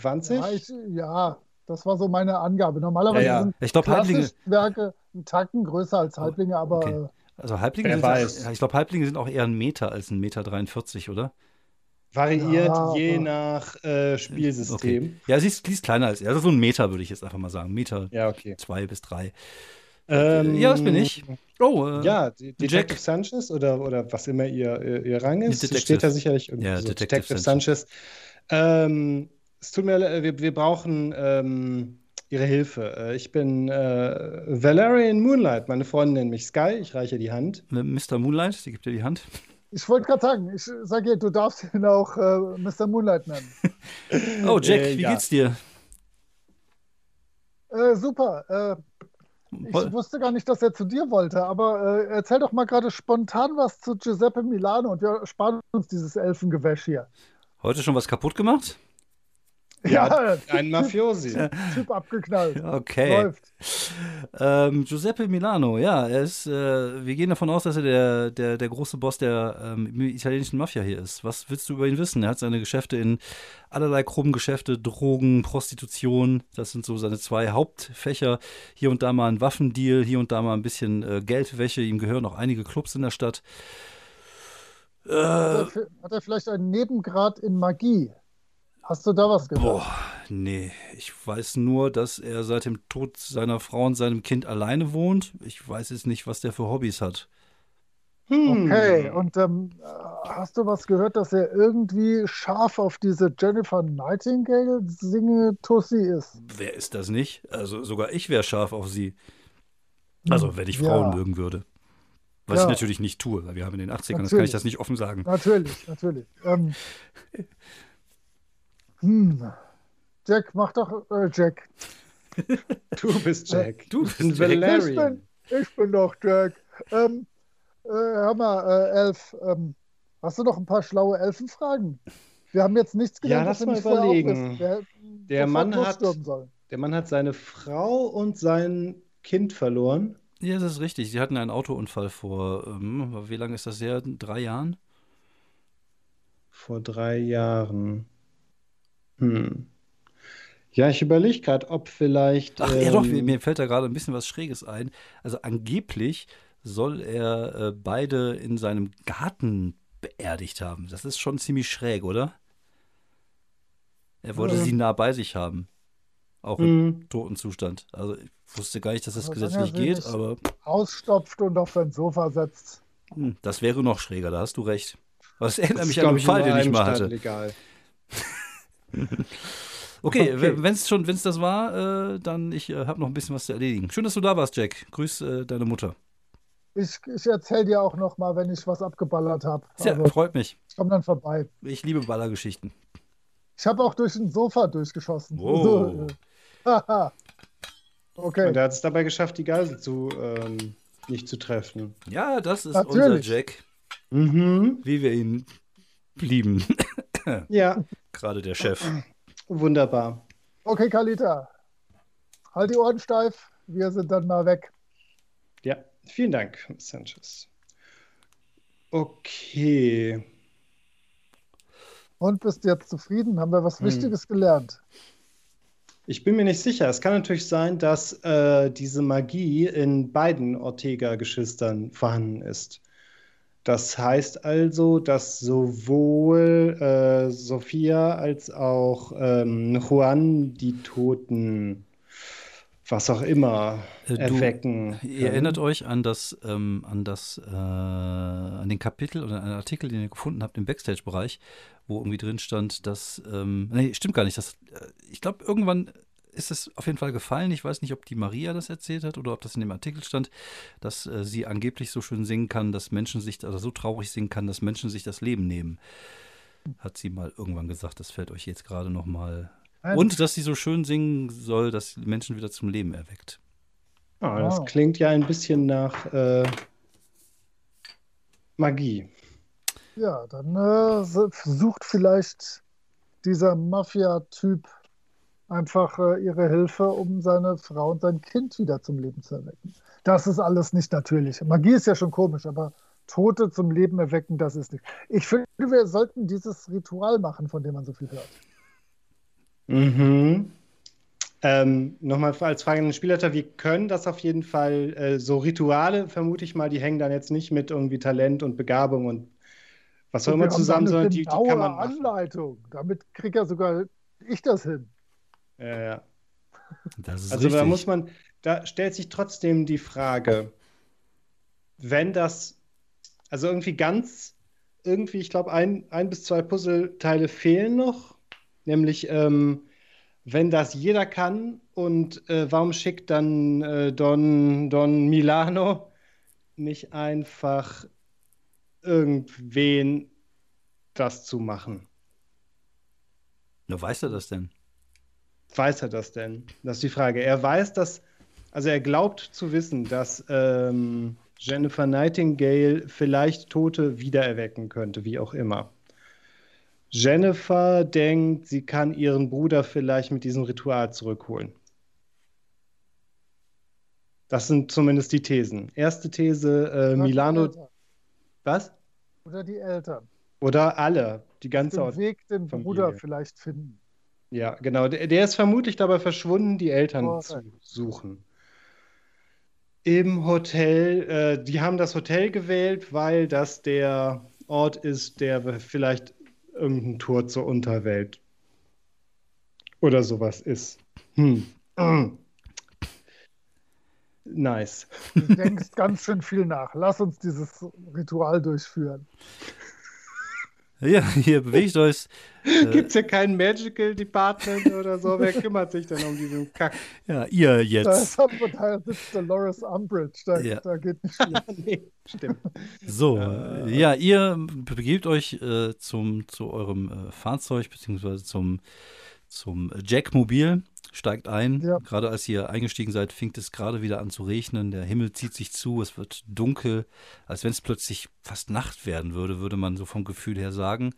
zwanzig. Ja, ich, ja, das war so meine Angabe. Normalerweise ja, ja. sind ich glaub, klassisch Werke einen Tacken größer als Halblinge, aber. Okay. Also Halblinge sind auch, ich glaube, Halblinge sind auch eher ein Meter als ein Meter dreiundvierzig, oder? Variiert ja, je nach äh, Spielsystem. Okay. Ja, sie ist, sie ist kleiner als er. Also so ein Meter würde ich jetzt einfach mal sagen. Meter ja, okay. zwei bis drei. Ähm, ja, das bin ich. Oh, äh, ja, Detective Jack. Sanchez oder, oder was immer ihr, ihr, ihr Rang ist, Detective. Steht da sicherlich irgendwie. Ja, so. Detective, Detective Sanchez. Sanchez. Ähm, es tut mir leid, wir, wir brauchen ähm, ihre Hilfe. Ich bin äh, Valerian Moonlight. Meine Freundin nennt mich Sky. Ich reiche die Hand. Mister Moonlight, sie gibt dir die Hand. Ich wollte gerade sagen, ich sage dir, du darfst ihn auch äh, Mister Moonlight nennen. Oh, Jack, äh, wie ja. geht's dir? Äh, super, äh, Ich wusste gar nicht, dass er zu dir wollte, aber äh, erzähl doch mal gerade spontan was zu Giuseppe Milano und wir sparen uns dieses Elfengewäsch hier. Heute schon was kaputt gemacht? Ja, ja, ein Mafiosi. Typ, typ abgeknallt. Okay. Läuft. Ähm, Giuseppe Milano, ja, er ist, äh, wir gehen davon aus, dass er der, der, der große Boss der ähm, italienischen Mafia hier ist. Was willst du über ihn wissen? Er hat seine Geschäfte in allerlei krummen Geschäfte, Drogen, Prostitution, das sind so seine zwei Hauptfächer. Hier und da mal ein Waffendeal, hier und da mal ein bisschen äh, Geldwäsche. Ihm gehören auch einige Clubs in der Stadt. Äh, hat, er, hat er vielleicht einen Nebengrad in Magie? Hast du da was gehört? Boah, nee. Ich weiß nur, dass er seit dem Tod seiner Frau und seinem Kind alleine wohnt. Ich weiß jetzt nicht, was der für Hobbys hat. Hm. Okay, und ähm, hast du was gehört, dass er irgendwie scharf auf diese Jennifer Nightingale Singetussi ist? Wer ist das nicht? Also sogar ich wäre scharf auf sie. Also wenn ich Frauen ja. mögen würde. Was ja. ich natürlich nicht tue, weil wir haben in den achtzigern, natürlich. Das kann ich das nicht offen sagen. Natürlich, natürlich. Ähm... Hm. Jack, mach doch äh, Jack. Du bist Jack. Du bist ich Valerian. Bin, ich bin doch Jack. Ähm, äh, hör mal, äh, Elf, ähm, hast du noch ein paar schlaue Elfenfragen? Wir haben jetzt nichts gelernt, ja, was wir nicht überlegen. Der, der, Mann hat, der Mann hat seine Frau und sein Kind verloren. Ja, das ist richtig. Sie hatten einen Autounfall vor, ähm, wie lange ist das her? Drei Jahren? Vor drei Jahren. Hm. Ja, ich überlege gerade, ob vielleicht... Ach ähm, ja doch, mir fällt da gerade ein bisschen was Schräges ein. Also angeblich soll er äh, beide in seinem Garten beerdigt haben. Das ist schon ziemlich schräg, oder? Er wollte ja. sie nah bei sich haben. Auch im mhm. toten Zustand. Also ich wusste gar nicht, dass das gesetzlich geht, aber... Ausstopft und auf sein Sofa setzt. Hm, das wäre noch schräger, da hast du recht. Was erinnert mich an einen Fall, den ich mal hatte. Legal. Okay, okay. wenn es schon, wenn es das war, äh, dann ich äh, habe noch ein bisschen was zu erledigen. Schön, dass du da warst, Jack. Grüß äh, deine Mutter. Ich, ich erzähle dir auch noch mal, wenn ich was abgeballert habe. Ja, also, freut mich. Ich komme dann vorbei. Ich liebe Ballergeschichten. Ich habe auch durch ein Sofa durchgeschossen. Oh. Okay. Und er hat es dabei geschafft, die Geisel zu ähm, nicht zu treffen. Ja, das ist Natürlich. unser Jack. Mhm. Wie wir ihn lieben. Ja. Gerade der Chef. Wunderbar. Okay, Carlita. Halt die Ohren steif. Wir sind dann mal weg. Ja, vielen Dank, Sanchez. Okay. Und bist du jetzt zufrieden? Haben wir was hm. Wichtiges gelernt? Ich bin mir nicht sicher. Es kann natürlich sein, dass äh, diese Magie in beiden Ortega-Geschwistern vorhanden ist. Das heißt also, dass sowohl äh, Sophia als auch ähm, Juan die Toten, was auch immer, äh, erwecken. Du, ihr erinnert euch an das, ähm, an das, äh, an den Kapitel oder einen Artikel, den ihr gefunden habt im Backstage-Bereich, wo irgendwie drin stand, dass, ähm, nee, stimmt gar nicht, dass, äh, ich glaube, irgendwann ist es auf jeden Fall gefallen. Ich weiß nicht, ob die Maria das erzählt hat oder ob das in dem Artikel stand, dass äh, sie angeblich so schön singen kann, dass Menschen sich, also so traurig singen kann, dass Menschen sich das Leben nehmen. Hat sie mal irgendwann gesagt, das fällt euch jetzt gerade nochmal. Und dass sie so schön singen soll, dass Menschen wieder zum Leben erweckt. Ah, das wow. klingt ja ein bisschen nach äh, Magie. Ja, dann äh, sucht vielleicht dieser Mafia-Typ einfach äh, ihre Hilfe, um seine Frau und sein Kind wieder zum Leben zu erwecken. Das ist alles nicht natürlich. Magie ist ja schon komisch, aber Tote zum Leben erwecken, das ist nicht. Ich finde, wir sollten dieses Ritual machen, von dem man so viel hört. Mhm. Ähm, nochmal als Frage an den Spielleiter, wir können das auf jeden Fall, äh, so Rituale, vermute ich mal, die hängen dann jetzt nicht mit irgendwie Talent und Begabung und was soll immer zusammen, sondern die, die kann man machen. Anleitung. Damit kriege ja sogar ich das hin. Ja, ja. Das ist also richtig. Da muss man, da stellt sich trotzdem die Frage, wenn das, also irgendwie ganz, irgendwie, ich glaube, ein, ein bis zwei Puzzleteile fehlen noch, nämlich, ähm, wenn das jeder kann und äh, warum schickt dann äh, Don, Don Milano nicht einfach irgendwen das zu machen? Na, weiß er das denn? Weiß er das denn? Das ist die Frage. Er weiß, dass, also er glaubt zu wissen, dass ähm, Jennifer Nightingale vielleicht Tote wiedererwecken könnte, wie auch immer. Jennifer denkt, sie kann ihren Bruder vielleicht mit diesem Ritual zurückholen. Das sind zumindest die Thesen. Erste These, äh, Milano... Was? Oder die Eltern. Oder alle. Die ganze Auf dem Weg den Familie. Bruder vielleicht finden. Ja, genau. Der, der ist vermutlich dabei verschwunden, die Eltern oh, zu suchen. Im Hotel, äh, die haben das Hotel gewählt, weil das der Ort ist, der vielleicht irgendein Tor zur Unterwelt oder sowas ist. Hm. Nice. Du denkst ganz schön viel nach. Lass uns dieses Ritual durchführen. Ja, hier bewegt euch. Äh, Gibt es hier kein Magical Department oder so? Wer kümmert sich denn um diesen Kack? Ja, ihr jetzt. Das hat, da sitzt Dolores Umbridge. Da, ja. da geht nicht viel. Nee, stimmt. So, äh, ja, ihr begebt euch äh, zum, zu eurem äh, Fahrzeug, beziehungsweise zum, zum Jackmobil. Steigt ein. Ja. Gerade als ihr eingestiegen seid, fängt es gerade wieder an zu regnen. Der Himmel zieht sich zu, es wird dunkel. Als wenn es plötzlich fast Nacht werden würde, würde man so vom Gefühl her sagen.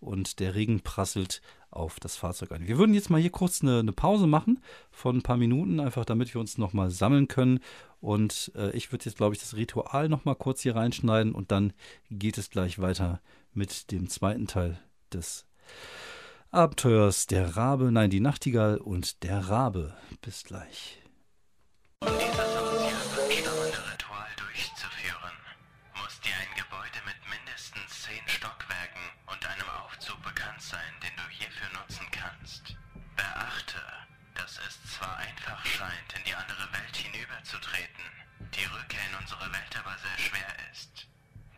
Und der Regen prasselt auf das Fahrzeug ein. Wir würden jetzt mal hier kurz eine, eine Pause machen von ein paar Minuten, einfach damit wir uns nochmal sammeln können. Und äh, ich würde jetzt, glaube ich, das Ritual nochmal kurz hier reinschneiden. Und dann geht es gleich weiter mit dem zweiten Teil des Abenteuers der Rabe, nein, die Nachtigall und der Rabe. Bis gleich. Um das Ritual durchzuführen, muss dir ein Gebäude mit mindestens zehn Stockwerken und einem Aufzug bekannt sein, den du hierfür nutzen kannst. Beachte, dass es zwar einfach scheint, in die andere Welt hinüberzutreten, die Rückkehr in unsere Welt aber sehr schwer ist.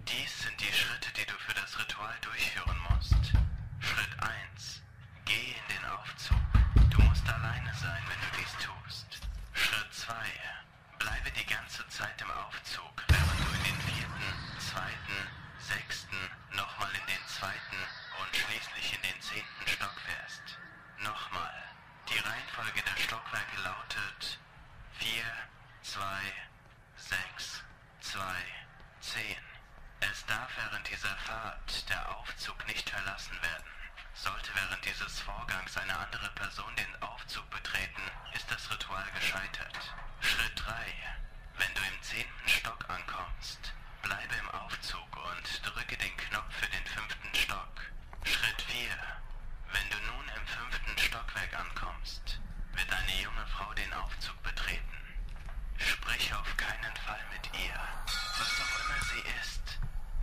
Dies sind die Schritte, die du für das Ritual durchführen musst. Schritt eins. Geh in den Aufzug. Du musst alleine sein, wenn du dies tust. Schritt zwei. Bleibe die ganze Zeit im Aufzug, während du in den vierten, zweiten, sechsten, nochmal in den zweiten und schließlich in den zehnten Stock fährst. Nochmal. Die Reihenfolge der Stockwerke lautet vier, zwei, sechs, zwei, zehn. Es darf während dieser Fahrt der Aufzug nicht verlassen werden. Sollte während dieses Vorgangs eine andere Person den Aufzug betreten, ist das Ritual gescheitert. Schritt drei. Wenn du im zehnten Stock ankommst, bleibe im Aufzug und drücke den Knopf für den fünften Stock. Schritt vier. Wenn du nun im fünften Stockwerk ankommst, wird eine junge Frau den Aufzug betreten. Sprich auf keinen Fall mit ihr. Was auch immer sie ist,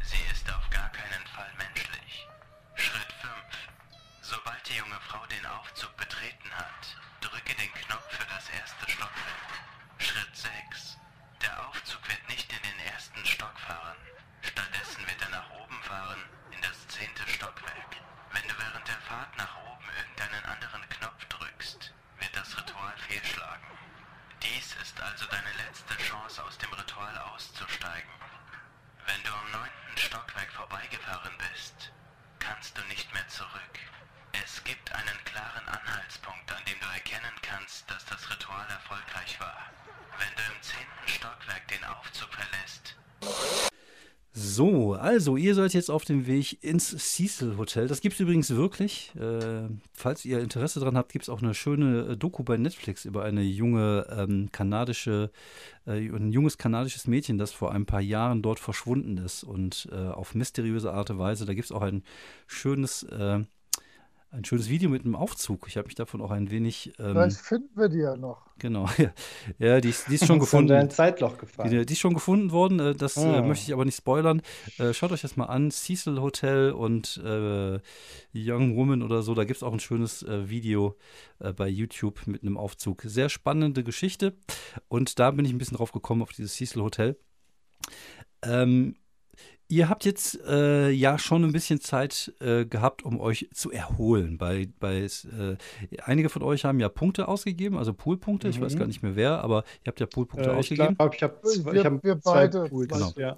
sie ist auf gar keinen Fall menschlich. Schritt fünf. Sobald die junge Frau den Aufzug betreten hat, drücke den Knopf für das erste Stockwerk. Schritt sechs. Der Aufzug wird nicht in den ersten Stock fahren. Stattdessen wird er nach oben fahren, in das zehnte Stockwerk. Wenn du während der Fahrt nach oben irgendeinen anderen Knopf drückst, wird das Ritual fehlschlagen. Dies ist also deine letzte Chance, aus dem Ritual auszusteigen. Wenn du am neunten Stockwerk vorbeigefahren bist, kannst du nicht mehr zurück. Es gibt einen klaren Anhaltspunkt, an dem du erkennen kannst, dass das Ritual erfolgreich war. wenn du im zehnten Stockwerk den Aufzug verlässt. So, also ihr seid jetzt auf dem Weg ins Cecil Hotel. Das gibt es übrigens wirklich. Äh, falls ihr Interesse daran habt, gibt es auch eine schöne äh, Doku bei Netflix über eine junge ähm, kanadische, äh, ein junges kanadisches Mädchen, das vor ein paar Jahren dort verschwunden ist und äh, auf mysteriöse Art und Weise. Da gibt es auch ein schönes, äh, ein schönes Video mit einem Aufzug. Ich habe mich davon auch ein wenig... Ähm, Vielleicht finden wir die ja noch. Genau, ja, ja die, ist, die ist schon gefunden. Ein Zeitloch gefallen. Die, die ist schon gefunden worden, das ja. äh, möchte ich aber nicht spoilern. Äh, schaut euch das mal an, Cecil Hotel und äh, Young Woman oder so, da gibt es auch ein schönes äh, Video äh, bei YouTube mit einem Aufzug. Sehr spannende Geschichte und da bin ich ein bisschen drauf gekommen, auf dieses Cecil Hotel. Ähm, Ihr habt jetzt äh, ja schon ein bisschen Zeit äh, gehabt, um euch zu erholen. Bei, bei, äh, einige von euch haben ja Punkte ausgegeben, also Poolpunkte. Mhm. Ich weiß gar nicht mehr wer, aber ihr habt ja Poolpunkte äh, ausgegeben. Ich glaube, ich habe zwei, wir, ich hab wir beide. Pools. Genau. Ja.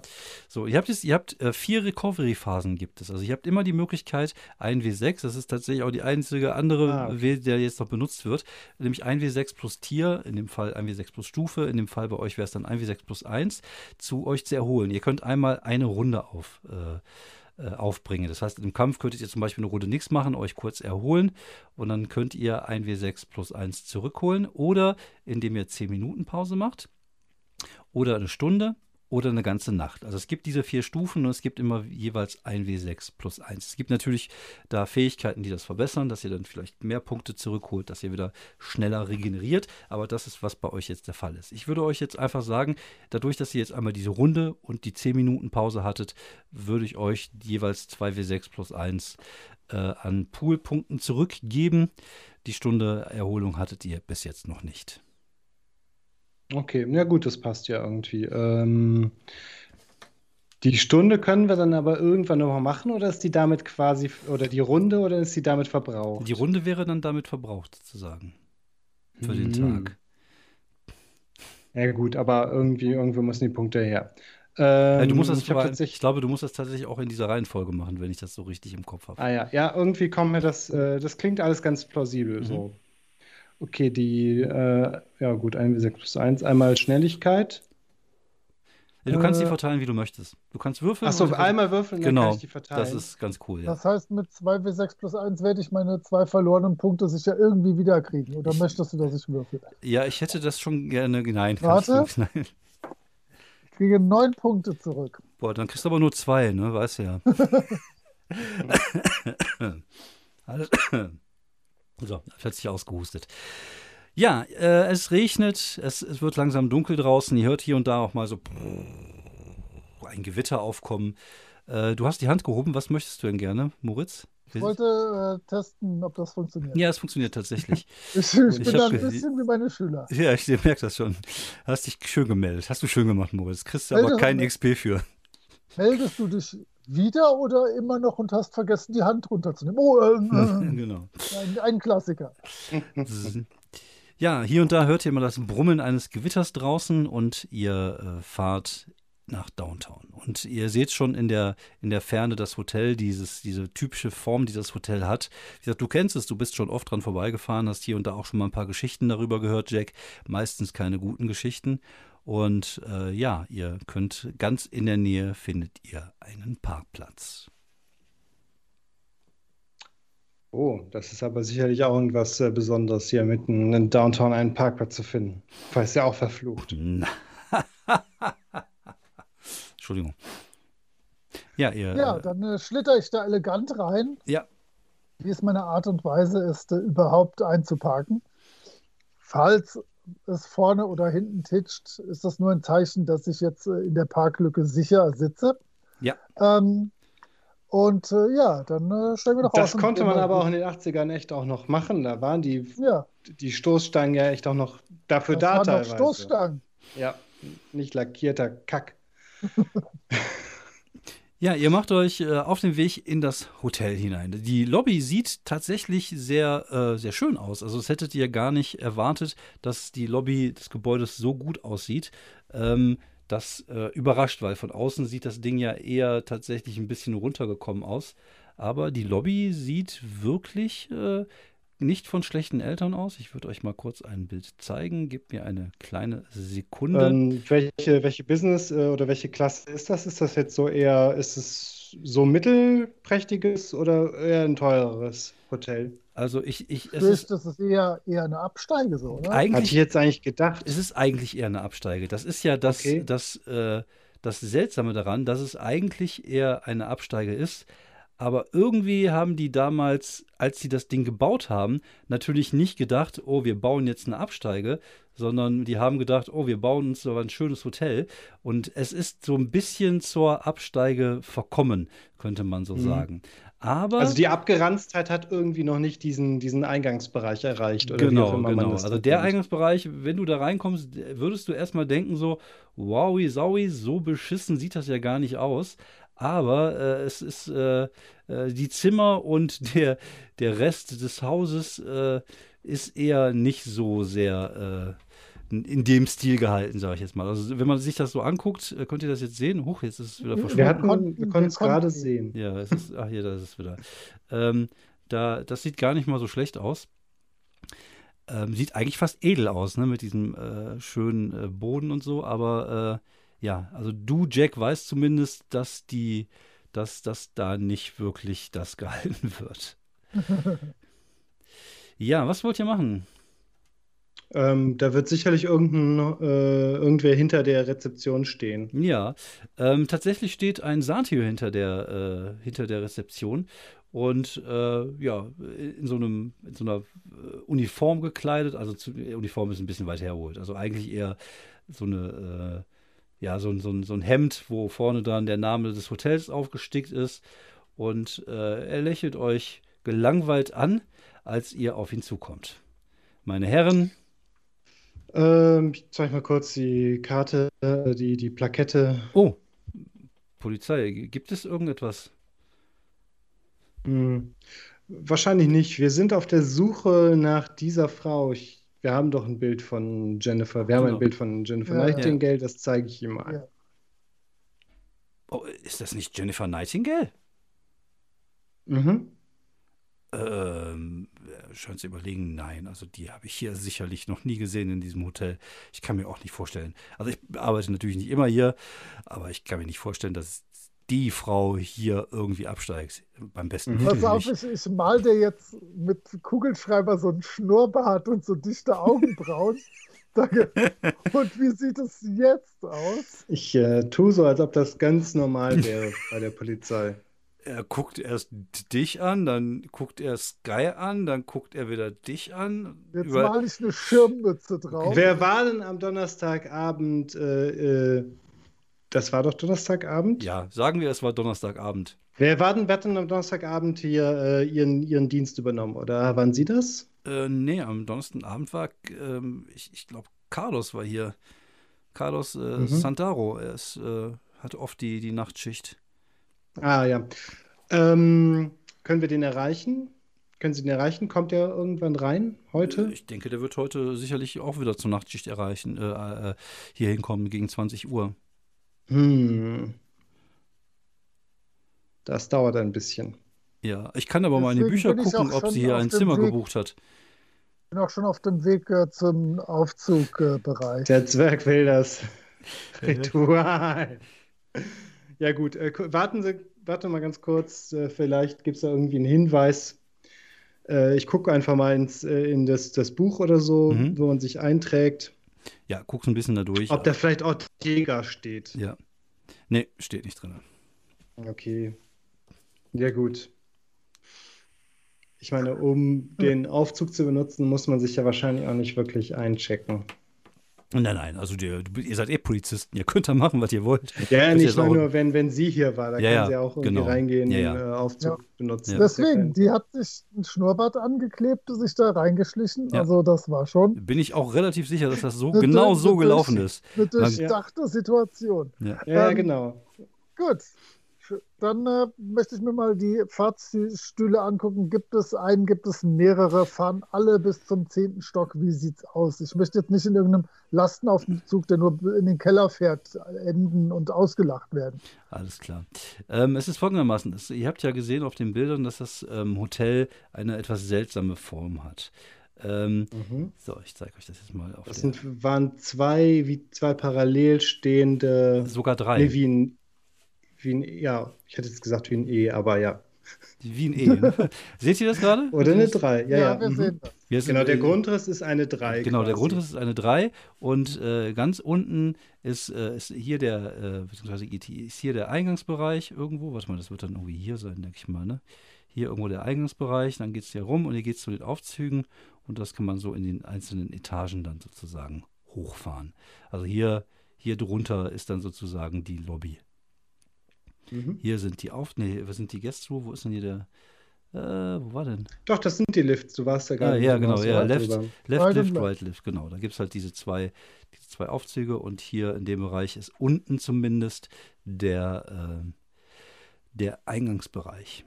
So, ihr habt jetzt, ihr habt äh, vier Recovery-Phasen gibt es. Also ihr habt immer die Möglichkeit, ein W sechs, das ist tatsächlich auch die einzige andere ah, okay. W, der jetzt noch benutzt wird, nämlich ein W sechs plus Tier, in dem Fall ein W sechs plus Stufe, in dem Fall bei euch wäre es dann ein W sechs plus eins, zu euch zu erholen. Ihr könnt einmal eine Runde Auf, äh, aufbringen. Das heißt, im Kampf könntet ihr zum Beispiel eine Runde nichts machen, euch kurz erholen und dann könnt ihr ein W sechs plus eins zurückholen oder indem ihr zehn Minuten Pause macht oder eine Stunde oder eine ganze Nacht. Also es gibt diese vier Stufen und es gibt immer jeweils ein W sechs plus eins. Es gibt natürlich da Fähigkeiten, die das verbessern, dass ihr dann vielleicht mehr Punkte zurückholt, dass ihr wieder schneller regeneriert, aber das ist, was bei euch jetzt der Fall ist. Ich würde euch jetzt einfach sagen, dadurch, dass ihr jetzt einmal diese Runde und die zehn Minuten Pause hattet, würde ich euch jeweils zwei W sechs plus eins äh, an Poolpunkten zurückgeben. Die Stunde Erholung hattet ihr bis jetzt noch nicht. Okay, na gut, das passt ja irgendwie. Ähm, die Stunde können wir dann aber irgendwann nochmal machen oder ist die damit quasi, oder die Runde, oder ist die damit verbraucht? Die Runde wäre dann damit verbraucht, sozusagen. Für mhm. den Tag. Ja gut, aber irgendwie, irgendwie müssen die Punkte her. Ähm, du musst das ich, aber, ich glaube, du musst das tatsächlich auch in dieser Reihenfolge machen, wenn ich das so richtig im Kopf habe. Ah ja, ja, irgendwie kommt mir das, äh, das klingt alles ganz plausibel mhm. so. Okay, die, äh, ja gut, ein W sechs plus eins, einmal Schnelligkeit. Ja, du äh, kannst die verteilen, wie du möchtest. Du kannst würfeln. Achso, einmal würfeln, dann genau, kann ich die verteilen. Das ist ganz cool, ja. Das heißt, mit zwei W sechs plus eins werde ich meine zwei verlorenen Punkte sicher irgendwie wiederkriegen. Oder möchtest du, dass ich würfel? Ja, ich hätte das schon gerne. Nein, warte. Ich, nein. Ich kriege neun Punkte zurück. Boah, dann kriegst du aber nur zwei, ne? Weißt du ja. Alles. So, plötzlich ausgehustet. Ja, äh, es regnet, es, es wird langsam dunkel draußen. Ihr hört hier und da auch mal so brrr, ein Gewitter aufkommen. Äh, du hast die Hand gehoben. Was möchtest du denn gerne, Moritz? Ich wollte äh, testen, ob das funktioniert. Ja, es funktioniert tatsächlich. ich, ich, ich bin da ein bisschen wie meine Schüler. Ja, ich merke das schon. Hast dich schön gemeldet. Hast du schön gemacht, Moritz. Kriegst du aber kein X P für. Meldest du dich wieder oder immer noch und hast vergessen, die Hand runterzunehmen? Oh, ähm, genau. Ein, ein Klassiker. Ja, hier und da hört ihr immer das Brummen eines Gewitters draußen und ihr äh, fahrt nach Downtown. Und ihr seht schon in der, in der Ferne das Hotel, dieses, diese typische Form, die das Hotel hat. Wie gesagt, du kennst es, du bist schon oft dran vorbeigefahren, hast hier und da auch schon mal ein paar Geschichten darüber gehört, Jack. Meistens keine guten Geschichten. Und äh, ja, ihr könnt ganz in der Nähe findet ihr einen Parkplatz. Oh, das ist aber sicherlich auch irgendwas äh, Besonderes, hier mitten in Downtown einen Parkplatz zu finden. Weil es ja auch verflucht. Entschuldigung. Ja, ihr, ja dann äh, schlitter ich da elegant rein. Ja. Wie es meine Art und Weise ist, äh, überhaupt einzuparken. Falls es vorne oder hinten titscht, ist das nur ein Zeichen, dass ich jetzt in der Parklücke sicher sitze. Ja. Ähm, und äh, ja, dann äh, stellen wir doch aus. Das konnte man aber auch in den achtzigern echt auch noch machen. Da waren die, ja. die Stoßstangen ja echt auch noch dafür das da waren teilweise. Noch Stoßstangen. Ja, nicht lackierter Kack. Ja, ihr macht euch äh, auf den Weg in das Hotel hinein. Die Lobby sieht tatsächlich sehr, äh, sehr schön aus. Also das hättet ihr gar nicht erwartet, dass die Lobby des Gebäudes so gut aussieht. Ähm, das äh, überrascht, weil von außen sieht das Ding ja eher tatsächlich ein bisschen runtergekommen aus. Aber die Lobby sieht wirklich äh, nicht von schlechten Eltern aus. Ich würde euch mal kurz ein Bild zeigen. Gebt mir eine kleine Sekunde. Ähm, welche, welche Business oder welche Klasse ist das? Ist das jetzt so eher, ist es so mittelprächtiges oder eher ein teureres Hotel? Also ich, ich, es ist, das ist eher, eher eine Absteige so, oder? Hatte ich jetzt eigentlich gedacht. Es ist eigentlich eher eine Absteige. Das ist ja das, okay. das, äh, das Seltsame daran, dass es eigentlich eher eine Absteige ist. Aber irgendwie haben die damals, als sie das Ding gebaut haben, natürlich nicht gedacht, oh, wir bauen jetzt eine Absteige, sondern die haben gedacht, oh, wir bauen uns aber ein schönes Hotel. Und es ist so ein bisschen zur Absteige verkommen, könnte man so mhm. sagen. Aber also die Abgeranztheit hat irgendwie noch nicht diesen, diesen Eingangsbereich erreicht. Oder genau, wie genau. Also der Eingangsbereich, wenn du da reinkommst, würdest du erstmal denken so, wowi, saui, so beschissen sieht das ja gar nicht aus. Aber äh, es ist äh, äh, die Zimmer und der, der Rest des Hauses äh, ist eher nicht so sehr äh, in dem Stil gehalten, sage ich jetzt mal. Also wenn man sich das so anguckt, könnt ihr das jetzt sehen? Huch, jetzt ist es wieder verschwunden. Wir, hatten, wir konnten es gerade sehen. Ja, es ist, ach hier, da ist es wieder. Ähm, da, das sieht gar nicht mal so schlecht aus. Ähm, sieht eigentlich fast edel aus, ne? Mit diesem äh, schönen äh, Boden und so, aber... Äh, ja, also du, Jack, weißt zumindest, dass die, dass das da nicht wirklich das gehalten wird. Ja, was wollt ihr machen? Ähm, da wird sicherlich irgendein, äh, irgendwer hinter der Rezeption stehen. Ja, ähm, tatsächlich steht ein Satio hinter der, äh, hinter der Rezeption und äh, ja, in so einem, in so einer Uniform gekleidet. Also zu, Uniform ist ein bisschen weit hergeholt. Also eigentlich eher so eine äh, ja, so, so, so ein Hemd, wo vorne dann der Name des Hotels aufgestickt ist. Und äh, er lächelt euch gelangweilt an, als ihr auf ihn zukommt. Meine Herren. Ähm, ich zeige mal kurz die Karte, die, die Plakette. Oh, Polizei, gibt es irgendetwas? Hm, wahrscheinlich nicht. Wir sind auf der Suche nach dieser Frau. Ich Wir haben doch ein Bild von Jennifer. Wir genau. haben ein Bild von Jennifer ja, Nightingale, ja. Das zeige ich ihm mal. Ja. Oh, ist das nicht Jennifer Nightingale? Mhm. Ähm, scheint zu überlegen, nein. Also die habe ich hier sicherlich noch nie gesehen in diesem Hotel. Ich kann mir auch nicht vorstellen. Also ich arbeite natürlich nicht immer hier, aber ich kann mir nicht vorstellen, dass die Frau hier irgendwie absteigt. Beim besten Willen. Pass auf, ich, ich mal dir jetzt mit Kugelschreiber so einen Schnurrbart und so dichte Augenbrauen. Und wie sieht es jetzt aus? Ich äh, tue so, als ob das ganz normal wäre bei der Polizei. Er guckt erst dich an, dann guckt er Sky an, dann guckt er wieder dich an. Jetzt Über... male ich eine Schirmmütze drauf. Wer war denn am Donnerstagabend äh, äh, Das war doch Donnerstagabend? Ja, sagen wir, es war Donnerstagabend. Wer war denn, wer hat denn am Donnerstagabend hier äh, ihren, ihren Dienst übernommen? Oder waren Sie das? Äh, nee, am Donnerstagabend war, ähm, ich, ich glaube, Carlos war hier. Carlos äh, mhm. Santaro. Er ist, äh, hat oft die, die Nachtschicht. Ah, ja. Ähm, können wir den erreichen? Können Sie den erreichen? Kommt der irgendwann rein heute? Ich denke, der wird heute sicherlich auch wieder zur Nachtschicht erreichen, äh, äh, hier hinkommen gegen zwanzig Uhr. Hm. Das dauert ein bisschen. Ja, ich kann aber Deswegen mal in die Bücher gucken, ob sie hier ein Zimmer Weg, gebucht hat. Ich bin auch schon auf dem Weg äh, zum Aufzugbereich. Äh, Der Zwerg will das Ritual. Ja gut, äh, warten Sie, warte mal ganz kurz. Äh, vielleicht gibt es da irgendwie einen Hinweis. Äh, ich gucke einfach mal ins, äh, in das, das Buch oder so, mhm. wo man sich einträgt. Ja, guck's ein bisschen da durch. Ob da vielleicht Ortega steht. Ja. Nee, steht nicht drin. Okay. Ja, gut. Ich meine, um den Aufzug zu benutzen, muss man sich ja wahrscheinlich auch nicht wirklich einchecken. Nein, nein, also die, ihr seid eh Polizisten, ihr könnt da machen, was ihr wollt. Ja, ja nicht nur, auch... wenn, wenn sie hier war, da ja, kann sie auch irgendwie genau. reingehen, den ja, ja. äh, Aufzug ja. benutzen. Ja. Deswegen, die hat sich einen Schnurrbart angeklebt, sich da reingeschlichen, ja. also das war schon... Bin ich auch relativ sicher, dass das so genau so gelaufen ist. Eine durchdachte Situation. Ja, ja, ähm, ja genau. Gut, dann äh, möchte ich mir mal die Fahrstühle angucken. Gibt es einen, gibt es mehrere? Fahren alle bis zum zehnten Stock? Wie sieht's aus? Ich möchte jetzt nicht in irgendeinem Lastenaufzug, der nur in den Keller fährt, enden und ausgelacht werden. Alles klar. Ähm, es ist folgendermaßen, es, ihr habt ja gesehen auf den Bildern, dass das ähm, Hotel eine etwas seltsame Form hat. Ähm, mhm. So, ich zeige euch das jetzt mal. Auf das sind, waren zwei, wie zwei parallel stehende. Sogar drei. Nee, wie ein, wie ein, ja, ich hätte jetzt gesagt wie ein E, aber ja. Wie ein E. Ne? Seht ihr das gerade? Oder eine drei, ja, ja. ja. Wir sehen das. Wir genau, der Grundriss ist eine drei. Genau, quasi. Der Grundriss ist eine drei und äh, ganz unten ist, äh, ist hier der, äh, beziehungsweise ist hier der Eingangsbereich irgendwo. Warte mal, das wird dann irgendwie hier sein, denke ich mal, ne? Hier irgendwo der Eingangsbereich, dann geht es hier rum und hier geht es zu den Aufzügen und das kann man so in den einzelnen Etagen dann sozusagen hochfahren. Also hier, hier drunter ist dann sozusagen die Lobby. Mhm. Hier sind die Auf... Nee, was sind die Guest Room? Wo ist denn hier der... Äh, wo war denn? Doch, das sind die Lifts, du warst ja gar ah, nicht. Ja, genau, ja, Left, Left, Left Lift, Right Lift, genau. Da gibt es halt diese zwei, diese zwei Aufzüge und hier in dem Bereich ist unten zumindest der, äh, der Eingangsbereich.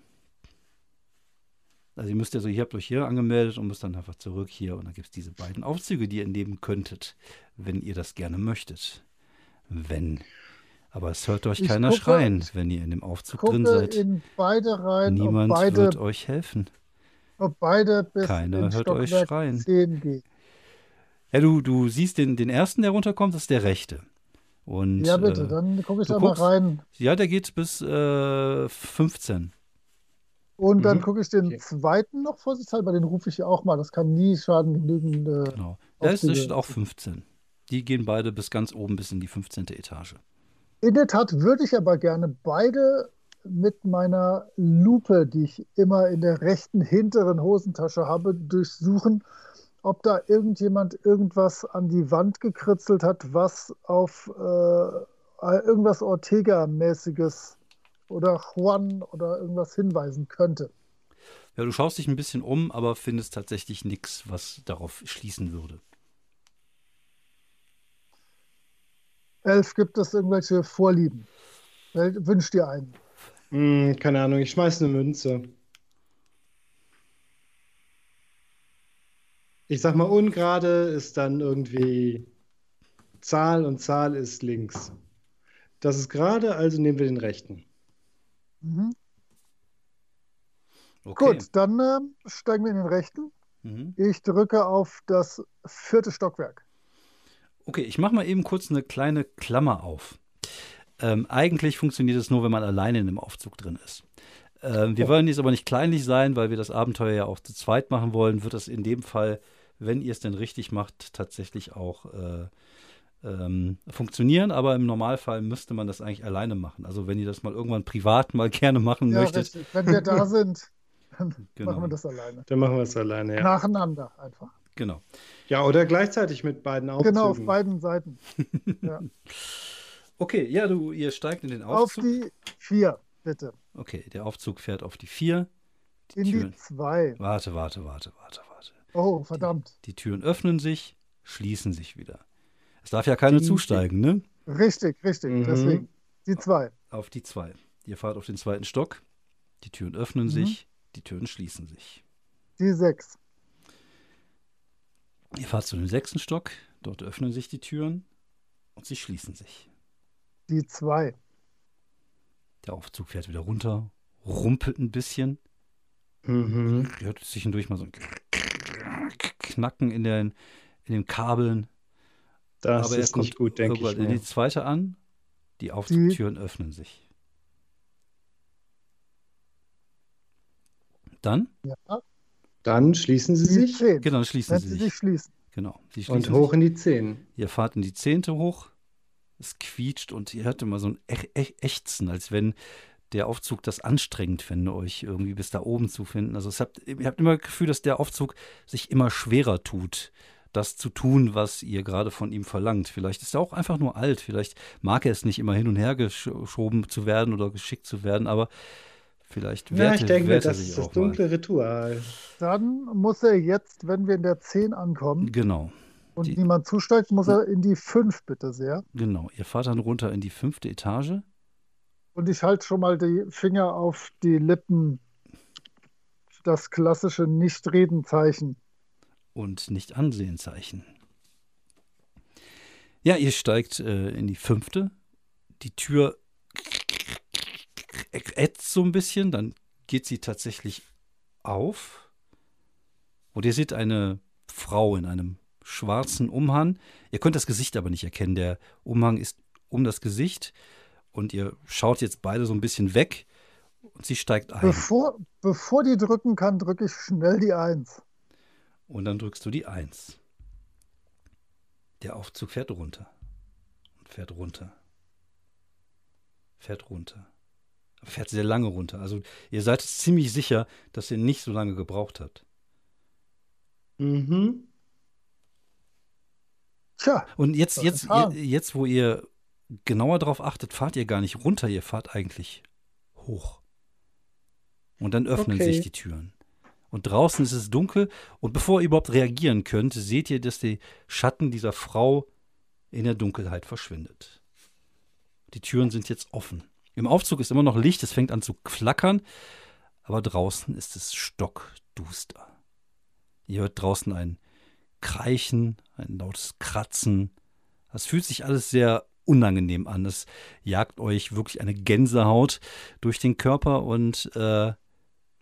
Also ihr müsst ja so, ihr habt euch hier angemeldet und müsst dann einfach zurück hier und dann gibt es diese beiden Aufzüge, die ihr nehmen könntet, wenn ihr das gerne möchtet. Wenn... Aber es hört euch keiner gucke, schreien, wenn ihr in dem Aufzug drin seid. In beide rein, niemand ob beide, wird euch helfen. Ob beide bis keiner hört Stockwerk euch schreien. Ja, du, du siehst den, den ersten, der runterkommt, das ist der rechte. Und, ja, bitte, äh, dann gucke ich da mal rein. Ja, der geht bis äh, fünfzehn. Und dann mhm. gucke ich den okay. zweiten noch vorsichtshalber, den rufe ich auch mal. Das kann nie schaden genügend. Äh, genau. Der ist, ist auch fünfzehn. Die gehen beide bis ganz oben, bis in die fünfzehnte Etage. In der Tat würde ich aber gerne beide mit meiner Lupe, die ich immer in der rechten hinteren Hosentasche habe, durchsuchen, ob da irgendjemand irgendwas an die Wand gekritzelt hat, was auf äh, irgendwas Ortega-mäßiges oder Juan oder irgendwas hinweisen könnte. Ja, du schaust dich ein bisschen um, aber findest tatsächlich nichts, was darauf schließen würde. Elf, gibt es irgendwelche Vorlieben? Wünsch dir einen. Hm, keine Ahnung, ich schmeiß eine Münze. Ich sag mal, ungerade ist dann irgendwie Zahl und Zahl ist links. Das ist gerade, also nehmen wir den rechten. Mhm. Okay. Gut, dann äh, steigen wir in den rechten. Mhm. Ich drücke auf das vierte Stockwerk. Okay, ich mache mal eben kurz eine kleine Klammer auf. Ähm, eigentlich funktioniert es nur, wenn man alleine in einem Aufzug drin ist. Ähm, wir wollen jetzt aber nicht kleinlich sein, weil wir das Abenteuer ja auch zu zweit machen wollen, wird das in dem Fall, wenn ihr es denn richtig macht, tatsächlich auch äh, ähm, funktionieren. Aber im Normalfall müsste man das eigentlich alleine machen. Also wenn ihr das mal irgendwann privat mal gerne machen ja, möchtet. Richtig. Wenn wir da sind, dann genau. machen wir das alleine. Dann machen wir es alleine, ja. Nacheinander einfach. Genau. Ja, oder gleichzeitig mit beiden Aufzügen. Genau, auf beiden Seiten. Ja. Okay, ja, du, ihr steigt in den Aufzug. Auf die vier, bitte. Okay, der Aufzug fährt auf die vier. Die in Türen. Die zwei. Warte, warte, warte, warte, warte. Oh, verdammt. Die, die Türen öffnen sich, schließen sich wieder. Es darf ja keine die, zusteigen, ne? Richtig, richtig, mhm. deswegen die zwei. Auf die zwei. Ihr fahrt auf den zweiten Stock, die Türen öffnen mhm. sich, die Türen schließen sich. Die sechs. Ihr fahrt zu dem sechsten Stock, dort öffnen sich die Türen und sie schließen sich. Die zwei. Der Aufzug fährt wieder runter, rumpelt ein bisschen. Mhm. Hört sich hindurch mal so ein Knacken in den, in den Kabeln. Das Aber ist nicht gut, denke ich mir. Die zweite an, die Aufzugtüren die. öffnen sich. Dann? Ja. Dann schließen sie sich. zehn. Genau, dann schließen sie, sie sich. Schließen. Genau, sie schließen und hoch sich. In die zehn. Ihr fahrt in die zehnte hoch. Es quietscht und ihr hört immer so ein Ech Ech Ächzen, als wenn der Aufzug das anstrengend fände, euch irgendwie bis da oben zu finden. Also es habt, ihr habt immer das Gefühl, dass der Aufzug sich immer schwerer tut, das zu tun, was ihr gerade von ihm verlangt. Vielleicht ist er auch einfach nur alt. Vielleicht mag er es nicht, immer hin und her geschoben zu werden oder geschickt zu werden, aber vielleicht werte, ja, ich denke, werte das ist das dunkle mal. Ritual. Dann muss er jetzt, wenn wir in der zehn ankommen genau. und die, niemand zusteigt, muss er in die fünf, bitte sehr. Genau, ihr fahrt dann runter in die fünfte Etage Und ich halte schon mal die Finger auf die Lippen. Das klassische Nicht-Reden-Zeichen. Und Nicht-Ansehen-Zeichen. Ja, ihr steigt äh, in die fünfte. Die Tür ätzt so ein bisschen, dann geht sie tatsächlich auf. Und ihr seht eine Frau in einem schwarzen Umhang. Ihr könnt das Gesicht aber nicht erkennen. Der Umhang ist um das Gesicht. Und ihr schaut jetzt beide so ein bisschen weg. Und sie steigt ein. Bevor, bevor die drücken kann, drücke ich schnell die Eins. Und dann drückst du die Eins. Der Aufzug fährt runter. Und fährt runter. Fährt runter. Aber fährt sehr lange runter. Also ihr seid ziemlich sicher, dass ihr nicht so lange gebraucht habt. Mhm. Tja. Und jetzt, jetzt, jetzt, wo ihr genauer drauf achtet, fahrt ihr gar nicht runter, ihr fahrt eigentlich hoch. Und dann öffnen okay. sich die Türen. Und draußen ist es dunkel. Und bevor ihr überhaupt reagieren könnt, seht ihr, dass der Schatten dieser Frau in der Dunkelheit verschwindet. Die Türen sind jetzt offen. Im Aufzug ist immer noch Licht. Es fängt an zu flackern. Aber draußen ist es stockduster. Ihr hört draußen ein Kreichen, ein lautes Kratzen. Das fühlt sich alles sehr unangenehm an. Es jagt euch wirklich eine Gänsehaut durch den Körper und äh,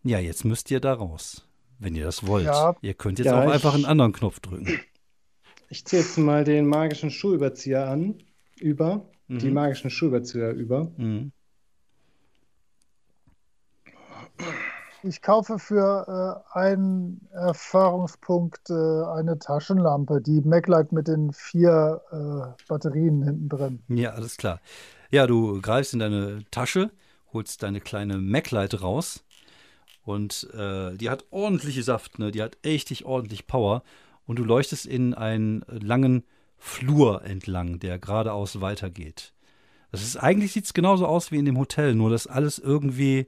ja, jetzt müsst ihr da raus, wenn ihr das wollt. Ja, ihr könnt jetzt ja, auch einfach ich, einen anderen Knopf drücken. Ich ziehe jetzt mal den magischen Schuhüberzieher an, über, mhm. die magischen Schuhüberzieher über. Mhm. Ich kaufe für äh, einen Erfahrungspunkt äh, eine Taschenlampe, die Maglite mit den vier äh, Batterien hinten drin. Ja, alles klar. Ja, du greifst in deine Tasche, holst deine kleine Maglite raus. Und äh, die hat ordentliche Saft, ne? Die hat richtig ordentlich Power. Und du leuchtest in einen langen Flur entlang, der geradeaus weitergeht. Das ist, eigentlich sieht es genauso aus wie in dem Hotel, nur dass alles irgendwie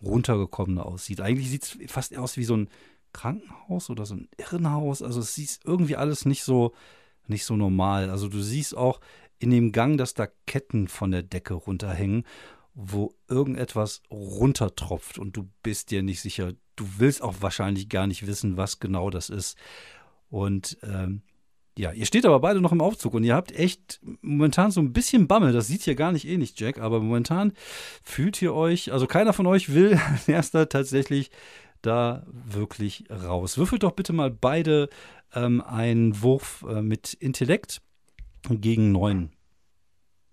runtergekommen aussieht. Eigentlich sieht es fast aus wie so ein Krankenhaus oder so ein Irrenhaus. Also es sieht irgendwie alles nicht so, nicht so normal. Also du siehst auch in dem Gang, dass da Ketten von der Decke runterhängen, wo irgendetwas runtertropft und du bist dir nicht sicher. Du willst auch wahrscheinlich gar nicht wissen, was genau das ist. Und ähm, ja, ihr steht aber beide noch im Aufzug und ihr habt echt momentan so ein bisschen Bammel. Das sieht hier gar nicht ähnlich, Jack, aber momentan fühlt ihr euch, also keiner von euch will als erster tatsächlich da wirklich raus. Würfelt doch bitte mal beide ähm, einen Wurf äh, mit Intellekt gegen neun.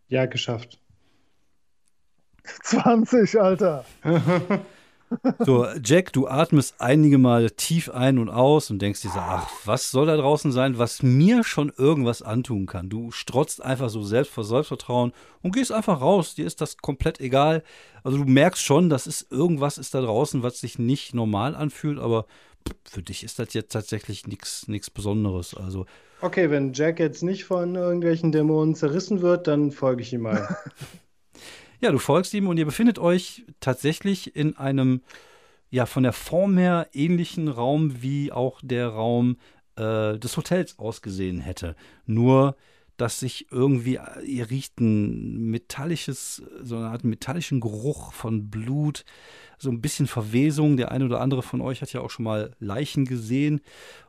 Ja, geschafft. zwanzig, Alter. So, Jack, du atmest einige Mal tief ein und aus und denkst dir so, ach, was soll da draußen sein, was mir schon irgendwas antun kann? Du strotzt einfach so selbst vor Selbstvertrauen und gehst einfach raus. Dir ist das komplett egal. Also du merkst schon, dass ist irgendwas ist da draußen, was sich nicht normal anfühlt, aber für dich ist das jetzt tatsächlich nichts Besonderes. Also okay, wenn Jack jetzt nicht von irgendwelchen Dämonen zerrissen wird, dann folge ich ihm mal. Ja, du folgst ihm und ihr befindet euch tatsächlich in einem, ja, von der Form her ähnlichen Raum, wie auch der Raum äh, des Hotels ausgesehen hätte. Nur, dass sich irgendwie, ihr riecht ein metallisches, so eine Art metallischen Geruch von Blut, so ein bisschen Verwesung. Der eine oder andere von euch hat ja auch schon mal Leichen gesehen.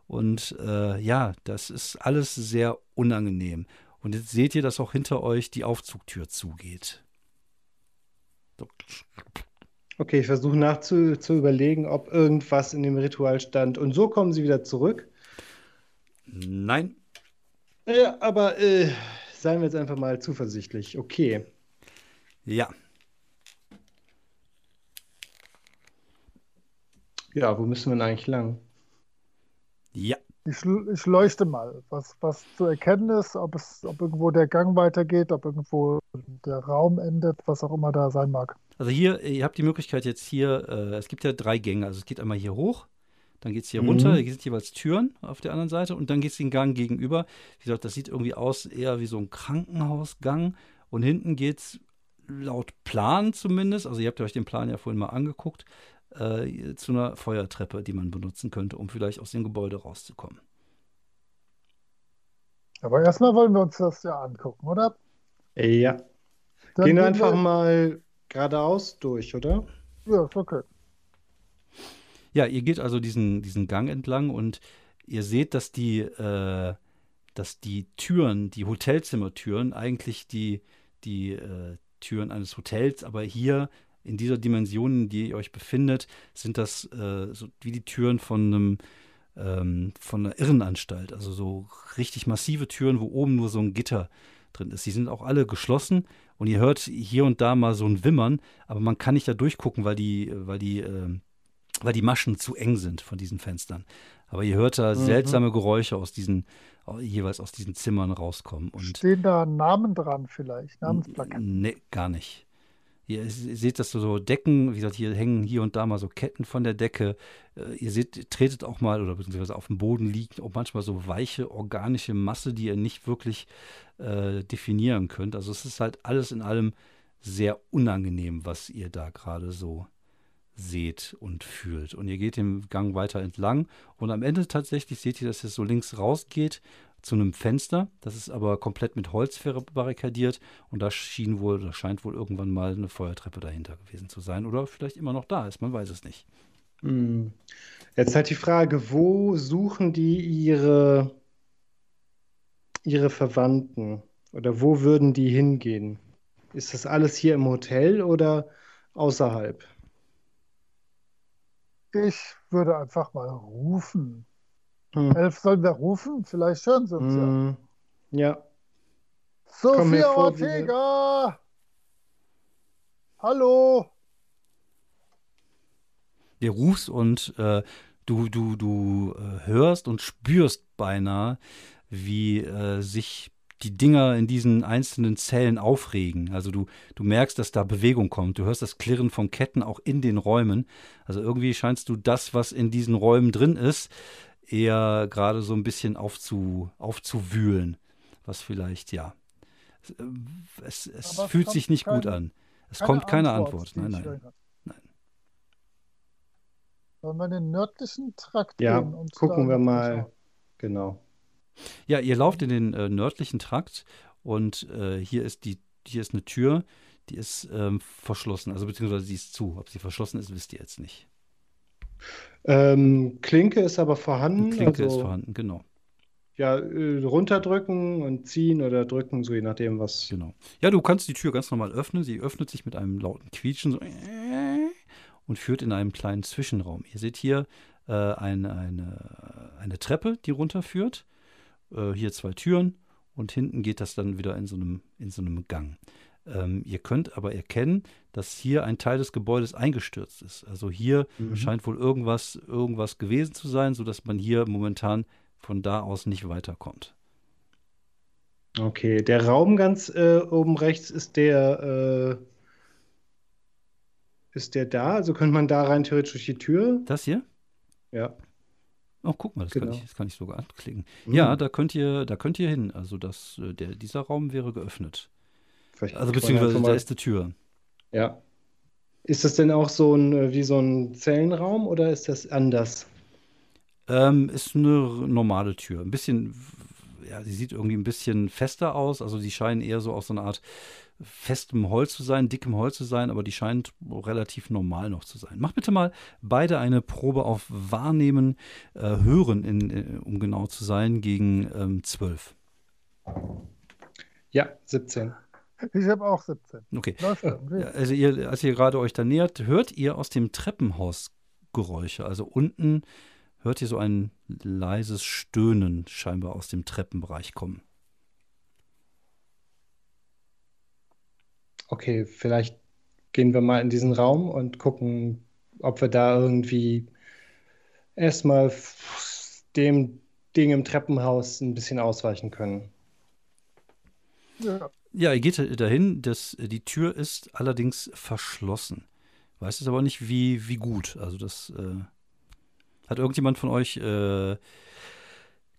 Und äh, ja, das ist alles sehr unangenehm. Und jetzt seht ihr, dass auch hinter euch die Aufzugtür zugeht. Okay, ich versuche nachzu zu überlegen, ob irgendwas in dem Ritual stand. Und so kommen sie wieder zurück. Nein. Ja, aber äh, seien wir jetzt einfach mal zuversichtlich. Okay. Ja. Ja, wo müssen wir denn eigentlich lang? Ja. Ich, ich leuchte mal, was, was zu erkennen ist, ob es, ob irgendwo der Gang weitergeht, ob irgendwo der Raum endet, was auch immer da sein mag. Also hier, ihr habt die Möglichkeit jetzt hier, äh, es gibt ja drei Gänge, also es geht einmal hier hoch, dann geht es hier mhm. runter, hier sind jeweils Türen auf der anderen Seite und dann geht es den Gang gegenüber. Wie gesagt, das sieht irgendwie aus eher wie so ein Krankenhausgang und hinten geht es laut Plan zumindest, also ihr habt euch den Plan ja vorhin mal angeguckt, Äh, zu einer Feuertreppe, die man benutzen könnte, um vielleicht aus dem Gebäude rauszukommen. Aber erstmal wollen wir uns das ja angucken, oder? Ja. Dann gehen wir einfach mal geradeaus durch, oder? Ja, ist okay. Ja, ihr geht also diesen, diesen Gang entlang und ihr seht, dass die, äh, dass die Türen, die Hotelzimmertüren, eigentlich die, die äh, Türen eines Hotels, aber hier in dieser Dimension, in der ihr euch befindet, sind das äh, so wie die Türen von einem ähm, von einer Irrenanstalt. Also so richtig massive Türen, wo oben nur so ein Gitter drin ist. Die sind auch alle geschlossen und ihr hört hier und da mal so ein Wimmern, aber man kann nicht da durchgucken, weil die, weil die, äh, weil die Maschen zu eng sind von diesen Fenstern. Aber ihr hört da mhm. seltsame Geräusche aus diesen, jeweils aus diesen Zimmern rauskommen. Und stehen da Namen dran vielleicht? Namensplaketten? Nee, gar nicht. Ihr seht, dass so Decken, wie gesagt, hier hängen hier und da mal so Ketten von der Decke. Ihr seht, tretet auch mal, oder beziehungsweise auf dem Boden liegt auch manchmal so weiche, organische Masse, die ihr nicht wirklich äh, definieren könnt. Also es ist halt alles in allem sehr unangenehm, was ihr da gerade so seht und fühlt. Und ihr geht den Gang weiter entlang und am Ende tatsächlich seht ihr, dass es so links rausgeht zu einem Fenster. Das ist aber komplett mit Holz verbarrikadiert und da schien wohl, da scheint wohl irgendwann mal eine Feuertreppe dahinter gewesen zu sein oder vielleicht immer noch da ist, man weiß es nicht. Jetzt halt die Frage, wo suchen die ihre, ihre Verwandten oder wo würden die hingehen? Ist das alles hier im Hotel oder außerhalb? Ich würde einfach mal rufen. Hm. Elf sollen wir rufen? Vielleicht hören sie uns hm. ja. Ja. Sophia Ortega! Hallo! Du rufst und äh, du, du, du äh, hörst und spürst beinahe, wie äh, sich die Dinger in diesen einzelnen Zellen aufregen. Also du, du merkst, dass da Bewegung kommt. Du hörst das Klirren von Ketten auch in den Räumen. Also irgendwie scheinst du das, was in diesen Räumen drin ist, eher gerade so ein bisschen aufzu, aufzuwühlen. Was vielleicht, ja. Es, es, es fühlt sich nicht keine, gut an. Es keine kommt keine Antwort. Antwort. Nein, nein. nein. Wollen wir den nördlichen Trakt ja, gehen? Ja, gucken wir mal. Schauen. Genau. Ja, ihr lauft in den äh, nördlichen Trakt und äh, hier ist die, hier ist eine Tür, die ist ähm, verschlossen, also beziehungsweise die ist zu. Ob sie verschlossen ist, wisst ihr jetzt nicht. Ähm, Klinke ist aber vorhanden. Klinke also, ist vorhanden, genau. Ja, äh, runterdrücken und ziehen oder drücken, so je nachdem was. Genau. Ja, du kannst die Tür ganz normal öffnen. Sie öffnet sich mit einem lauten Quietschen so, äh, und führt in einen kleinen Zwischenraum. Ihr seht hier äh, eine, eine, eine Treppe, die runterführt. Hier zwei Türen und hinten geht das dann wieder in so einem, in so einem Gang. Ähm, ihr könnt aber erkennen, dass hier ein Teil des Gebäudes eingestürzt ist. Also hier mhm. scheint wohl irgendwas, irgendwas gewesen zu sein, sodass man hier momentan von da aus nicht weiterkommt. Okay, der Raum ganz äh, oben rechts ist der, äh, ist der da? Also könnte man da rein theoretisch durch die Tür? Das hier? Ja. Oh, guck mal, das, genau. kann ich, das kann ich sogar anklicken. Mhm. Ja, da könnt ihr, da könnt ihr hin. Also das, der, dieser Raum wäre geöffnet. Vielleicht also beziehungsweise da ist die Tür. Ja. Ist das denn auch so ein wie so ein Zellenraum oder ist das anders? Ähm, ist eine normale Tür. Ein bisschen, ja, die sieht irgendwie ein bisschen fester aus. Also die scheinen eher so aus so einer Art festem Holz zu sein, dickem Holz zu sein, aber die scheint relativ normal noch zu sein. Macht bitte mal beide eine Probe auf Wahrnehmen, äh, Hören, in, äh, um genau zu sein, gegen ähm, zwölf. Ja, siebzehn. Ich habe auch siebzehn. Okay. Läuft irgendwie. Also ihr, als ihr gerade euch da nähert, hört ihr aus dem Treppenhaus Geräusche. Also unten hört ihr so ein leises Stöhnen scheinbar aus dem Treppenbereich kommen. Okay, vielleicht gehen wir mal in diesen Raum und gucken, ob wir da irgendwie erstmal dem Ding im Treppenhaus ein bisschen ausweichen können. Ja, ja, ihr geht dahin. Das, die Tür ist allerdings verschlossen. Weiß es aber nicht, wie, wie gut. Also das äh, hat irgendjemand von euch äh,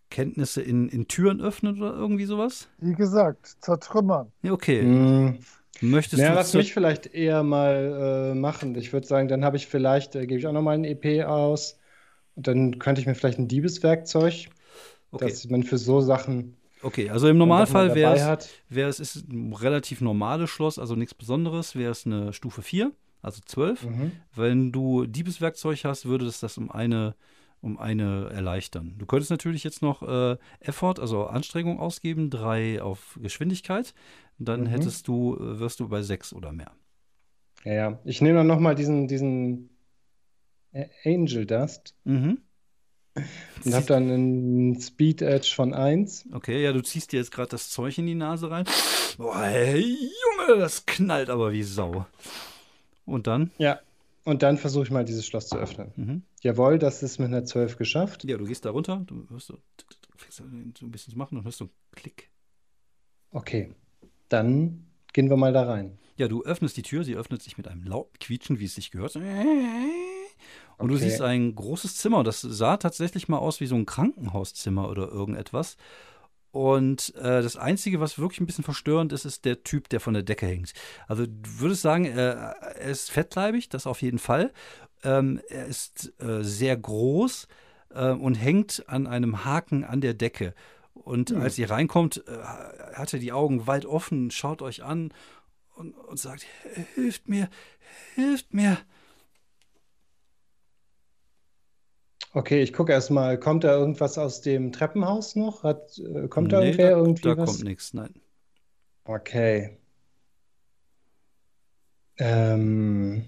Kenntnisse in, in Türen öffnen oder irgendwie sowas? Wie gesagt, zertrümmern. Ja, okay. Hm. Möchtest ja, du lass mich vielleicht eher mal äh, machen. Ich würde sagen, dann habe ich vielleicht, äh, gebe ich auch nochmal ein E P aus. Und dann könnte ich mir vielleicht ein Diebeswerkzeug, okay. dass man für so Sachen. Okay, also im Normalfall wäre es ist ein relativ normales Schloss, also nichts Besonderes, wäre es eine Stufe vier, also zwölf. Mhm. Wenn du Diebeswerkzeug hast, würde das das um eine, um eine erleichtern. Du könntest natürlich jetzt noch äh, Effort, also Anstrengung ausgeben, drei auf Geschwindigkeit. Dann mhm. hättest du, wirst du bei sechs oder mehr. Ja, ja. Ich nehme dann nochmal diesen, diesen Angel Dust. Mhm. Und hab dann einen Speed Edge von eins. Okay, ja, du ziehst dir jetzt gerade das Zeug in die Nase rein. Boah, hey, Junge, das knallt aber wie Sau. Und dann? Ja, und dann versuche ich mal, dieses Schloss zu öffnen. Mhm. Jawohl, das ist mit einer zwölf geschafft. Ja, du gehst da runter, du hörst so, so ein bisschen zu machen und hörst so einen Klick. Okay, dann gehen wir mal da rein. Ja, du öffnest die Tür, sie öffnet sich mit einem lauten Quietschen, wie es sich gehört. Und okay. Du siehst ein großes Zimmer. Das sah tatsächlich mal aus wie so ein Krankenhauszimmer oder irgendetwas. Und äh, das Einzige, was wirklich ein bisschen verstörend ist, ist der Typ, der von der Decke hängt. Also du würdest sagen, äh, er ist fettleibig, das auf jeden Fall. Ähm, er ist äh, sehr groß äh, und hängt an einem Haken an der Decke. Und mhm. als ihr reinkommt, äh, hat er die Augen weit offen, schaut euch an und, und sagt, hilft mir, hilft mir. Okay, ich gucke erstmal, kommt da irgendwas aus dem Treppenhaus noch? Hat, äh, kommt da nee, irgendwer da, irgendwie da was? Da kommt nichts, nein. Okay. Ähm.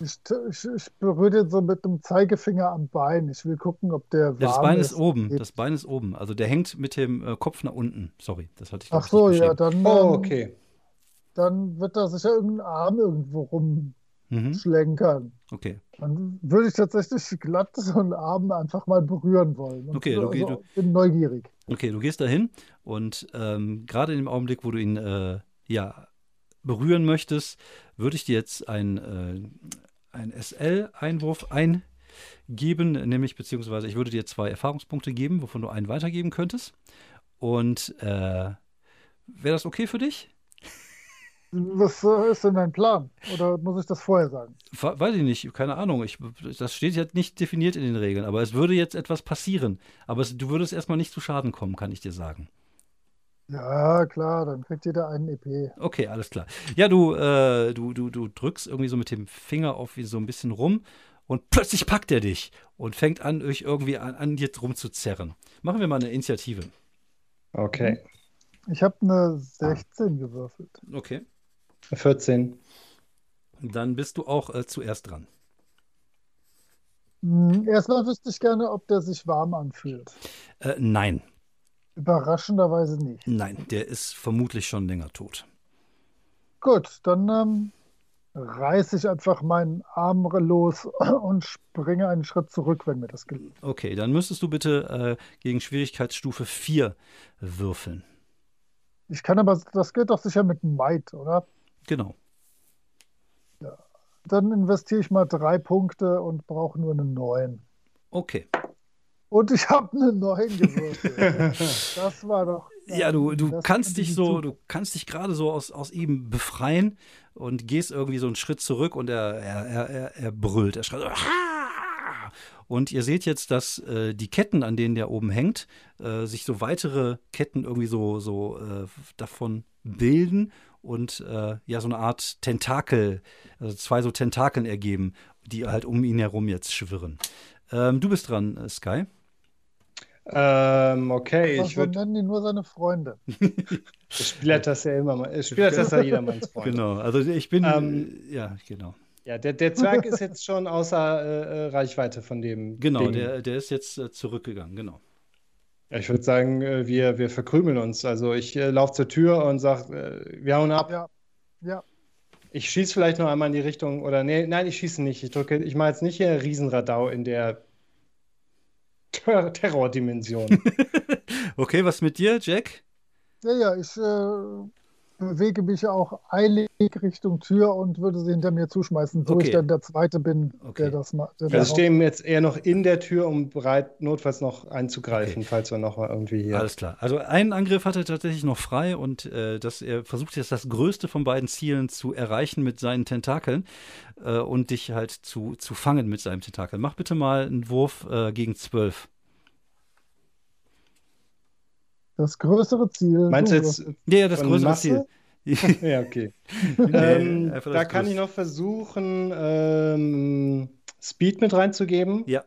Ich, ich, ich berühre den so mit dem Zeigefinger am Bein. Ich will gucken, ob der warm ja, das Bein ist. ist oben. Geht. Das Bein ist oben. Also der hängt mit dem äh, Kopf nach unten. Sorry, das hatte ich Ach so, nicht ja, dann. Oh, okay. Dann wird da sicher irgendein Arm irgendwo rum. Mhm. Schlenkern. Okay. Dann würde ich tatsächlich glatt so einen Arm einfach mal berühren wollen. Und okay, so, okay also, du, bin neugierig. Okay, du gehst dahin und ähm, gerade in dem Augenblick, wo du ihn äh, ja, berühren möchtest, würde ich dir jetzt einen äh, S L-Einwurf eingeben, nämlich beziehungsweise ich würde dir zwei Erfahrungspunkte geben, wovon du einen weitergeben könntest. Und äh, wäre das okay für dich? Was ist denn dein Plan? Oder muss ich das vorher sagen? Weiß ich nicht, keine Ahnung. Ich, das steht ja nicht definiert in den Regeln, aber es würde jetzt etwas passieren. Aber es, du würdest erstmal nicht zu Schaden kommen, kann ich dir sagen. Ja, klar, dann kriegt jeder einen E P. Okay, alles klar. Ja, du, äh, du, du, du drückst irgendwie so mit dem Finger auf wie so ein bisschen rum und plötzlich packt er dich und fängt an, euch irgendwie an, an dir rumzuzerren. Machen wir mal eine Initiative. Okay. Ich habe eine sechzehn gewürfelt. Okay. vierzehn. Dann bist du auch äh, zuerst dran. Erstmal wüsste ich gerne, ob der sich warm anfühlt. Äh, nein. Überraschenderweise nicht. Nein, der ist vermutlich schon länger tot. Gut, dann ähm, reiße ich einfach meinen Arm los und springe einen Schritt zurück, wenn mir das gelingt. Okay, dann müsstest du bitte äh, gegen Schwierigkeitsstufe vier würfeln. Ich kann aber, das geht doch sicher mit Might, oder? Genau. Ja, dann investiere ich mal drei Punkte und brauche nur eine neun. Okay. Und ich habe eine neun gewürfelt. Das war doch. Ja, du, du kannst dich so, du kannst dich gerade so aus, aus ihm befreien und gehst irgendwie so einen Schritt zurück und er, er, er, er, er brüllt. Er schreit. Aah! Und ihr seht jetzt, dass äh, die Ketten, an denen der oben hängt, äh, sich so weitere Ketten irgendwie so, so äh, davon bilden und äh, ja so eine Art Tentakel, also zwei so Tentakeln ergeben, die halt um ihn herum jetzt schwirren. Ähm, du bist dran, äh, Sky. Ähm, okay. Ich würd... nennen die nur seine Freunde. Das spielt das ja immer mal. Das spielt das ja jedermanns Freunde. Genau, also ich bin, ähm, ja, genau. Ja, der, der Zwerg ist jetzt schon außer äh, Reichweite von dem. Genau, der, der ist jetzt äh, zurückgegangen, genau. Ja, ich würde sagen, wir, wir verkrümeln uns. Also ich äh, laufe zur Tür und sage, äh, wir hauen ab. Ja. Ja. Ich schieße vielleicht noch einmal in die Richtung. Oder nee, nein, ich schieße nicht. Ich drücke, ich mache jetzt nicht hier Riesenradau in der Ter- Terrordimension. Okay, was mit dir, Jack? Ja, ja, ich... Äh bewege mich auch eilig Richtung Tür und würde sie hinter mir zuschmeißen, so okay. Ich dann der Zweite bin, okay. Der das macht. Wir also stehen jetzt eher noch in der Tür, um bereit notfalls noch einzugreifen, okay. Falls wir noch mal irgendwie hier... Alles klar. Also einen Angriff hat er tatsächlich noch frei und äh, das, er versucht jetzt das Größte von beiden Zielen zu erreichen mit seinen Tentakeln äh, und dich halt zu, zu fangen mit seinem Tentakel. Mach bitte mal einen Wurf äh, gegen zwölf. Das größere Ziel. Meinst du jetzt? Ja, ja, das größere Masse? Ziel. Ja, okay. ähm, nee, da kann ich noch versuchen, ähm, Speed mit reinzugeben. Ja.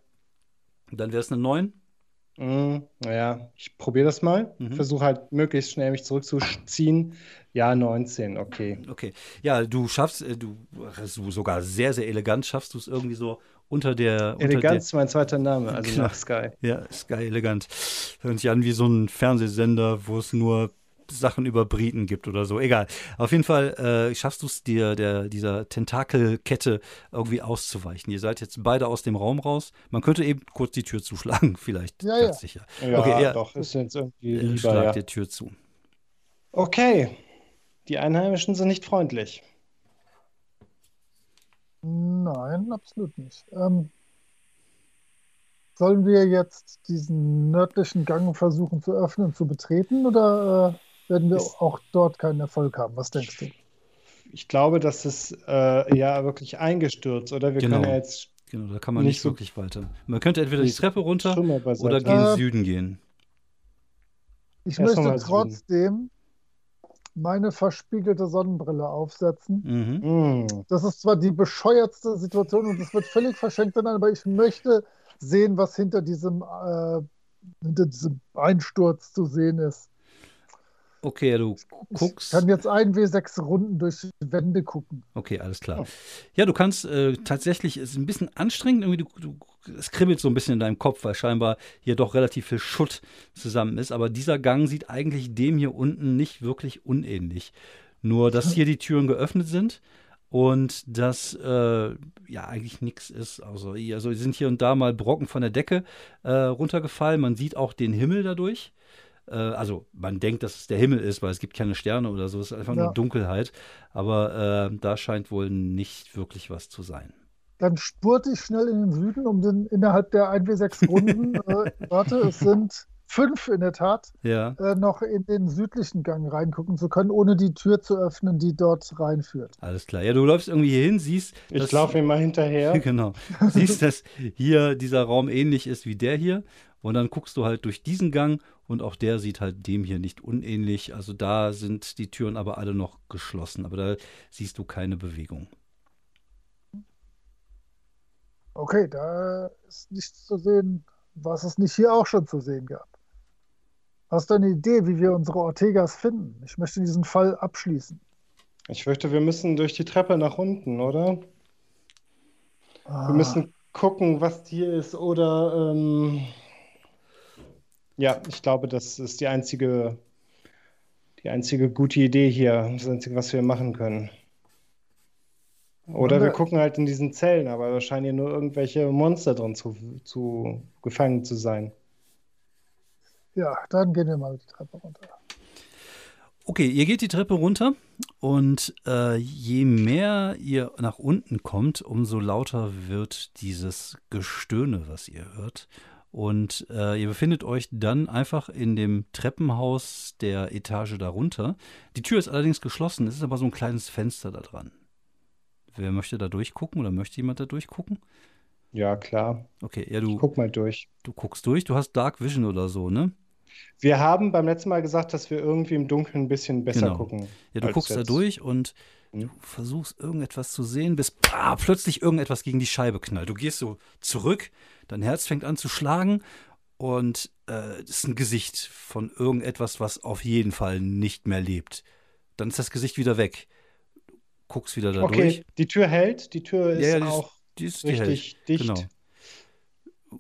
Dann wäre es eine neun. Mm, naja, ich probiere das mal. Mhm. Versuche halt möglichst schnell mich zurückzuziehen. Ja, neunzehn, okay. Okay. Ja, du schaffst, du, du sogar sehr, sehr elegant schaffst du es irgendwie so unter der. Elegant ist mein zweiter Name, also klar. Nach Sky. Ja, Sky elegant. Hört sich an wie so ein Fernsehsender, wo es nur Sachen über Briten gibt oder so. Egal. Auf jeden Fall äh, schaffst du es dir, der, dieser Tentakelkette irgendwie auszuweichen. Ihr seid jetzt beide aus dem Raum raus. Man könnte eben kurz die Tür zuschlagen, vielleicht. Ja, ganz ja. Sicher. Ja, okay, ja, doch. Ist jetzt irgendwie lieber, schlag ja. die Tür zu. Okay. Die Einheimischen sind nicht freundlich. Nein, absolut nicht. Ähm, sollen wir jetzt diesen nördlichen Gang versuchen zu öffnen, zu betreten, oder äh, werden wir ist, auch dort keinen Erfolg haben? Was denkst du? Ich glaube, das ist äh, ja wirklich eingestürzt, oder? Wir genau. können ja jetzt genau, da kann man nicht, nicht wirklich weiter. Man könnte entweder die Treppe runter oder gen äh, Süden gehen. Ich Erst möchte trotzdem meine verspiegelte Sonnenbrille aufsetzen. Mhm. Das ist zwar die bescheuertste Situation und es wird völlig verschenkt sein, aber ich möchte sehen, was hinter diesem, äh, hinter diesem Einsturz zu sehen ist. Okay, du guckst. Ich kann jetzt ein W sechs Runden durch Wände gucken. Okay, alles klar. Ja, ja du kannst äh, tatsächlich, es ist ein bisschen anstrengend, irgendwie, du, du, es kribbelt so ein bisschen in deinem Kopf, weil scheinbar hier doch relativ viel Schutt zusammen ist. Aber dieser Gang sieht eigentlich dem hier unten nicht wirklich unähnlich. Nur, dass hier die Türen geöffnet sind und dass äh, ja eigentlich nichts ist. Also, also sind hier und da mal Brocken von der Decke äh, runtergefallen. Man sieht auch den Himmel dadurch. Also man denkt, dass es der Himmel ist, weil es gibt keine Sterne oder so. Es ist einfach ja. nur Dunkelheit. Aber äh, da scheint wohl nicht wirklich was zu sein. Dann spurte ich schnell in den Süden, um den innerhalb der eins W sechs Runden, äh, warte, es sind fünf in der Tat, ja. äh, noch in den südlichen Gang reingucken zu können, ohne die Tür zu öffnen, die dort reinführt. Alles klar. Ja, du läufst irgendwie hier hin, siehst... Ich laufe immer hinterher. Genau. Siehst, dass hier dieser Raum ähnlich ist wie der hier. Und dann guckst du halt durch diesen Gang und auch der sieht halt dem hier nicht unähnlich. Also da sind die Türen aber alle noch geschlossen. Aber da siehst du keine Bewegung. Okay, da ist nichts zu sehen, was es nicht hier auch schon zu sehen gab. Hast du eine Idee, wie wir unsere Ortegas finden? Ich möchte diesen Fall abschließen. Ich fürchte, wir müssen durch die Treppe nach unten, oder? Ah. Wir müssen gucken, was hier ist oder... Ähm Ja, ich glaube, das ist die einzige, die einzige gute Idee hier, das Einzige, was wir machen können. Oder wir gucken halt in diesen Zellen, aber da scheinen hier nur irgendwelche Monster drin zu, zu gefangen zu sein. Ja, dann gehen wir mal die Treppe runter. Okay, ihr geht die Treppe runter und äh, je mehr ihr nach unten kommt, umso lauter wird dieses Gestöhne, was ihr hört. Und äh, ihr befindet euch dann einfach in dem Treppenhaus der Etage darunter. Die Tür ist allerdings geschlossen, es ist aber so ein kleines Fenster da dran. Wer möchte da durchgucken oder möchte jemand da durchgucken? Ja, klar. Okay, ja, du. Ich guck mal durch. Du guckst durch, du hast Dark Vision oder so, ne? Wir haben beim letzten Mal gesagt, dass wir irgendwie im Dunkeln ein bisschen besser genau. gucken. Ja, du guckst jetzt da durch und du versuchst irgendetwas zu sehen, bis bah, plötzlich irgendetwas gegen die Scheibe knallt. Du gehst so zurück, dein Herz fängt an zu schlagen und es äh, ist ein Gesicht von irgendetwas, was auf jeden Fall nicht mehr lebt. Dann ist das Gesicht wieder weg. Du guckst wieder da okay, durch. Okay, die Tür hält, die Tür ist ja, ja, die auch ist, die ist, die richtig hält. Dicht. Genau.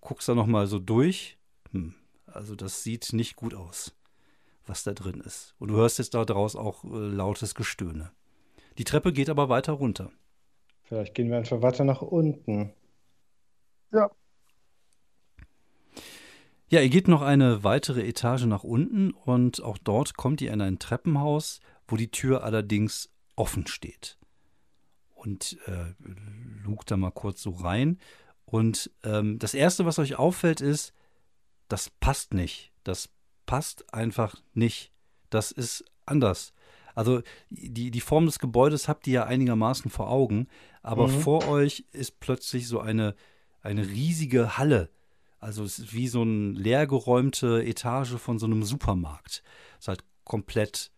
Guckst da nochmal so durch. Hm. Also das sieht nicht gut aus, was da drin ist. Und du hörst jetzt da draus auch äh, lautes Gestöhne. Die Treppe geht aber weiter runter. Vielleicht gehen wir einfach weiter nach unten. Ja. Ja, ihr geht noch eine weitere Etage nach unten und auch dort kommt ihr in ein Treppenhaus, wo die Tür allerdings offen steht. Und äh, lugt da mal kurz so rein. Und ähm, das Erste, was euch auffällt, ist, das passt nicht. Das passt einfach nicht. Das ist anders. Also die, die Form des Gebäudes habt ihr ja einigermaßen vor Augen, aber mhm. vor euch ist plötzlich so eine, eine riesige Halle. Also es ist wie so eine leergeräumte Etage von so einem Supermarkt. Es ist halt komplett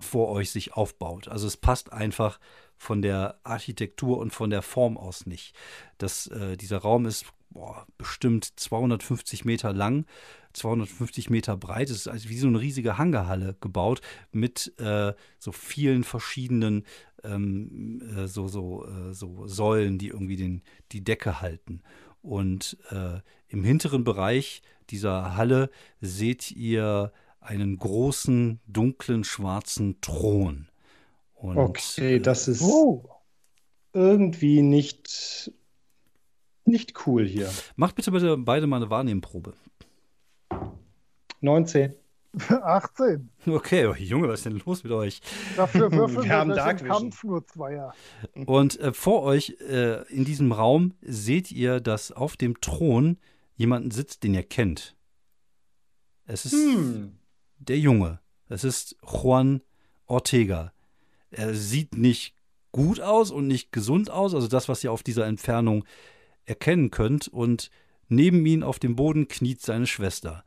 vor euch sich aufbaut. Also es passt einfach von der Architektur und von der Form aus nicht. Das, äh, dieser Raum ist boah, bestimmt zweihundertfünfzig Meter lang, zweihundertfünfzig Meter breit. Es ist also wie so eine riesige Hangarhalle gebaut mit äh, so vielen verschiedenen ähm, äh, so, so, äh, so Säulen, die irgendwie den, die Decke halten. Und äh, im hinteren Bereich dieser Halle seht ihr einen großen, dunklen, schwarzen Thron. Und, okay, das ist oh. irgendwie nicht, nicht cool hier. Macht bitte, bitte beide mal eine Wahrnehmprobe. neunzehn. achtzehn. Okay, oh Junge, was ist denn los mit euch? Dafür würfeln wir haben Dark Vision. Kampf nur Zweier. Und äh, vor euch äh, in diesem Raum seht ihr, dass auf dem Thron jemanden sitzt, den ihr kennt. Es ist hm. der Junge. Es ist Juan Ortega. Er sieht nicht gut aus und nicht gesund aus, also das, was ihr auf dieser Entfernung erkennen könnt. Und neben ihm auf dem Boden kniet seine Schwester,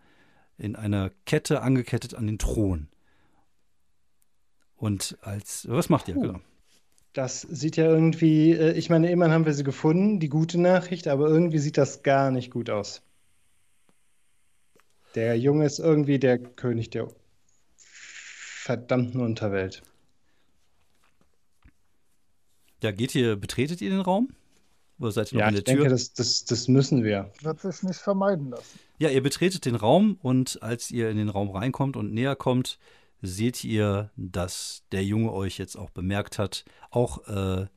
in einer Kette angekettet an den Thron. Und als, was macht ihr? Puh, genau. Das sieht ja irgendwie, ich meine, immerhin haben wir sie gefunden, die gute Nachricht, aber irgendwie sieht das gar nicht gut aus. Der Junge ist irgendwie der König der verdammten Unterwelt. Ja, geht ihr, betretet ihr den Raum? Oder seid ihr noch ja, in der ich Tür? Ich denke, das, das, das müssen wir. Wird sich nicht vermeiden lassen. Ja, ihr betretet den Raum und als ihr in den Raum reinkommt und näher kommt, seht ihr, dass der Junge euch jetzt auch bemerkt hat. Auch äh,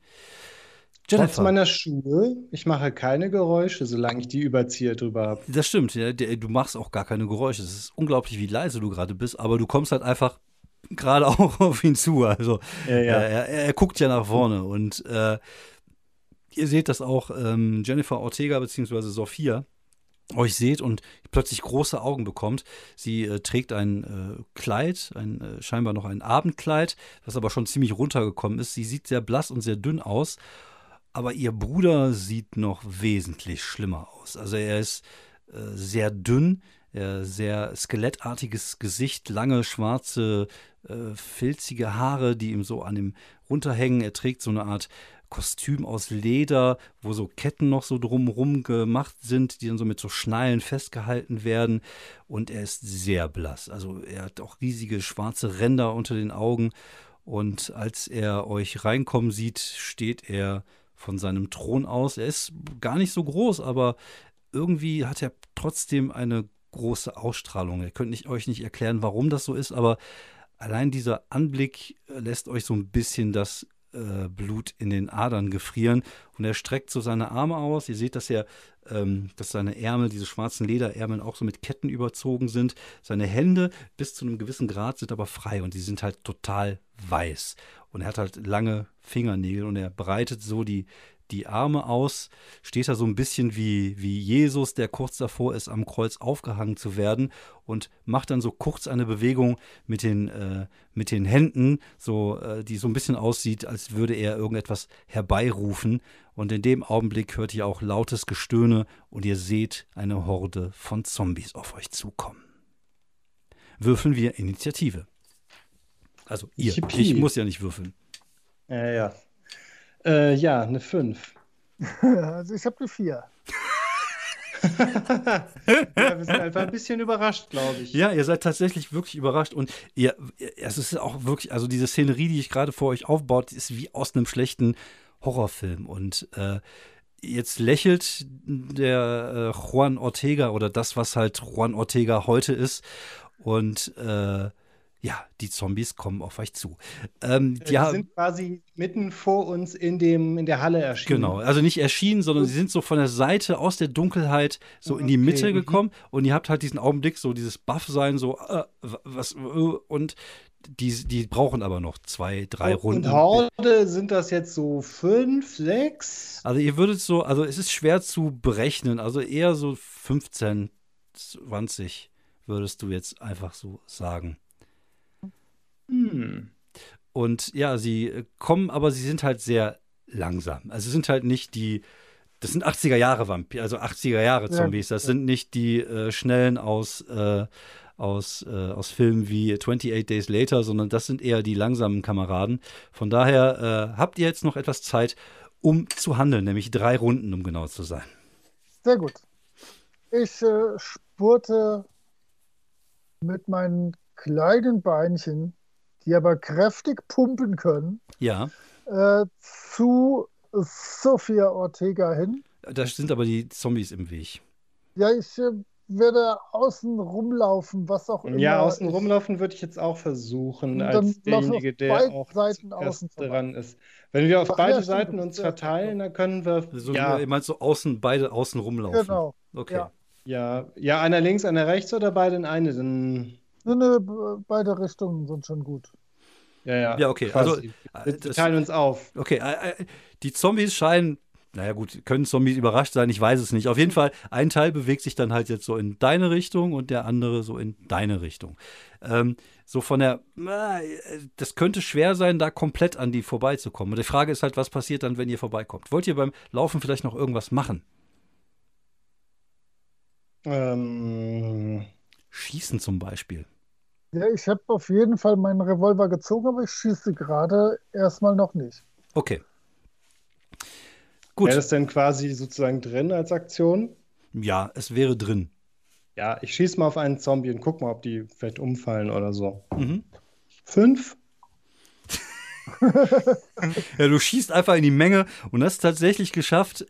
Jennifer. Trotz meiner Schuhe, ich mache keine Geräusche, solange ich die Überzieher drüber habe. Das stimmt, ja, der, du machst auch gar keine Geräusche. Es ist unglaublich, wie leise du gerade bist, aber du kommst halt einfach gerade auch auf ihn zu. Also ja, ja. Er, er, er guckt ja nach vorne und äh, ihr seht, dass auch ähm, Jennifer Ortega bzw. Sophia euch seht und plötzlich große Augen bekommt. Sie äh, trägt ein äh, Kleid, ein, äh, scheinbar noch ein Abendkleid, das aber schon ziemlich runtergekommen ist. Sie sieht sehr blass und sehr dünn aus, aber ihr Bruder sieht noch wesentlich schlimmer aus. Also er ist äh, sehr dünn, äh, sehr skelettartiges Gesicht, lange schwarze Äh, filzige Haare, die ihm so an ihm runterhängen. Er trägt so eine Art Kostüm aus Leder, wo so Ketten noch so drumrum gemacht sind, die dann so mit so Schnallen festgehalten werden. Und er ist sehr blass. Also er hat auch riesige schwarze Ränder unter den Augen. Und als er euch reinkommen sieht, steht er von seinem Thron aus. Er ist gar nicht so groß, aber irgendwie hat er trotzdem eine große Ausstrahlung. Ihr könnt nicht, euch nicht erklären, warum das so ist, aber allein dieser Anblick lässt euch so ein bisschen das äh, Blut in den Adern gefrieren. Und er streckt so seine Arme aus. Ihr seht, dass er, ähm, dass seine Ärmel, diese schwarzen Lederärmel auch so mit Ketten überzogen sind. Seine Hände bis zu einem gewissen Grad sind aber frei und die sind halt total weiß. Und er hat halt lange Fingernägel und er breitet so die, die Arme aus. Steht da so ein bisschen wie, wie Jesus, der kurz davor ist, am Kreuz aufgehangen zu werden. Und macht dann so kurz eine Bewegung mit den, äh, mit den Händen, so, äh, die so ein bisschen aussieht, als würde er irgendetwas herbeirufen. Und in dem Augenblick hört ihr auch lautes Gestöhne und ihr seht eine Horde von Zombies auf euch zukommen. Würfeln wir Initiative. Also ihr, Yippie. Ich muss ja nicht würfeln. Äh, ja, äh, ja, eine fünf. Also ich habe eine vier. Ja, wir sind einfach ein bisschen überrascht, glaube ich. Ja, ihr seid tatsächlich wirklich überrascht und ihr, es ist auch wirklich, also diese Szenerie, die ich gerade vor euch aufbaut, ist wie aus einem schlechten Horrorfilm und äh, jetzt lächelt der äh, Juan Ortega oder das, was halt Juan Ortega heute ist und äh, ja, die Zombies kommen auf euch zu. Ähm, die ja, sind quasi mitten vor uns in, dem, in der Halle erschienen. Genau, also nicht erschienen, sondern sie sind so von der Seite aus der Dunkelheit so okay. in die Mitte gekommen. Mhm. Und ihr habt halt diesen Augenblick, so dieses Buff-Sein, so äh, was, äh, und die, die brauchen aber noch zwei, drei und, Runden. Und Horde sind das jetzt so fünf, sechs? Also ihr würdet so, also es ist schwer zu berechnen, also eher so fünfzehn, zwanzig würdest du jetzt einfach so sagen. Hm. Und ja, sie kommen, aber sie sind halt sehr langsam. Also sie sind halt nicht die, Das sind achtziger-Jahre-Vampire, also achtziger-Jahre-Zombies. Ja. Das sind nicht die äh, Schnellen aus, äh, aus, äh, aus Filmen wie twenty-eight Days Later, sondern das sind eher die langsamen Kameraden. Von daher äh, habt ihr jetzt noch etwas Zeit, um zu handeln, nämlich drei Runden, um genau zu sein. Sehr gut. Ich äh, spurte mit meinen kleinen Beinchen, die aber kräftig pumpen können, ja. äh, zu Sophia Ortega hin. Da sind aber die Zombies im Weg. Ja, ich äh, werde außen rumlaufen, was auch immer. Ja, außen ich, rumlaufen würde ich jetzt auch versuchen, als derjenige, der auch außen dran ist. Wenn wir auf Ach, beide ja, Seiten stimmt, uns ja, verteilen, dann können wir... So, ja. Du meinst so außen, beide außen rumlaufen? Genau. Okay. Ja. Ja, ja, einer links, einer rechts oder beide in eine? Dann... Nee, nee, beide Richtungen sind schon gut. Ja, ja. Ja, okay. Also, wir teilen uns auf. Okay, die Zombies scheinen, naja gut, können Zombies überrascht sein, ich weiß es nicht. Auf jeden Fall, ein Teil bewegt sich dann halt jetzt so in deine Richtung und der andere so in deine Richtung. Ähm, so von der, das könnte schwer sein, da komplett an die vorbeizukommen. Und die Frage ist halt, was passiert dann, wenn ihr vorbeikommt? Wollt ihr beim Laufen vielleicht noch irgendwas machen? Ähm... Schießen zum Beispiel. Ja, ich habe auf jeden Fall meinen Revolver gezogen, aber ich schieße gerade erstmal noch nicht. Okay. Gut. Wäre das denn quasi sozusagen drin als Aktion? Ja, es wäre drin. Ja, ich schieße mal auf einen Zombie und guck mal, ob die vielleicht umfallen oder so. Mhm. Fünf? Ja, du schießt einfach in die Menge und hast tatsächlich geschafft,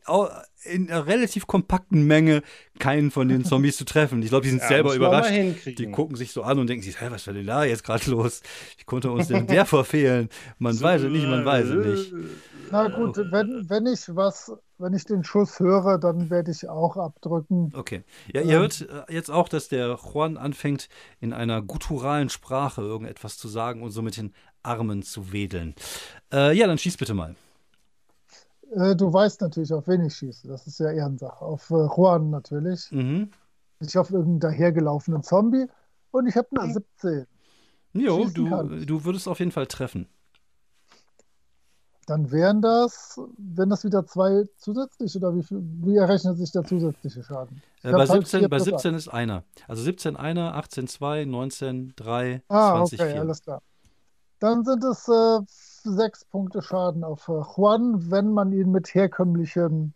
in einer relativ kompakten Menge keinen von den Zombies zu treffen. Ich glaube, die sind ja, selber überrascht. Die gucken sich so an und denken sich, hey, was war denn da jetzt gerade los? Ich konnte uns denn der verfehlen? Man so, weiß es nicht, man weiß es nicht. Na gut, wenn, wenn ich was, wenn ich den Schuss höre, dann werde ich auch abdrücken. Okay. Ja, ihr ähm, hört jetzt auch, dass der Juan anfängt, in einer gutturalen Sprache irgendetwas zu sagen und so mit den Armen zu wedeln. Äh, ja, dann schieß bitte mal. Äh, du weißt natürlich, auf wen ich schieße. Das ist ja Ehrensache. Auf äh, Juan natürlich. Mhm. Ich auf irgendeinen dahergelaufenen Zombie. Und ich habe eine siebzehn. Jo, du, du würdest auf jeden Fall treffen. Dann wären das, wenn das wieder zwei zusätzliche, oder wie, viel, wie errechnet sich der zusätzliche Schaden? Äh, bei siebzehn, bei siebzehn ist einer. Also siebzehn, einer, achtzehn, zwei, neunzehn, drei, ah, zwanzig, okay, vier. Alles klar. Dann sind es äh, sechs Punkte Schaden auf äh, Juan, wenn man ihn mit, herkömmlichem,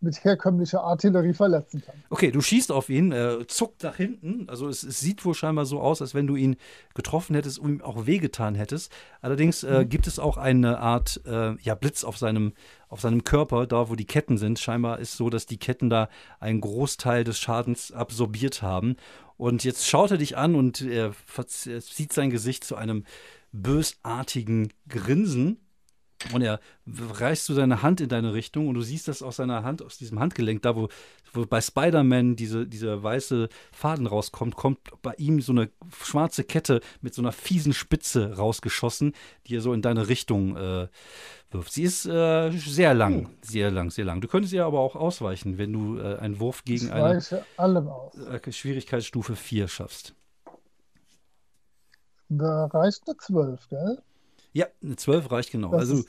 mit herkömmlicher Artillerie verletzen kann. Okay, du schießt auf ihn, äh, zuckt nach hinten. Also es, es sieht wohl scheinbar so aus, als wenn du ihn getroffen hättest und ihm auch wehgetan hättest. Allerdings äh, mhm. gibt es auch eine Art äh, ja, Blitz auf seinem, auf seinem Körper, da wo die Ketten sind. Scheinbar ist so, dass die Ketten da einen Großteil des Schadens absorbiert haben. Und jetzt schaut er dich an und er verzieht sein Gesicht zu einem bösartigen Grinsen und er reißt du deine Hand in deine Richtung und du siehst das aus seiner Hand, aus diesem Handgelenk, da wo, wo bei Spider-Man diese, dieser weiße Faden rauskommt, kommt bei ihm so eine schwarze Kette mit so einer fiesen Spitze rausgeschossen, die er so in deine Richtung äh, wirft. Sie ist äh, sehr lang, hm. sehr lang, sehr lang. Du könntest ihr aber auch ausweichen, wenn du äh, einen Wurf gegen ich eine allem aus. Schwierigkeitsstufe vier schaffst. Da reicht eine zwölf, gell? Ja, eine zwölf reicht genau. Das also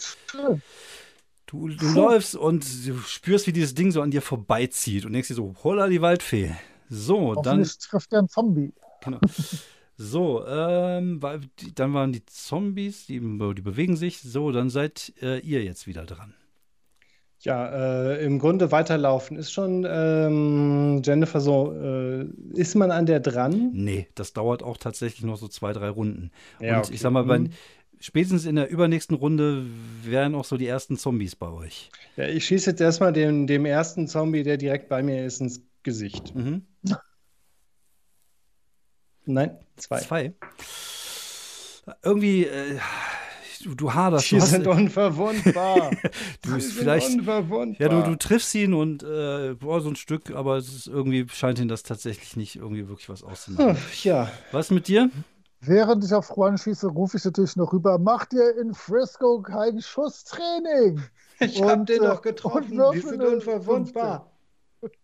du, du läufst und du spürst, wie dieses Ding so an dir vorbeizieht und denkst dir so, holla die Waldfee. So, dann trifft er einen Zombie. Genau. So, ähm, dann waren die Zombies, die, die bewegen sich. So, dann seid äh, ihr jetzt wieder dran. Ja, äh, im Grunde weiterlaufen ist schon, ähm, Jennifer, so, äh, ist man an der dran? Nee, das dauert auch tatsächlich noch so zwei, drei Runden. Ja, und okay. Ich sag mal, bei, spätestens in der übernächsten Runde wären auch so die ersten Zombies bei euch. Ja, ich schieße jetzt erstmal dem, dem ersten Zombie, der direkt bei mir ist, ins Gesicht. Mhm. Nein, zwei. Zwei. Irgendwie, äh, Du, du haderst. Die sind unverwundbar. du bist vielleicht, unverwundbar. Ja, du, du triffst ihn und äh, boah, so ein Stück, aber es ist irgendwie scheint ihn das tatsächlich nicht irgendwie wirklich was auszumachen. Ach, ja. Was mit dir? Während ich auf Juan schieße, rufe ich natürlich noch rüber, macht ihr in Frisco kein Schusstraining? Ich und, hab den doch getroffen, die sind unverwundbar. fünfzehn.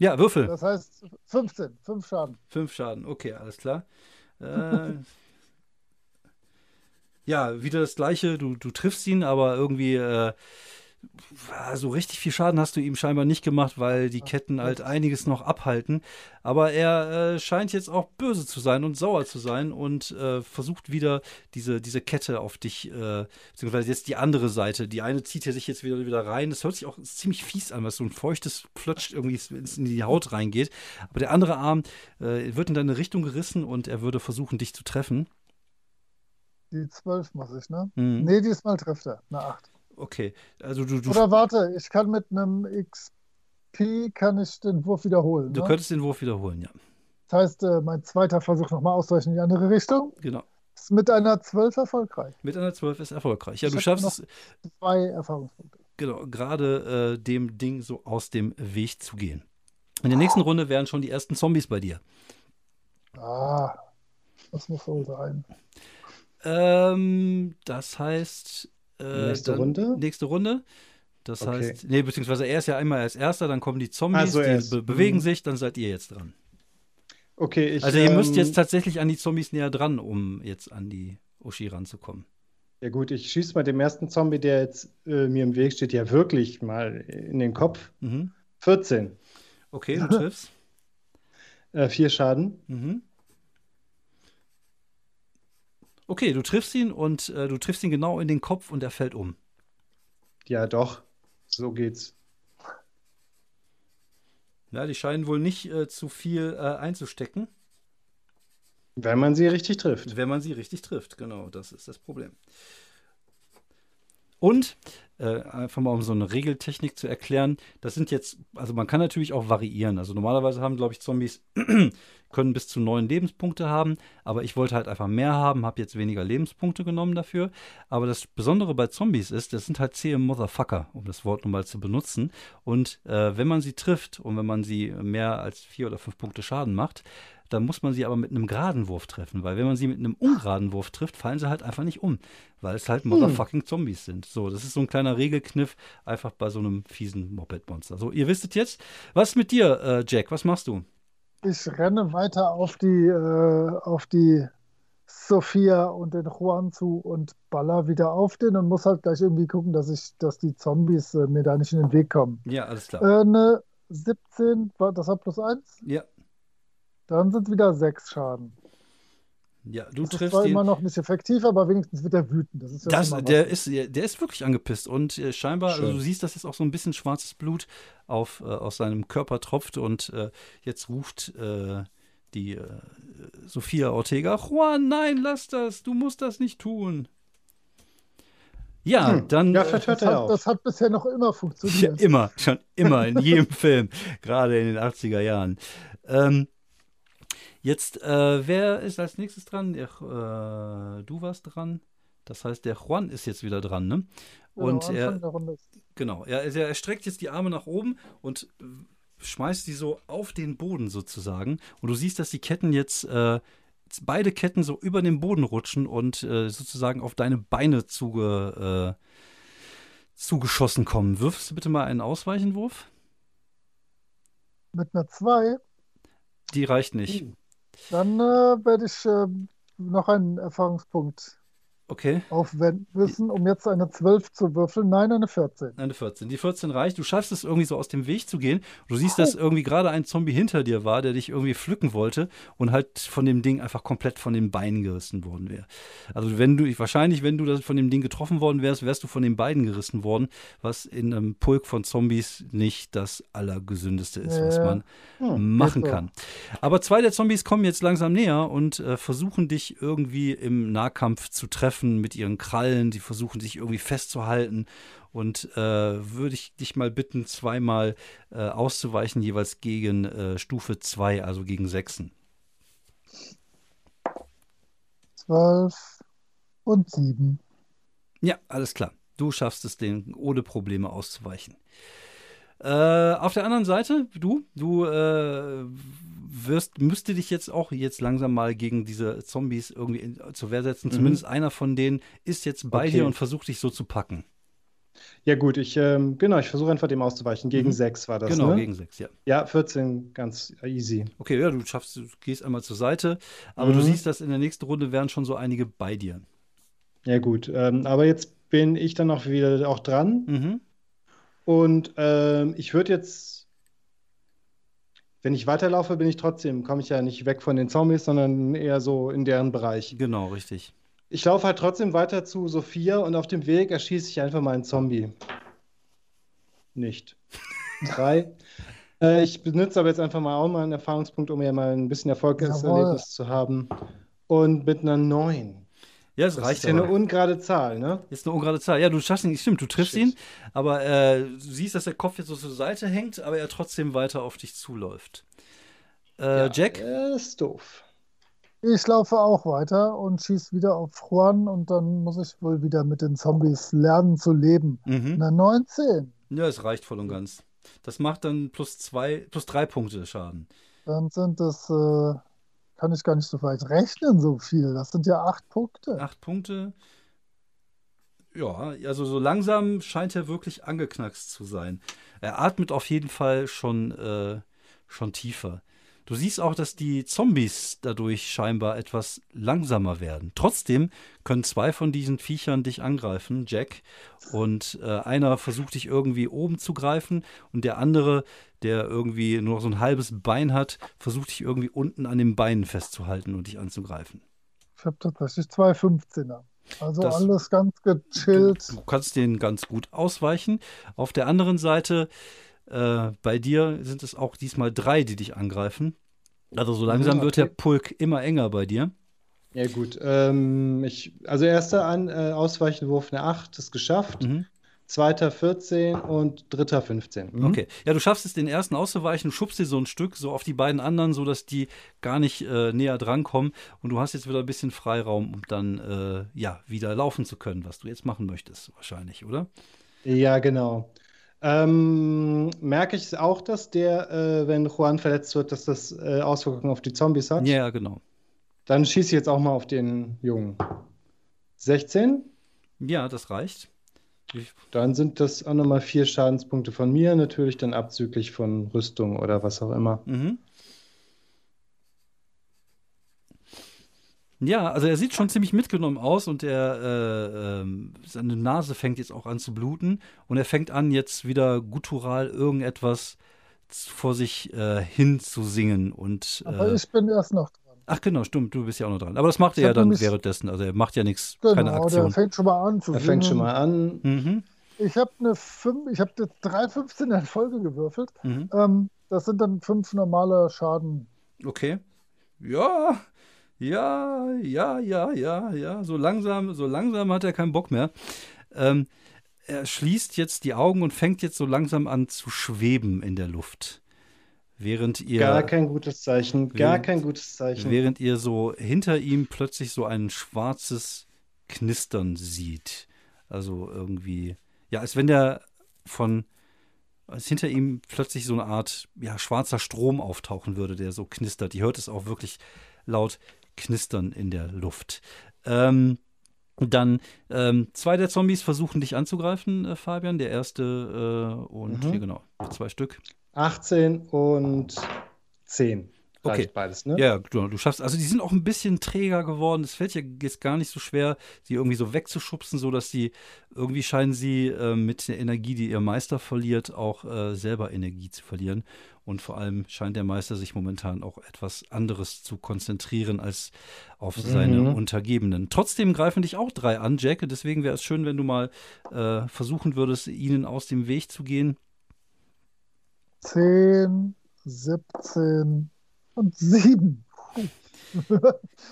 Ja, Würfel. Das heißt fünfzehn, fünf Schaden. fünf Schaden, okay, alles klar. Äh... Ja, wieder das Gleiche. Du, du triffst ihn, aber irgendwie äh, so richtig viel Schaden hast du ihm scheinbar nicht gemacht, weil die Ketten halt einiges noch abhalten. Aber er äh, scheint jetzt auch böse zu sein und sauer zu sein und äh, versucht wieder diese, diese Kette auf dich, äh, beziehungsweise jetzt die andere Seite. Die eine zieht er sich jetzt wieder, wieder rein. Das hört sich auch ziemlich fies an, was so ein feuchtes Flötscht irgendwie in die Haut reingeht. Aber der andere Arm äh, wird in deine Richtung gerissen und er würde versuchen, dich zu treffen. Die zwölf muss ich, ne? Mhm. Nee, diesmal trifft er. Eine acht. Okay, also du, du... Oder warte, ich kann mit einem X P, kann ich den Wurf wiederholen, ne? Du könntest den Wurf wiederholen, ja. Das heißt, mein zweiter Versuch nochmal ausweichen in die andere Richtung. Genau. Ist mit einer zwölf erfolgreich. Mit einer zwölf ist erfolgreich. Ja, ich du schaffst es... Zwei Erfahrungspunkte. Genau, gerade äh, dem Ding so aus dem Weg zu gehen. In der nächsten ah. Runde wären schon die ersten Zombies bei dir. Ah, das muss wohl sein. Ähm, das heißt... Äh, nächste Runde? Nächste Runde. Das okay. heißt, nee, beziehungsweise er ist ja einmal als Erster, dann kommen die Zombies, also die be bewegen sich, dann seid ihr jetzt dran. Okay, ich, also ihr ähm, müsst jetzt tatsächlich an die Zombies näher dran, um jetzt an die Oshi ranzukommen. Ja gut, ich schieße mal dem ersten Zombie, der jetzt äh, mir im Weg steht, ja wirklich mal in den Kopf. Mhm. vierzehn. Okay, du triffst. äh, vier Schaden. Mhm. Okay, du triffst ihn und äh, du triffst ihn genau in den Kopf und er fällt um. Ja, doch. So geht's. Ja, die scheinen wohl nicht äh, zu viel äh, einzustecken. Wenn man sie richtig trifft. Wenn man sie richtig trifft, genau. Das ist das Problem. Und, äh, einfach mal um so eine Regeltechnik zu erklären, das sind jetzt, also man kann natürlich auch variieren. Also normalerweise haben, glaube ich, Zombies können bis zu neun Lebenspunkte haben, aber ich wollte halt einfach mehr haben, habe jetzt weniger Lebenspunkte genommen dafür. Aber das Besondere bei Zombies ist, das sind halt zähe Motherfucker, um das Wort nun mal zu benutzen. Und äh, wenn man sie trifft und wenn man sie mehr als vier oder fünf Punkte Schaden macht, dann muss man sie aber mit einem geraden Wurf treffen, weil wenn man sie mit einem ungeraden Wurf trifft, fallen sie halt einfach nicht um, weil es halt motherfucking Zombies sind. So, das ist so ein kleiner Regelkniff, einfach bei so einem fiesen Moped-Monster. So, ihr wisstet jetzt, was ist mit dir, äh, Jack, was machst du? Ich renne weiter auf die, äh, auf die Sophia und den Juan zu und baller wieder auf den und muss halt gleich irgendwie gucken, dass ich, dass die Zombies äh, mir da nicht in den Weg kommen. Ja, alles klar. Äh, eine siebzehn, das hat plus eins? Ja. Dann sind wieder sechs Schaden. Ja, du das triffst ihn. Das ist immer noch nicht effektiv, aber wenigstens wird er wütend. Das ist ja das, der, ist, der ist wirklich angepisst und äh, scheinbar, also du siehst, dass jetzt auch so ein bisschen schwarzes Blut auf, äh, aus seinem Körper tropft und äh, jetzt ruft äh, die äh, Sophia Ortega, Juan, nein, lass das, du musst das nicht tun. Ja, hm. dann. Ja, das, hat, das hat bisher noch immer funktioniert. Ja, immer, schon immer, in jedem Film, gerade in den achtziger Jahren. Ähm, Jetzt, äh, wer ist als nächstes dran? Der, äh, du warst dran. Das heißt, der Juan ist jetzt wieder dran, ne? Und ja, er, genau, er, er streckt jetzt die Arme nach oben und schmeißt die so auf den Boden sozusagen. Und du siehst, dass die Ketten jetzt, äh, beide Ketten so über den Boden rutschen und äh, sozusagen auf deine Beine zuge, äh, zugeschossen kommen. Wirfst du bitte mal einen Ausweichenwurf? Mit einer zwei? Die reicht nicht. Mhm. Dann äh, werde ich äh, noch einen Erfahrungspunkt okay. aufwenden müssen, um jetzt eine zwölf zu würfeln. Nein, eine vierzehn. Eine vierzehn. Die vierzehn reicht. Du schaffst es irgendwie so aus dem Weg zu gehen. Du siehst, oh. dass irgendwie gerade ein Zombie hinter dir war, der dich irgendwie pflücken wollte und halt von dem Ding einfach komplett von den Beinen gerissen worden wäre. Also wenn du, wahrscheinlich, wenn du das von dem Ding getroffen worden wärst, wärst du von den Beinen gerissen worden, was in einem Pulk von Zombies nicht das Allergesündeste ist, äh, was man hm, machen kann. Aber zwei der Zombies kommen jetzt langsam näher und äh, versuchen dich irgendwie im Nahkampf zu treffen. Mit ihren Krallen, die versuchen sich irgendwie festzuhalten und äh, würde ich dich mal bitten, zweimal äh, auszuweichen, jeweils gegen äh, Stufe zwei, also gegen Sechsen. zwölf und sieben. Ja, alles klar. Du schaffst es, den ohne Probleme auszuweichen. Äh, auf der anderen Seite, du, du äh, wirst, müsste dich jetzt auch jetzt langsam mal gegen diese Zombies irgendwie in, zur Wehr setzen. Mhm. Zumindest einer von denen ist jetzt bei okay. dir und versucht dich so zu packen. Ja gut, ich ähm, genau, ich versuche einfach dem auszuweichen. Gegen mhm. sechs war das, genau, ne? Gegen sechs, ja. Ja, vierzehn, ganz easy. Okay, ja, du schaffst, du gehst einmal zur Seite, aber mhm. du siehst, dass in der nächsten Runde wären schon so einige bei dir. Ja gut, ähm, aber jetzt bin ich dann auch wieder auch dran. Mhm. Und ähm, ich würde jetzt, wenn ich weiterlaufe, bin ich trotzdem, komme ich ja nicht weg von den Zombies, sondern eher so in deren Bereich. Genau, richtig. Ich laufe halt trotzdem weiter zu Sophia und auf dem Weg erschieße ich einfach mal einen Zombie. Nicht. Drei. Äh, ich benutze aber jetzt einfach mal auch mal einen Erfahrungspunkt, um ja mal ein bisschen Erfolgserlebnis zu haben. Und mit einer neun. Ja, das, das reicht. Ist ja eine ungerade Zahl, ne? Ist eine ungerade Zahl. Ja, du schaffst ihn, stimmt, du triffst Shit. ihn, aber äh, du siehst, dass der Kopf jetzt so zur Seite hängt, aber er trotzdem weiter auf dich zuläuft. Äh, ja, Jack? Das ist doof. Ich laufe auch weiter und schieße wieder auf Juan und dann muss ich wohl wieder mit den Zombies lernen zu leben. Mhm. Na, neunzehn. Ja, es reicht voll und ganz. Das macht dann plus zwei, plus drei Punkte Schaden. Dann sind das, äh, kann ich gar nicht so weit rechnen, so viel. Das sind ja acht Punkte. Acht Punkte. Ja, also so langsam scheint er wirklich angeknackst zu sein. Er atmet auf jeden Fall schon, äh, schon tiefer. Du siehst auch, dass die Zombies dadurch scheinbar etwas langsamer werden. Trotzdem können zwei von diesen Viechern dich angreifen, Jack. Und äh, einer versucht dich irgendwie oben zu greifen und der andere, der irgendwie nur noch so ein halbes Bein hat, versucht dich irgendwie unten an den Beinen festzuhalten und dich anzugreifen. Ich habe tatsächlich zwei fünfzehner. Also das, alles ganz gechillt. Du, du kannst denen ganz gut ausweichen. Auf der anderen Seite... Äh, bei dir sind es auch diesmal drei, die dich angreifen. Also so langsam okay. wird der Pulk immer enger bei dir. Ja gut, ähm, ich, also erster An- äh, Ausweichenwurf eine acht, das geschafft. Mhm. Zweiter vierzehn und dritter fünfzehn. Mhm. Okay, ja, du schaffst es, den ersten auszuweichen, schubst dir so ein Stück so auf die beiden anderen, sodass die gar nicht äh, näher drankommen. Und du hast jetzt wieder ein bisschen Freiraum, um dann äh, ja, wieder laufen zu können, was du jetzt machen möchtest wahrscheinlich, oder? Ja, genau. Ähm, merke ich auch, dass der, äh, wenn Juan verletzt wird, dass das äh, Auswirkungen auf die Zombies hat? Ja, genau. Dann schieße ich jetzt auch mal auf den Jungen. sechzehn? Ja, das reicht. Ich dann sind das auch nochmal vier Schadenspunkte von mir, natürlich dann abzüglich von Rüstung oder was auch immer. Mhm. Ja, also er sieht schon ziemlich mitgenommen aus und er, äh, äh, seine Nase fängt jetzt auch an zu bluten und er fängt an, jetzt wieder guttural irgendetwas vor sich äh, hin zu singen. Und, äh, aber ich bin erst noch dran. Ach genau, stimmt, du bist ja auch noch dran. Aber das macht ich er ja dann währenddessen, also er macht ja nichts, genau, keine Aktion. Genau, er fängt schon mal an zu er singen. Er fängt schon mal an. Mhm. Ich habe eine fünf, ich habe drei fünfzehn in Folge gewürfelt. Mhm. Ähm, das sind dann fünf normale Schaden. Okay, ja... Ja, ja, ja, ja, ja. So langsam, so langsam hat er keinen Bock mehr. Ähm, er schließt jetzt die Augen und fängt jetzt so langsam an zu schweben in der Luft. Während ihr. Gar kein gutes Zeichen. Während, gar kein gutes Zeichen. Während ihr so hinter ihm plötzlich so ein schwarzes Knistern sieht. Also irgendwie. Ja, als wenn der von. Als hinter ihm plötzlich so eine Art ja, schwarzer Strom auftauchen würde, der so knistert. Ihr hört es auch wirklich laut knistern in der Luft. Ähm, dann ähm, zwei der Zombies versuchen dich anzugreifen, äh, Fabian. Der erste äh, und mhm. hier genau, zwei Stück. achtzehn und zehn. Okay. Beides, ne? Ja, du, du schaffst, also die sind auch ein bisschen träger geworden. Es fällt dir jetzt gar nicht so schwer, sie irgendwie so wegzuschubsen, sodass sie, irgendwie scheinen sie äh, mit der Energie, die ihr Meister verliert, auch äh, selber Energie zu verlieren. Und vor allem scheint der Meister sich momentan auch etwas anderes zu konzentrieren als auf seine mhm. Untergebenen. Trotzdem greifen dich auch drei an, Jack. Deswegen wäre es schön, wenn du mal äh, versuchen würdest, ihnen aus dem Weg zu gehen. zehn, siebzehn... Und sieben.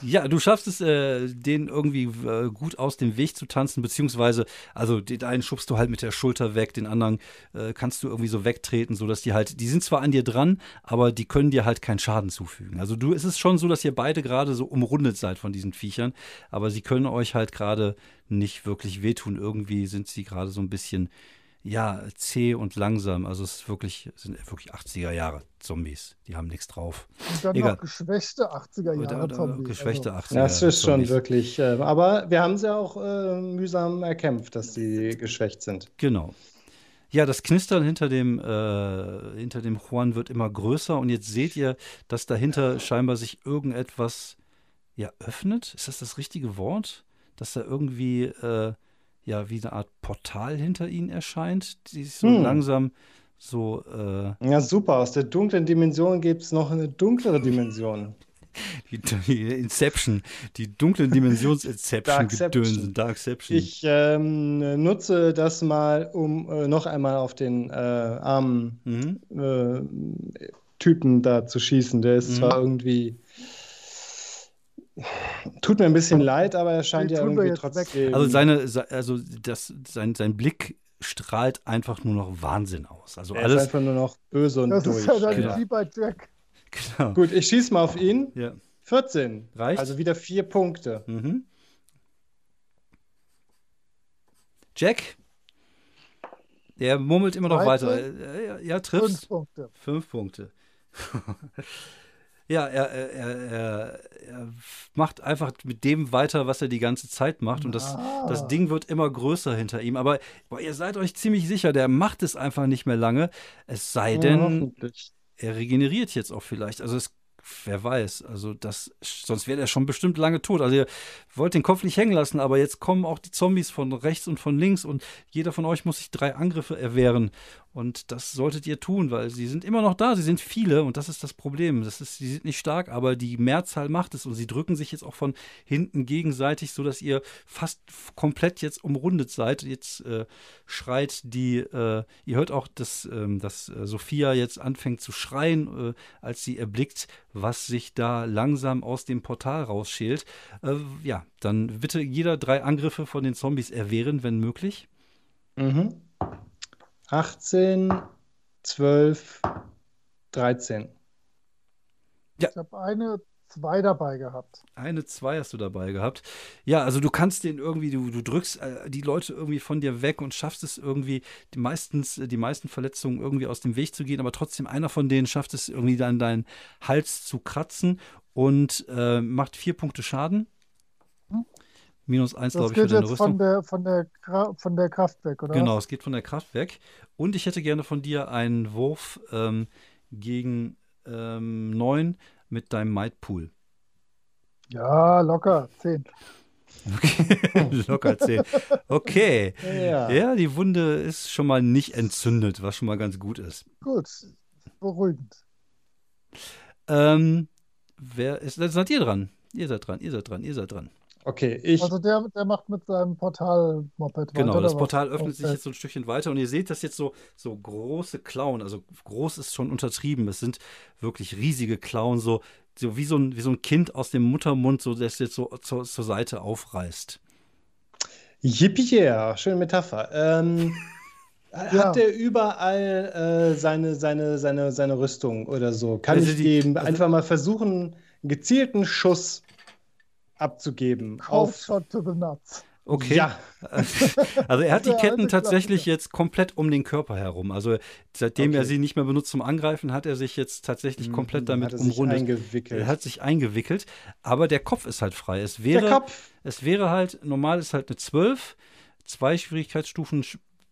Ja, du schaffst es, äh, den irgendwie äh, gut aus dem Weg zu tanzen, beziehungsweise, also den einen schubst du halt mit der Schulter weg, den anderen äh, kannst du irgendwie so wegtreten, sodass die halt, die sind zwar an dir dran, aber die können dir halt keinen Schaden zufügen. Also du, es ist schon so, dass ihr beide gerade so umrundet seid von diesen Viechern, aber sie können euch halt gerade nicht wirklich wehtun. Irgendwie sind sie gerade so ein bisschen, ja, zäh und langsam. Also es ist wirklich, sind wirklich achtziger Jahre Zombies. Die haben nichts drauf. Und dann Egal. Noch geschwächte achtziger Jahre Zombies. Geschwächte achtziger Jahre Zombies. Das ist schon wirklich, äh, aber wir haben sie ja auch äh, mühsam erkämpft, dass sie geschwächt sind. Genau. Ja, das Knistern hinter dem, äh, hinter dem Juan wird immer größer und jetzt seht ihr, dass dahinter scheinbar sich irgendetwas ja, öffnet. Ist das das richtige Wort? Dass da irgendwie äh, ja wie eine Art Portal hinter ihnen erscheint, die so hm. langsam so... Äh, ja, super. Aus der dunklen Dimension gibt es noch eine dunklere Dimension. Die, die Inception, die dunkle Dimensions-Inception gedönsen. Darkception. Ich ähm, nutze das mal, um äh, noch einmal auf den äh, armen mhm. äh, Typen da zu schießen. Der ist mhm. zwar irgendwie... Tut mir ein bisschen leid, aber er scheint ja irgendwie trotzdem... Also, seine, also das, sein, sein Blick strahlt einfach nur noch Wahnsinn aus. Also er alles ist einfach nur noch böse und das durch. Das ist ja dann wie bei Jack. Genau. Gut, ich schieße mal auf ihn. Ja. vierzehn. Reicht? Also wieder vier Punkte. Mhm. Jack? Der murmelt immer noch weiter. Ja, ja, trifft. Fünf Punkte. Fünf Punkte. Ja, er, er, er, er macht einfach mit dem weiter, was er die ganze Zeit macht. Und das, ah. das Ding wird immer größer hinter ihm. Aber boah, ihr seid euch ziemlich sicher, der macht es einfach nicht mehr lange. Es sei denn, ja, er regeneriert jetzt auch vielleicht. Also es, wer weiß. Also das, sonst wäre der schon bestimmt lange tot. Also ihr wollt den Kopf nicht hängen lassen, aber jetzt kommen auch die Zombies von rechts und von links. Und jeder von euch muss sich drei Angriffe erwehren. Und das solltet ihr tun, weil sie sind immer noch da, sie sind viele und das ist das Problem. Das ist, sie sind nicht stark, aber die Mehrzahl macht es und sie drücken sich jetzt auch von hinten gegenseitig, sodass ihr fast komplett jetzt umrundet seid. Jetzt äh, schreit die, äh, ihr hört auch, dass, ähm, dass äh, Sophia jetzt anfängt zu schreien, äh, als sie erblickt, was sich da langsam aus dem Portal rausschält. Äh, ja, dann bitte jeder drei Angriffe von den Zombies erwehren, wenn möglich. Mhm. achtzehn, zwölf, dreizehn. Ja. Ich habe eine zwei dabei gehabt. Eine zwei hast du dabei gehabt. Ja, also du kannst den irgendwie, du, du drückst äh, die Leute irgendwie von dir weg und schaffst es irgendwie, die, meistens, die meisten Verletzungen irgendwie aus dem Weg zu gehen, aber trotzdem einer von denen schafft es irgendwie dann deinen Hals zu kratzen und äh, macht vier Punkte Schaden. Hm. Minus eins, glaube ich, für deine Rüstung. Das geht von der, von der Kraft weg, oder? Genau, es geht von der Kraft weg. Und ich hätte gerne von dir einen Wurf ähm, gegen ähm, neun mit deinem Might Pool. Ja, locker, zehn. Okay, locker zehn. Okay. Ja. Ja, die Wunde ist schon mal nicht entzündet, was schon mal ganz gut ist. Gut, beruhigend. Ähm, wer ist, dann seid ihr dran. Ihr seid dran, ihr seid dran, ihr seid dran. Okay, ich. Also der, der macht mit seinem Portal-Moped. Genau, weiter, das Portal was? öffnet okay. sich jetzt so ein Stückchen weiter und ihr seht, dass jetzt so, so große Klauen, also groß ist schon untertrieben, es sind wirklich riesige Klauen, so, so, wie, so ein, wie so ein Kind aus dem Muttermund, so das jetzt so zur, zur Seite aufreißt. Yippie, yeah, schöne Metapher. Ähm, ja. Hat der überall äh, seine, seine, seine, seine Rüstung oder so? Kann also ich die, eben also einfach mal versuchen, einen gezielten Schuss abzugeben. Auf Shot to the Nuts. Okay. Ja. Also er hat die Ketten tatsächlich jetzt komplett um den Körper herum. Also seitdem okay. er sie nicht mehr benutzt zum Angreifen, hat er sich jetzt tatsächlich komplett damit umrundet. Er hat sich eingewickelt. Aber der Kopf ist halt frei. Es wäre, der Kopf. Es wäre halt, normal ist halt eine zwölf. Zwei Schwierigkeitsstufen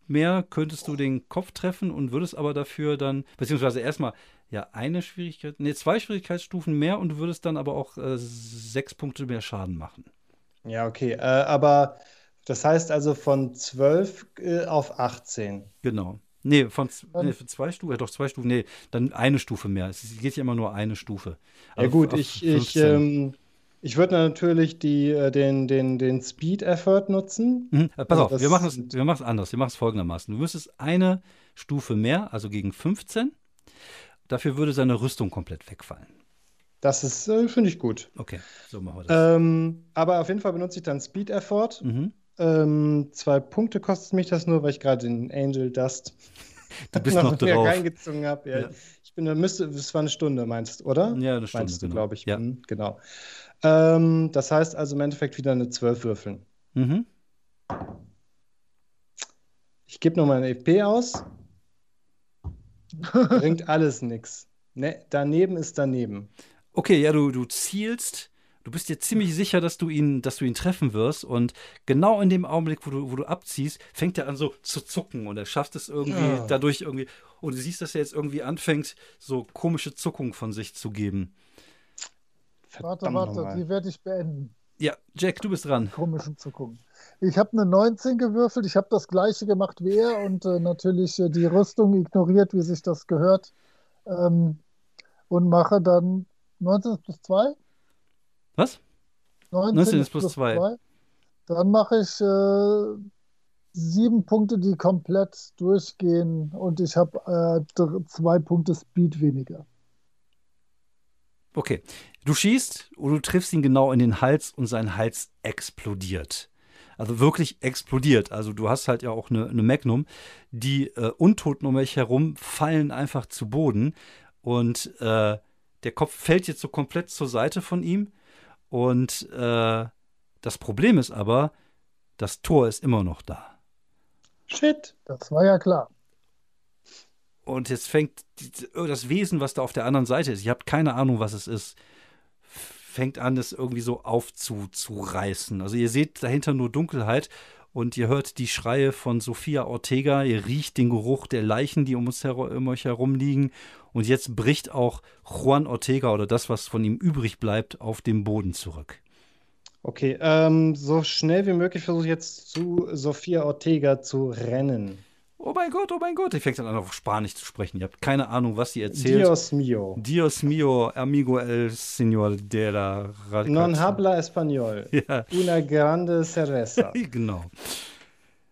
mehr könntest du den Kopf treffen und würdest aber dafür dann, beziehungsweise erstmal ja, eine Schwierigkeit, nee, zwei Schwierigkeitsstufen mehr und du würdest dann aber auch äh, sechs Punkte mehr Schaden machen. Ja, okay, äh, aber das heißt also von zwölf äh, auf achtzehn. Genau. Nee, von nee, für zwei Stufen, ja doch, zwei Stufen, nee, dann eine Stufe mehr. Es geht ja immer nur eine Stufe. Also ja gut, ich, ich, ähm, ich würde natürlich die, äh, den, den, den Speed-Effort nutzen. Mhm. Pass also auf, wir machen es wir machen's anders, wir machen es folgendermaßen. Du müsstest eine Stufe mehr, also gegen fünfzehn, dafür würde seine Rüstung komplett wegfallen. Das ist, äh, finde ich gut. Okay, so machen wir das. Ähm, aber auf jeden Fall benutze ich dann Speed Effort. Mhm. Ähm, zwei Punkte kostet mich das nur, weil ich gerade den Angel Dust du bist noch, noch drauf. reingezogen habe. Ja. Ja. Ich bin, müsste, es war eine Stunde, meinst du, oder? Ja, eine Stunde. Meinst du, genau. glaube ich. Ja. Mhm, genau. Ähm, das heißt also im Endeffekt wieder eine zwölf würfeln. Mhm. Ich gebe nochmal eine E P aus. Bringt alles nichts. Ne, daneben ist daneben. Okay, ja, du, du zielst. Du bist dir ziemlich sicher, dass du ihn, dass du ihn treffen wirst. Und genau in dem Augenblick, wo du, wo du abziehst, fängt er an so zu zucken. Und er schafft es irgendwie ja. dadurch irgendwie. Und du siehst, dass er jetzt irgendwie anfängt, so komische Zuckungen von sich zu geben. Verdammt, warte, warte, die werde ich beenden. Ja, Jack, du bist dran. Komischen zu gucken. Ich habe eine neunzehn gewürfelt, ich habe das gleiche gemacht wie er und äh, natürlich äh, die Rüstung ignoriert, wie sich das gehört, ähm, und mache dann neunzehn plus zwei. Was? neunzehn, neunzehn ist plus, plus zwei. zwei. Dann mache ich äh, sieben Punkte, die komplett durchgehen, und ich habe äh, zwei Punkte Speed weniger. Okay, du schießt und du triffst ihn genau in den Hals und sein Hals explodiert. Also wirklich explodiert. Also du hast halt ja auch eine, eine Magnum. Die äh, Untoten um euch herum fallen einfach zu Boden. Und äh, der Kopf fällt jetzt so komplett zur Seite von ihm. Und äh, das Problem ist aber, das Tor ist immer noch da. Shit, das war ja klar. Und jetzt fängt das Wesen, was da auf der anderen Seite ist, ich habe keine Ahnung, was es ist, fängt an, das irgendwie so aufzureißen. Also ihr seht dahinter nur Dunkelheit und ihr hört die Schreie von Sophia Ortega, ihr riecht den Geruch der Leichen, die um, uns her- um euch herum liegen, und jetzt bricht auch Juan Ortega oder das, was von ihm übrig bleibt, auf dem Boden zurück. Okay, ähm, so schnell wie möglich versuche ich jetzt zu Sophia Ortega zu rennen. Oh mein Gott, oh mein Gott. Ich fange dann an, auf Spanisch zu sprechen. Ihr habt keine Ahnung, was sie erzählt. Dios mio. Dios mio, amigo el señor de la Radicación. Non habla español. Ja. Una grande cerveza. Genau.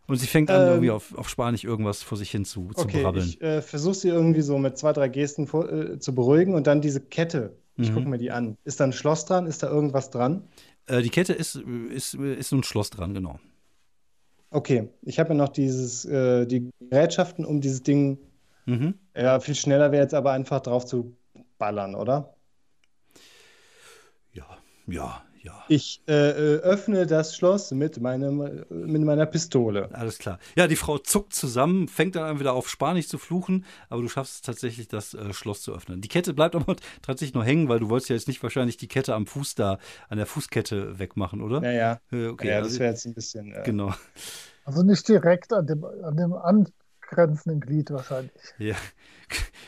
Und sie fängt ähm, an, irgendwie auf, auf Spanisch irgendwas vor sich hin zu, zu okay, brabbeln. Ich äh, versuche sie irgendwie so mit zwei, drei Gesten vor, äh, zu beruhigen. Und dann diese Kette. Ich mhm. gucke mir die an. Ist da ein Schloss dran? Ist da irgendwas dran? Äh, die Kette ist, ist, ist ein Schloss dran, genau. Okay, ich habe ja noch dieses, äh, die Gerätschaften, um dieses Ding, mhm. ja, viel schneller wäre jetzt aber einfach drauf zu ballern, oder? Ja, ja, ja. Ich äh, öffne das Schloss mit, meinem, mit meiner Pistole. Alles klar. Ja, die Frau zuckt zusammen, fängt dann an, wieder auf Spanisch zu fluchen, aber du schaffst es tatsächlich, das äh, Schloss zu öffnen. Die Kette bleibt aber tatsächlich nur hängen, weil du wolltest ja jetzt nicht wahrscheinlich die Kette am Fuß da, an der Fußkette wegmachen, oder? Ja, ja. Äh, okay, ja, also, das wäre jetzt ein bisschen... Äh, genau. Also nicht direkt an dem, an dem angrenzenden Glied wahrscheinlich. Ja.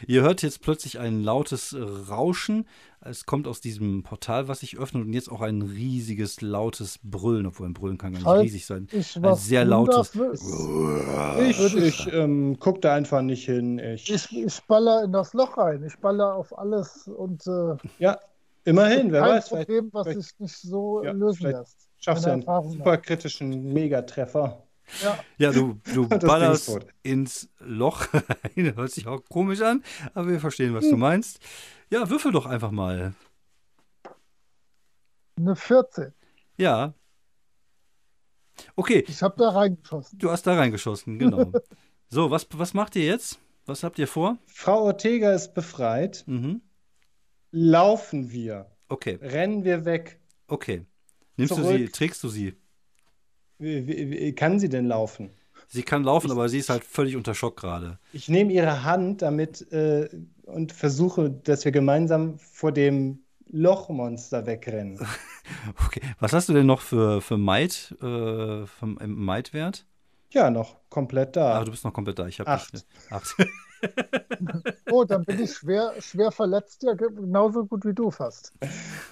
Ihr hört jetzt plötzlich ein lautes Rauschen. Es kommt aus diesem Portal, was sich öffnet, und jetzt auch ein riesiges, lautes Brüllen, obwohl ein Brüllen kann gar nicht Scheiß, riesig sein. Ein sehr lautes... Ich, ich ähm, gucke da einfach nicht hin. Ich, ich, ich baller in das Loch rein. Ich baller auf alles und... Äh, ja, immerhin, wer weiß. Kein Problem, was sich nicht so ja, lösen lässt. Schaffst du einen super kritischen Megatreffer. Ja, ja du, du ballerst ins Loch rein. Hört sich auch komisch an, aber wir verstehen, was hm. du meinst. Ja, würfel doch einfach mal. Eine vierzehn. Ja. Okay. Ich habe da reingeschossen. Du hast da reingeschossen, genau. So, was, was macht ihr jetzt? Was habt ihr vor? Frau Ortega ist befreit. Mhm. Laufen wir. Okay. Rennen wir weg. Okay. Nimmst Zurück. du sie, trägst du sie? Wie, wie, wie kann sie denn laufen? Sie kann laufen, ich, aber sie ist halt völlig unter Schock gerade. Ich nehme ihre Hand damit äh, und versuche, dass wir gemeinsam vor dem Lochmonster wegrennen. Okay. Was hast du denn noch für, für Might, äh, vom Might-Wert? Ja, noch komplett da. Ah, du bist noch komplett da. Ich habe acht. acht. Oh, dann bin ich schwer, schwer verletzt, ja, genauso gut wie du fast.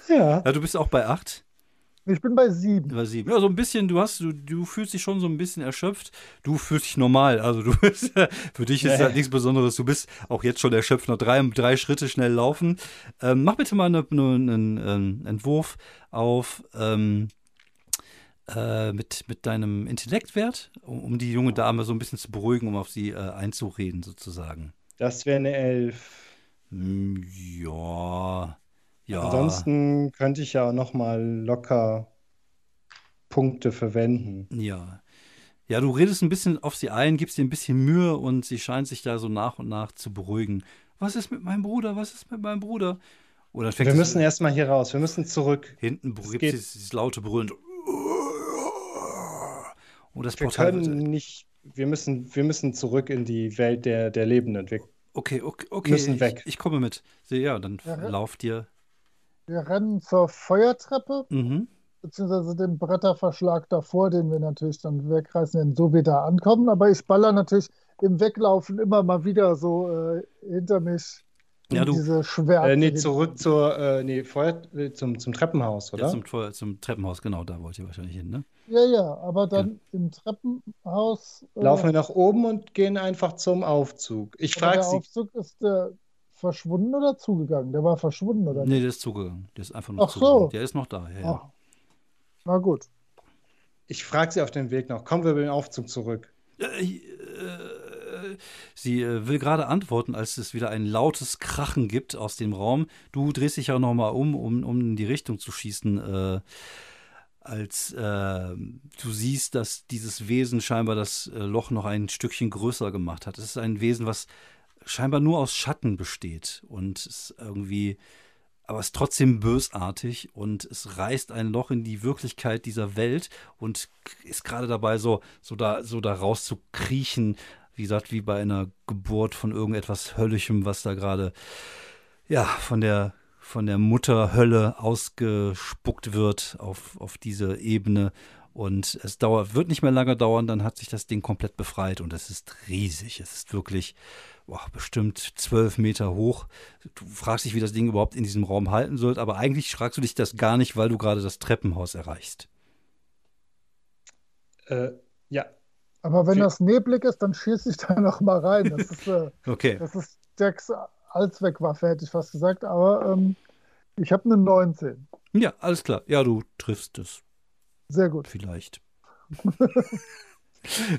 Ja. Ja, du bist auch bei acht. Ich bin bei sieben. Bei sieben. Ja, so ein bisschen, du hast, du, du fühlst dich schon so ein bisschen erschöpft. Du fühlst dich normal. Also du bist, für dich ist nee. halt nichts Besonderes. Du bist auch jetzt schon erschöpft, noch drei, drei Schritte schnell laufen. Ähm, mach bitte mal einen eine, eine Entwurf auf ähm, äh, mit, mit deinem Intellektwert, um, um die junge Dame so ein bisschen zu beruhigen, um auf sie äh, einzureden, sozusagen. Das wäre eine elf. Ja. Ja. Ansonsten könnte ich ja noch mal locker Punkte verwenden. Ja. Ja, du redest ein bisschen auf sie ein, gibst ihr ein bisschen Mühe und sie scheint sich da so nach und nach zu beruhigen. Was ist mit meinem Bruder? Was ist mit meinem Bruder? Oder fängt wir müssen erstmal hier raus. Wir müssen zurück. Hinten gibt es dieses laute Brüllen. Und das wir Portal können nicht, wir müssen, wir müssen zurück in die Welt der, der Lebenden. Wir okay, okay, okay. müssen weg. Ich, ich komme mit. Ja, dann ja. lauft ihr. Wir rennen zur Feuertreppe, mhm. beziehungsweise dem Bretterverschlag davor, den wir natürlich dann wegreißen, wenn so wir da ankommen. Aber ich baller natürlich im Weglaufen immer mal wieder so äh, hinter mich Ja, du, diese Schwerte. Äh, nee, zurück zur, äh, nee, vorher, zum, zum Treppenhaus, oder? Ja, zum, zum Treppenhaus, genau, da wollt ihr wahrscheinlich hin, ne? Ja, ja, aber dann ja. im Treppenhaus. Äh, Laufen wir nach oben und gehen einfach zum Aufzug. Ich frage Sie. Der Aufzug, ist der verschwunden oder zugegangen? Der war verschwunden, oder? Nee, der ist zugegangen. Der ist einfach nur Ach zugegangen. So. Der ist noch da, ja, ja. Na gut. Ich frage Sie auf dem Weg noch. Kommen wir über den Aufzug zurück? Äh, äh. Sie will gerade antworten, als es wieder ein lautes Krachen gibt aus dem Raum. Du drehst dich ja nochmal um, um, um in die Richtung zu schießen, äh, als äh, du siehst, dass dieses Wesen scheinbar das Loch noch ein Stückchen größer gemacht hat. Es ist ein Wesen, was scheinbar nur aus Schatten besteht und ist irgendwie, aber ist trotzdem bösartig und es reißt ein Loch in die Wirklichkeit dieser Welt und ist gerade dabei, so, so, da, so da raus zu kriechen. Wie gesagt, wie bei einer Geburt von irgendetwas Höllischem, was da gerade ja, von der, von der Mutterhölle ausgespuckt wird auf, auf diese Ebene. Und es dauert, wird nicht mehr lange dauern, dann hat sich das Ding komplett befreit. Und es ist riesig. Es ist wirklich boah, bestimmt zwölf Meter hoch. Du fragst dich, wie das Ding überhaupt in diesem Raum halten soll. Aber eigentlich fragst du dich das gar nicht, weil du gerade das Treppenhaus erreichst. Äh, ja. Aber wenn das neblig ist, dann schieße ich da noch mal rein. Das ist, äh, okay. Das ist Jacks Allzweckwaffe, hätte ich fast gesagt. Aber ähm, ich habe eine neunzehn. Ja, alles klar. Ja, du triffst es. Sehr gut. Vielleicht.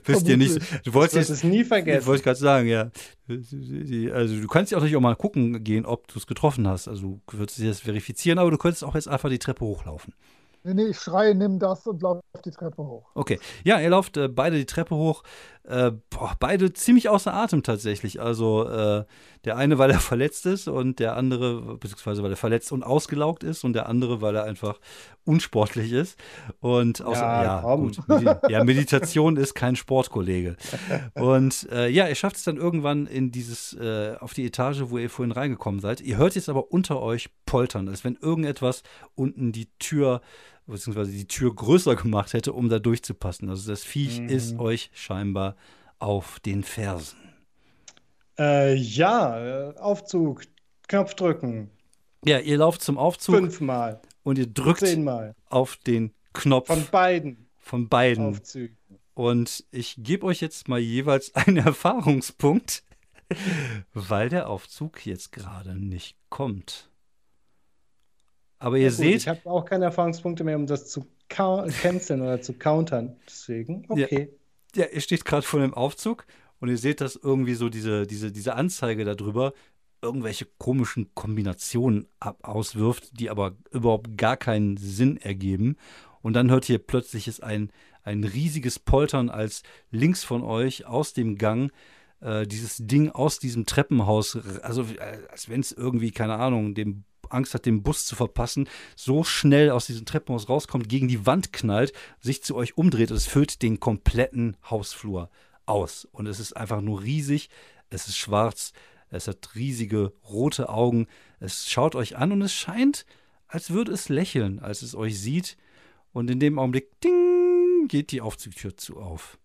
Wisst ihr nicht. Du wolltest es nie vergessen. Ich wollte gerade sagen, ja. Also, du kannst ja auch natürlich auch mal gucken gehen, ob du es getroffen hast. Also, du würdest das verifizieren, aber du könntest auch jetzt einfach die Treppe hochlaufen. Nee, nee, ich schreie, nimm das und lauf die Treppe hoch. Okay. Ja, ihr lauft äh, beide die Treppe hoch. Äh, boah, beide ziemlich außer Atem tatsächlich. Also äh, der eine, weil er verletzt ist und der andere, beziehungsweise weil er verletzt und ausgelaugt ist und der andere, weil er einfach unsportlich ist. Und außer, ja, ja komm. Gut, Medi- ja, Meditation ist kein Sportkollege. Und äh, ja, ihr schafft es dann irgendwann in dieses, äh, auf die Etage, wo ihr vorhin reingekommen seid. Ihr hört jetzt aber unter euch poltern, als wenn irgendetwas unten die Tür beziehungsweise die Tür größer gemacht hätte, um da durchzupassen. Also das Viech mhm. ist euch scheinbar auf den Fersen. Äh, ja, Aufzug, Knopf drücken. Ja, ihr lauft zum Aufzug. Fünfmal. Und ihr drückt Zehnmal. Auf den Knopf. Von beiden. Von beiden. Aufzügen. Und ich gebe euch jetzt mal jeweils einen Erfahrungspunkt, weil der Aufzug jetzt gerade nicht kommt. Aber ihr ja, seht. Ich habe auch keine Erfahrungspunkte mehr, um das zu canceln oder zu countern. Deswegen, okay. Ja, ja ihr steht gerade vor dem Aufzug und ihr seht, dass irgendwie so diese, diese, diese Anzeige darüber irgendwelche komischen Kombinationen ab- auswirft, die aber überhaupt gar keinen Sinn ergeben. Und dann hört ihr plötzlich ein, ein riesiges Poltern, als links von euch aus dem Gang. Äh, dieses Ding aus diesem Treppenhaus, also als wenn es irgendwie, keine Ahnung, dem Angst hat, den Bus zu verpassen, so schnell aus diesem Treppenhaus rauskommt, gegen die Wand knallt, sich zu euch umdreht und es füllt den kompletten Hausflur aus. Und es ist einfach nur riesig, es ist schwarz, es hat riesige rote Augen, es schaut euch an und es scheint, als würde es lächeln, als es euch sieht. Und in dem Augenblick, ding, geht die Aufzugtür zu auf.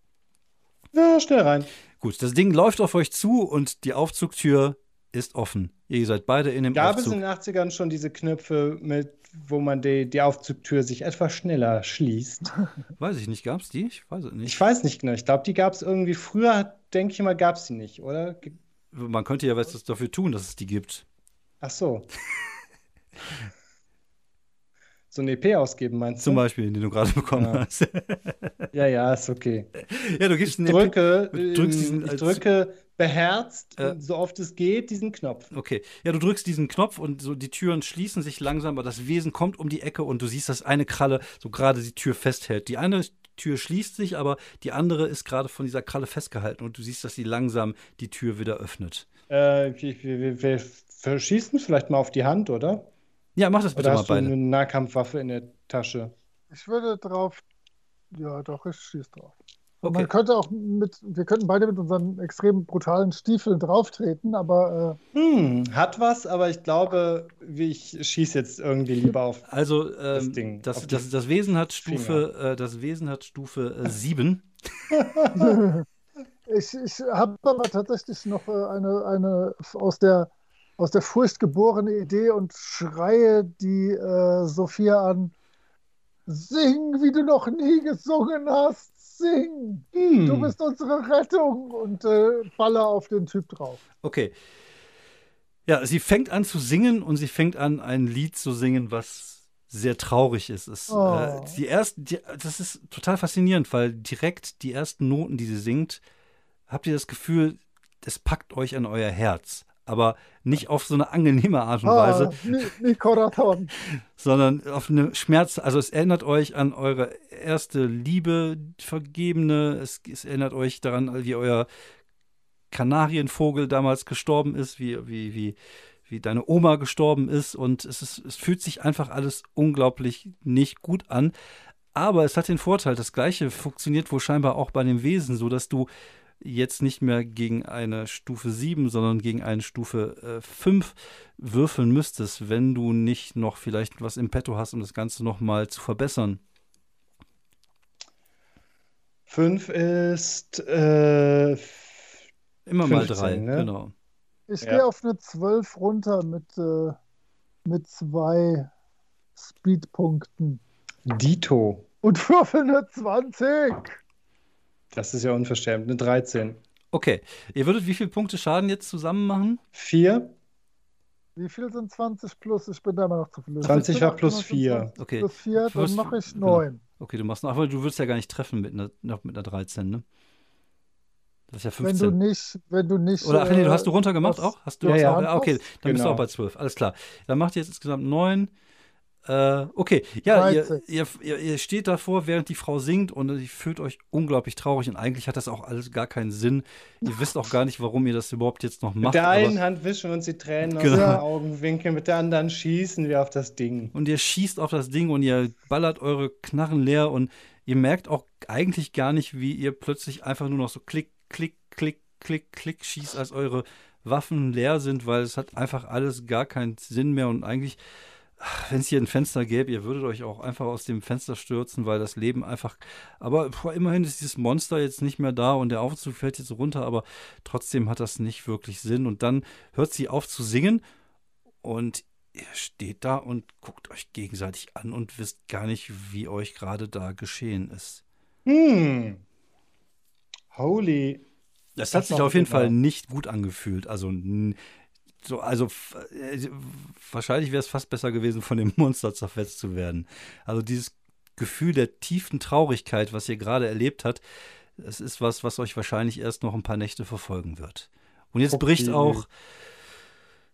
Ja, schnell rein. Gut, das Ding läuft auf euch zu und die Aufzugtür ist offen. Ihr seid beide in dem Gab Aufzug. Gab es in den achtzigern schon diese Knöpfe, mit, wo man die, die Aufzugtür sich etwas schneller schließt? Weiß ich nicht, gab es die? Ich weiß es nicht. Ich weiß nicht genau. Ich glaube, die gab es irgendwie früher, denke ich mal, gab es die nicht, oder? Man könnte ja was dafür tun, dass es die gibt. Ach so. So eine E P ausgeben, meinst du? Zum Beispiel, den du gerade bekommen ja. hast. Ja, ja, ist okay. Ja, du gibst ich drücke, E P, drückst diesen, ich drücke beherzt, äh, so oft es geht, diesen Knopf. Okay, ja, du drückst diesen Knopf und so die Türen schließen sich langsam, aber das Wesen kommt um die Ecke und du siehst, dass eine Kralle so gerade die Tür festhält. Die eine Tür schließt sich, aber die andere ist gerade von dieser Kralle festgehalten und du siehst, dass sie langsam die Tür wieder öffnet. Äh, wir, wir, wir schießen vielleicht mal auf die Hand, oder? Ja, mach das bitte mal beide. Oder hast du eine Nahkampfwaffe in der Tasche? Ich würde drauf, ja doch, ich schieß drauf. Okay. Man könnte auch mit, wir könnten beide mit unseren extrem brutalen Stiefeln drauftreten, aber äh hm, hat was, aber ich glaube, ich schieße jetzt irgendwie lieber auf also, ähm, das Ding. Das, das, das Wesen hat Stufe, äh, das Wesen hat Stufe äh, sieben. ich ich habe aber tatsächlich noch äh, eine, eine aus der aus der Furcht geborene Idee und schreie die äh, Sophia an, sing, wie du noch nie gesungen hast, sing, hm. du bist unsere Rettung, und äh, baller auf den Typ drauf. Okay. Ja, sie fängt an zu singen und sie fängt an, ein Lied zu singen, was sehr traurig ist. Es, oh. äh, die ersten, die, das ist total faszinierend, weil direkt die ersten Noten, die sie singt, habt ihr das Gefühl, es packt euch an euer Herz. Aber nicht auf so eine angenehme Art und Weise. Ah, sondern auf eine Schmerz. Also es erinnert euch an eure erste Liebe, vergebene. Es, es erinnert euch daran, wie euer Kanarienvogel damals gestorben ist, wie, wie, wie, wie deine Oma gestorben ist. Und es, ist, es fühlt sich einfach alles unglaublich nicht gut an. Aber es hat den Vorteil, das Gleiche funktioniert wohl scheinbar auch bei dem Wesen, sodass du jetzt nicht mehr gegen eine Stufe sieben, sondern gegen eine Stufe äh, fünf würfeln müsstest, wenn du nicht noch vielleicht was im Petto hast, um das Ganze nochmal zu verbessern. fünf ist äh, immer fünfzehn, mal drei, ne? Genau. Ich ja. gehe auf eine zwölf runter mit, äh, mit zwei Speedpunkten. Dito. Und würfel eine zwanzig. Das ist ja unverschämt. Eine dreizehn. Okay. Ihr würdet wie viele Punkte Schaden jetzt zusammen machen? vier. Wie viel sind zwanzig plus? Ich bin da immer noch zu viel. zwanzig war plus vier. Okay. Plus vier, dann mache ich neun. Genau. Okay, du machst noch, aber du würdest ja gar nicht treffen mit einer, noch mit einer dreizehn, ne? Das ist ja fünfzehn. Wenn du nicht, wenn du nicht. Oder, ach nee, du hast du runtergemacht auch? Hast du ja, ja. Auch, okay, dann genau. Bist du auch bei zwölf. Alles klar. Dann macht ihr jetzt insgesamt neun. Okay, ja, ihr, ihr, ihr steht davor, während die Frau singt, und ihr fühlt euch unglaublich traurig, und eigentlich hat das auch alles gar keinen Sinn. Ihr wisst auch gar nicht, warum ihr das überhaupt jetzt noch macht. Mit der einen Hand wischen uns die Tränen genau. aus den Augenwinkeln, mit der anderen schießen wir auf das Ding. Und ihr schießt auf das Ding und ihr ballert eure Knarren leer, und ihr merkt auch eigentlich gar nicht, wie ihr plötzlich einfach nur noch so klick, klick, klick, klick, klick schießt, als eure Waffen leer sind, weil es hat einfach alles gar keinen Sinn mehr, und eigentlich... Wenn es hier ein Fenster gäbe, ihr würdet euch auch einfach aus dem Fenster stürzen, weil das Leben einfach... Aber boah, immerhin ist dieses Monster jetzt nicht mehr da und der Aufzug fällt jetzt runter, aber trotzdem hat das nicht wirklich Sinn. Und dann hört sie auf zu singen und ihr steht da und guckt euch gegenseitig an und wisst gar nicht, wie euch gerade da geschehen ist. Hm. Holy. Das, das hat sich auf jeden genau. Fall nicht gut angefühlt. Also... So, also f- wahrscheinlich wäre es fast besser gewesen, von dem Monster zerfetzt zu werden. Also dieses Gefühl der tiefen Traurigkeit, was ihr gerade erlebt habt, das ist was, was euch wahrscheinlich erst noch ein paar Nächte verfolgen wird. Und jetzt okay. bricht auch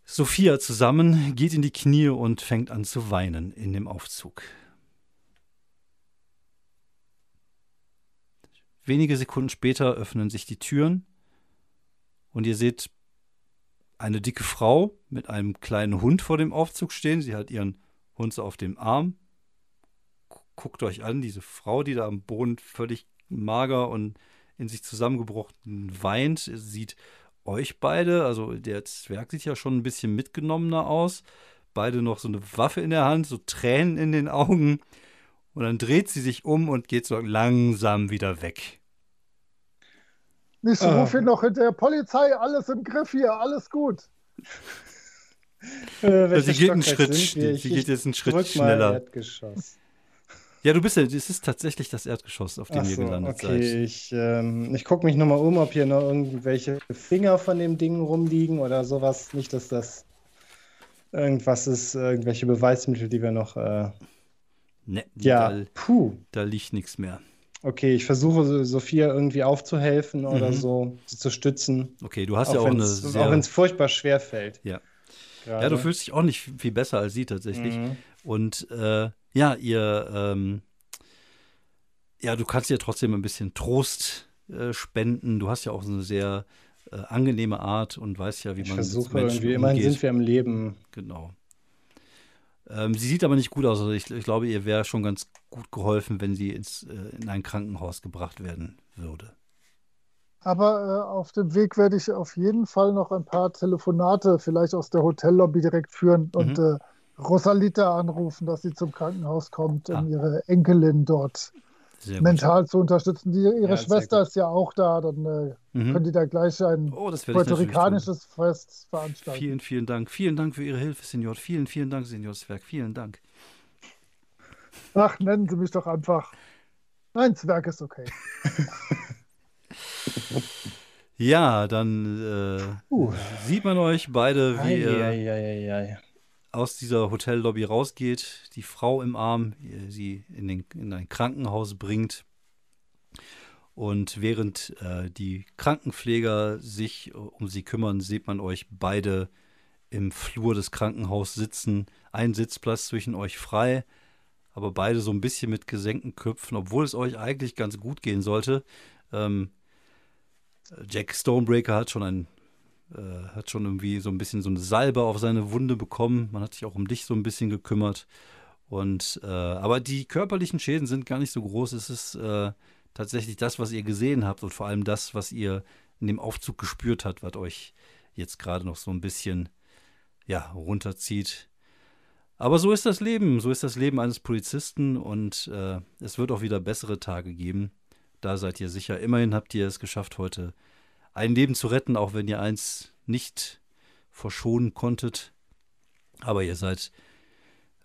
Sophia zusammen, geht in die Knie und fängt an zu weinen in dem Aufzug. Wenige Sekunden später öffnen sich die Türen und ihr seht eine dicke Frau mit einem kleinen Hund vor dem Aufzug stehen. Sie hat ihren Hund so auf dem Arm. Guckt euch an, diese Frau, die da am Boden völlig mager und in sich zusammengebrochen weint, sieht euch beide, also der Zwerg sieht ja schon ein bisschen mitgenommener aus, beide noch so eine Waffe in der Hand, so Tränen in den Augen, und dann dreht sie sich um und geht so langsam wieder weg. Nicht so, ruf ihn noch hinterher. Polizei, alles im Griff hier, alles gut. äh, sie geht, einen Schritt, sie ich, geht jetzt einen Schritt schneller. Erdgeschoss. Ja, du bist ja, es ist tatsächlich das Erdgeschoss, auf dem ihr so, gelandet okay. seid. Ich, ähm, ich gucke mich nochmal um, ob hier noch irgendwelche Finger von dem Ding rumliegen oder sowas. Nicht, dass das irgendwas ist, irgendwelche Beweismittel, die wir noch... Äh, ne, ja, da, puh. Da liegt nichts mehr. Okay, ich versuche Sophia irgendwie aufzuhelfen oder mhm. so, sie zu stützen. Okay, du hast auch ja auch eine sehr... Auch wenn es furchtbar schwer fällt. Ja. Gerade. Ja, du fühlst dich auch nicht viel besser als sie tatsächlich. Mhm. Und äh, ja, ihr... Ähm, ja, du kannst ihr trotzdem ein bisschen Trost äh, spenden. Du hast ja auch so eine sehr äh, angenehme Art und weißt ja, wie ich man... Ich versuche irgendwie, immerhin sind wir im Leben. Genau. Sie sieht aber nicht gut aus. Also ich, ich glaube, ihr wäre schon ganz gut geholfen, wenn sie ins, äh, in ein Krankenhaus gebracht werden würde. Aber äh, auf dem Weg werde ich auf jeden Fall noch ein paar Telefonate vielleicht aus der Hotellobby direkt führen mhm. und äh, Rosalita anrufen, dass sie zum Krankenhaus kommt, ja. um ihre Enkelin dort Sehr mental gut zu unterstützen. Die, ihre ja, Schwester ist ja auch da, dann äh, mhm. können die da gleich ein oh, puerto-ricanisches Fest veranstalten. Vielen, vielen Dank. Vielen Dank für Ihre Hilfe, Senior. Vielen, vielen Dank, Senior Zwerg. Vielen Dank. Ach, nennen Sie mich doch einfach. Nein, Zwerg ist okay. Ja, dann äh, uh. sieht man euch beide, wie ihr ei, ei, ei, ei. aus dieser Hotellobby rausgeht, die Frau im Arm, sie in, den, in ein Krankenhaus bringt. Und während äh, die Krankenpfleger sich um sie kümmern, sieht man euch beide im Flur des Krankenhauses sitzen. Ein Sitzplatz zwischen euch frei, aber beide so ein bisschen mit gesenkten Köpfen, obwohl es euch eigentlich ganz gut gehen sollte. Ähm, Jack Stonebreaker hat schon ein äh, hat schon irgendwie so ein bisschen so eine Salbe auf seine Wunde bekommen. Man hat sich auch um dich so ein bisschen gekümmert. Und äh, aber die körperlichen Schäden sind gar nicht so groß. Es ist äh, tatsächlich das, was ihr gesehen habt und vor allem das, was ihr in dem Aufzug gespürt habt, was euch jetzt gerade noch so ein bisschen ja, runterzieht. Aber so ist das Leben. So ist das Leben eines Polizisten und äh, es wird auch wieder bessere Tage geben. Da seid ihr sicher. Immerhin habt ihr es geschafft, heute ein Leben zu retten, auch wenn ihr eins nicht verschonen konntet. Aber ihr seid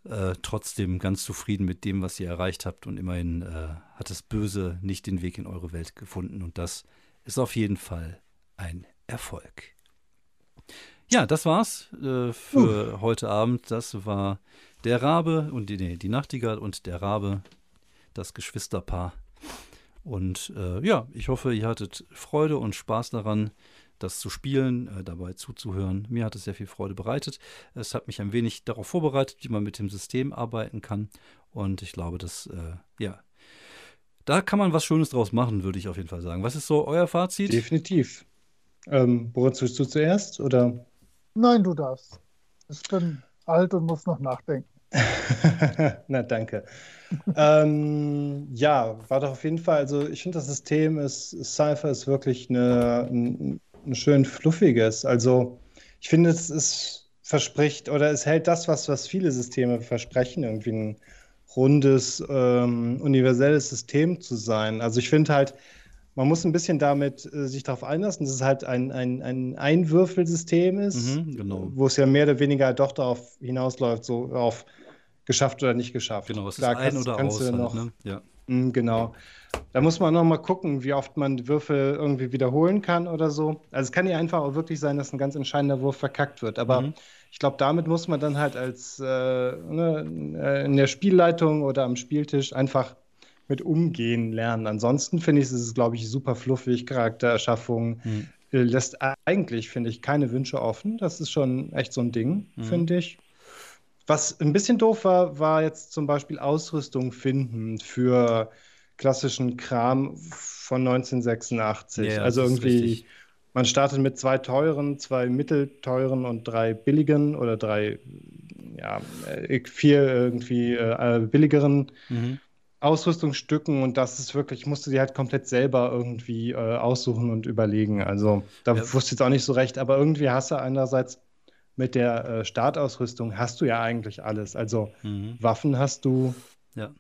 äh, trotzdem ganz zufrieden mit dem, was ihr erreicht habt. Und immerhin äh, hat das Böse nicht den Weg in eure Welt gefunden. Und das ist auf jeden Fall ein Erfolg. Ja, das war's äh, für uh. heute Abend. Das war der Rabe und die, nee, die Nachtigall und der Rabe, das Geschwisterpaar. Und äh, ja, ich hoffe, ihr hattet Freude und Spaß daran, das zu spielen, äh, dabei zuzuhören. Mir hat es sehr viel Freude bereitet. Es hat mich ein wenig darauf vorbereitet, wie man mit dem System arbeiten kann. Und ich glaube, dass, äh, ja, da kann man was Schönes draus machen, würde ich auf jeden Fall sagen. Was ist so euer Fazit? Definitiv. Ähm, Boris, willst du zuerst, oder? Nein, du darfst. Ich bin alt und muss noch nachdenken. Na, danke. ähm, ja, war doch auf jeden Fall, also ich finde, das System ist, Cypher ist wirklich eine, ein, ein schön fluffiges, also ich finde, es, es verspricht, oder es hält das, was, was viele Systeme versprechen, irgendwie ein rundes, ähm, universelles System zu sein. Also ich finde halt, man muss ein bisschen damit äh, sich darauf einlassen, dass es halt ein, ein, ein Einwürfelsystem ist, mhm, genau. wo es ja mehr oder weniger doch darauf hinausläuft, so auf geschafft oder nicht geschafft. Genau, es Klar, ist ein kannst, oder kannst aus. Halt, noch, ne? ja. mh, genau. Da muss man noch mal gucken, wie oft man Würfel irgendwie wiederholen kann oder so. Also es kann ja einfach auch wirklich sein, dass ein ganz entscheidender Wurf verkackt wird. Aber mhm. ich glaube, damit muss man dann halt als äh, ne, in der Spielleitung oder am Spieltisch einfach mit umgehen lernen. Ansonsten finde ich, es ist, glaube ich, super fluffig. Charaktererschaffung mhm. lässt eigentlich, finde ich, keine Wünsche offen. Das ist schon echt so ein Ding, mhm. finde ich. Was ein bisschen doof war, war jetzt zum Beispiel Ausrüstung finden für klassischen Kram von neunzehnhundertsechsundachtzig. Yeah, also irgendwie, man startet mit zwei teuren, zwei mittelteuren und drei billigen oder drei, ja, vier irgendwie äh, billigeren mhm. Ausrüstungsstücken und das ist wirklich, ich musste die halt komplett selber irgendwie äh, aussuchen und überlegen. Also da ja. wusste ich jetzt auch nicht so recht, aber irgendwie hast du einerseits mit der äh, Startausrüstung hast du ja eigentlich alles. Also mhm. Waffen hast du. Ja,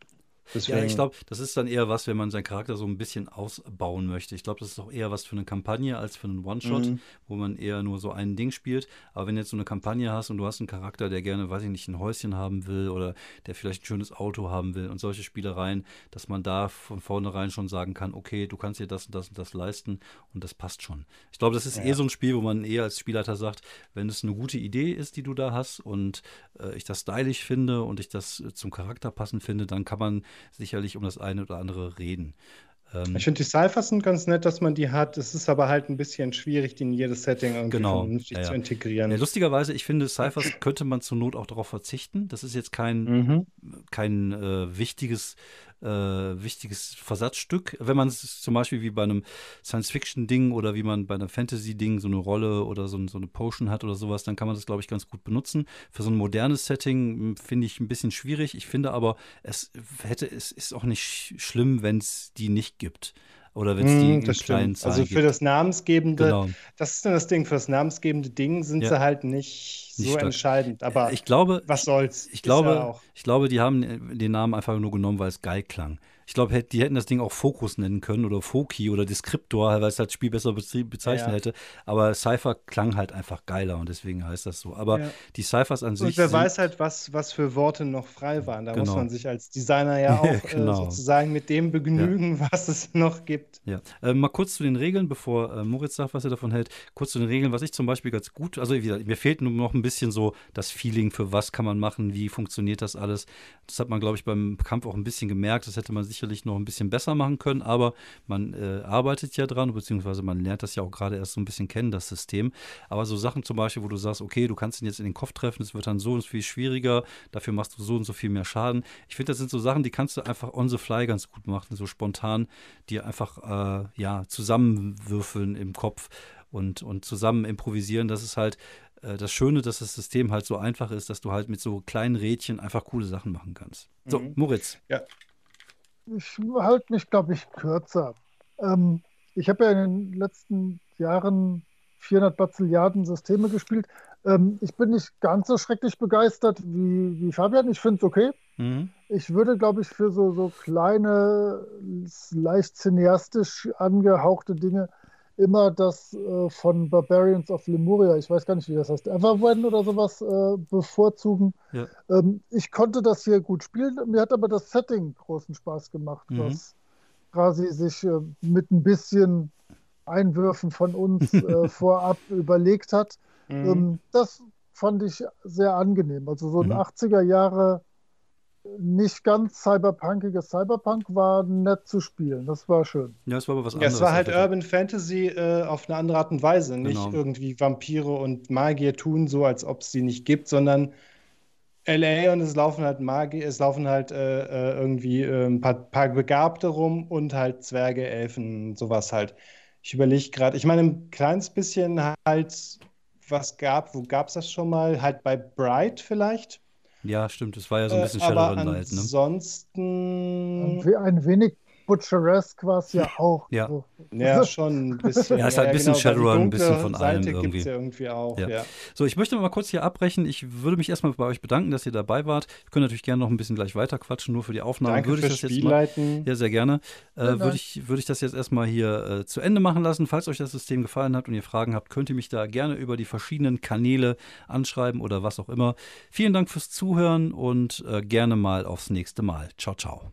ja ich glaube, das ist dann eher was, wenn man seinen Charakter so ein bisschen ausbauen möchte. Ich glaube, das ist auch eher was für eine Kampagne als für einen One-Shot, mhm. wo man eher nur so ein Ding spielt. Aber wenn du jetzt so eine Kampagne hast und du hast einen Charakter, der gerne, weiß ich nicht, ein Häuschen haben will oder der vielleicht ein schönes Auto haben will und solche Spielereien, dass man da von vornherein schon sagen kann, okay, du kannst dir das und das und das leisten und das passt schon. Ich glaube, das ist ja. eh so ein Spiel, wo man eher als Spielleiter sagt, wenn es eine gute Idee ist, die du da hast und äh, ich das stylisch finde und ich das äh, zum Charakter passend finde, dann kann man sicherlich um das eine oder andere reden. Ähm, ich finde die Cyphers sind ganz nett, dass man die hat. Es ist aber halt ein bisschen schwierig, die in jedes Setting irgendwie genau, vernünftig ja, ja. zu integrieren. Ja, lustigerweise, ich finde, Cyphers könnte man zur Not auch darauf verzichten. Das ist jetzt kein, mhm. kein äh, wichtiges Äh, wichtiges Versatzstück. Wenn man es zum Beispiel wie bei einem Science-Fiction-Ding oder wie man bei einem Fantasy-Ding so eine Rolle oder so, so eine Potion hat oder sowas, dann kann man das, glaube ich, ganz gut benutzen. Für so ein modernes Setting finde ich ein bisschen schwierig. Ich finde aber, es hätte, es ist auch nicht sch- schlimm, wenn es die nicht gibt. Oder wenn es die mm, in kleinen Zahlen Also für gibt. Das namensgebende, genau. das ist dann das Ding, für das namensgebende Ding sind ja. sie halt nicht so nicht entscheidend. Aber ich glaube, was soll's. Ich glaube, ja ich glaube, die haben den Namen einfach nur genommen, weil es geil klang. Ich glaube, die hätten das Ding auch Focus nennen können oder Foki oder Descriptor, weil es das Spiel besser bezeichnet ja, ja. hätte. Aber Cypher klang halt einfach geiler und deswegen heißt das so. Aber ja. die Cyphers an sich. Und wer weiß halt, was, was für Worte noch frei waren. Da genau. muss man sich als Designer ja auch genau. äh, sozusagen mit dem begnügen, ja. was es noch gibt. Ja. Äh, mal kurz zu den Regeln, bevor äh, Moritz sagt, was er davon hält. Kurz zu den Regeln, was ich zum Beispiel ganz gut, also wie gesagt, mir fehlt nur noch ein bisschen so das Feeling für was kann man machen, wie funktioniert das alles. Das hat man, glaube ich, beim Kampf auch ein bisschen gemerkt. Das hätte man sich sicherlich noch ein bisschen besser machen können, aber man äh, arbeitet ja dran, beziehungsweise man lernt das ja auch gerade erst so ein bisschen kennen, das System. Aber so Sachen zum Beispiel, wo du sagst, okay, du kannst ihn jetzt in den Kopf treffen, es wird dann so und so viel schwieriger, dafür machst du so und so viel mehr Schaden. Ich finde, das sind so Sachen, die kannst du einfach on the fly ganz gut machen, so spontan, die einfach äh, ja, zusammenwürfeln im Kopf und, und zusammen improvisieren. Das ist halt äh, das Schöne, dass das System halt so einfach ist, dass du halt mit so kleinen Rädchen einfach coole Sachen machen kannst. So, mhm. Moritz. Ja. Ich halte mich, glaube ich, kürzer. Ähm, ich habe ja in den letzten Jahren vierhundert Bazilliarden Systeme gespielt. Ähm, ich bin nicht ganz so schrecklich begeistert wie, wie Fabian. Ich finde es okay. Mhm. Ich würde, glaube ich, für so, so kleine, leicht cineastisch angehauchte Dinge immer das äh, von Barbarians of Lemuria, ich weiß gar nicht, wie das heißt, Everwen oder sowas äh, bevorzugen. Ja. Ähm, ich konnte das hier gut spielen, mir hat aber das Setting großen Spaß gemacht, mhm. was quasi sich äh, mit ein bisschen Einwürfen von uns äh, vorab überlegt hat. Mhm. Ähm, das fand ich sehr angenehm. Also so ein mhm. achtziger Jahre nicht ganz cyberpunkiges Cyberpunk war nett zu spielen. Das war schön. Ja, es war aber was anderes. Ja, es war halt Urban Fantasy äh, auf eine andere Art und Weise. Nicht genau. irgendwie Vampire und Magier tun so, als ob es sie nicht gibt, sondern L A und es laufen halt Magier, es laufen halt äh, irgendwie äh, ein paar, paar Begabte rum und halt Zwerge, Elfen, sowas halt. Ich überlege gerade, ich meine, ein kleines bisschen halt, was gab, wo gab es das schon mal? Halt bei Bright vielleicht. Ja, stimmt, es war ja so ein bisschen äh, Shadowrun halt, ne? Ansonsten. Ein wenig Butcheresque war es ja auch. Ja. So. Ja, schon ein bisschen. Ja, es ist halt ein bisschen ja, genau, Shadowrun, ein bisschen von allem Seite irgendwie. Gibt's ja irgendwie auch, ja. Ja. So, ich möchte mal kurz hier abbrechen. Ich würde mich erstmal bei euch bedanken, dass ihr dabei wart. Wir können natürlich gerne noch ein bisschen gleich weiterquatschen, nur für die Aufnahme. Danke würde ich das jetzt mal, ja, sehr gerne. Äh, würde ich, würd ich das jetzt erstmal hier äh, zu Ende machen lassen. Falls euch das System gefallen hat und ihr Fragen habt, könnt ihr mich da gerne über die verschiedenen Kanäle anschreiben oder was auch immer. Vielen Dank fürs Zuhören und äh, gerne mal aufs nächste Mal. Ciao, ciao.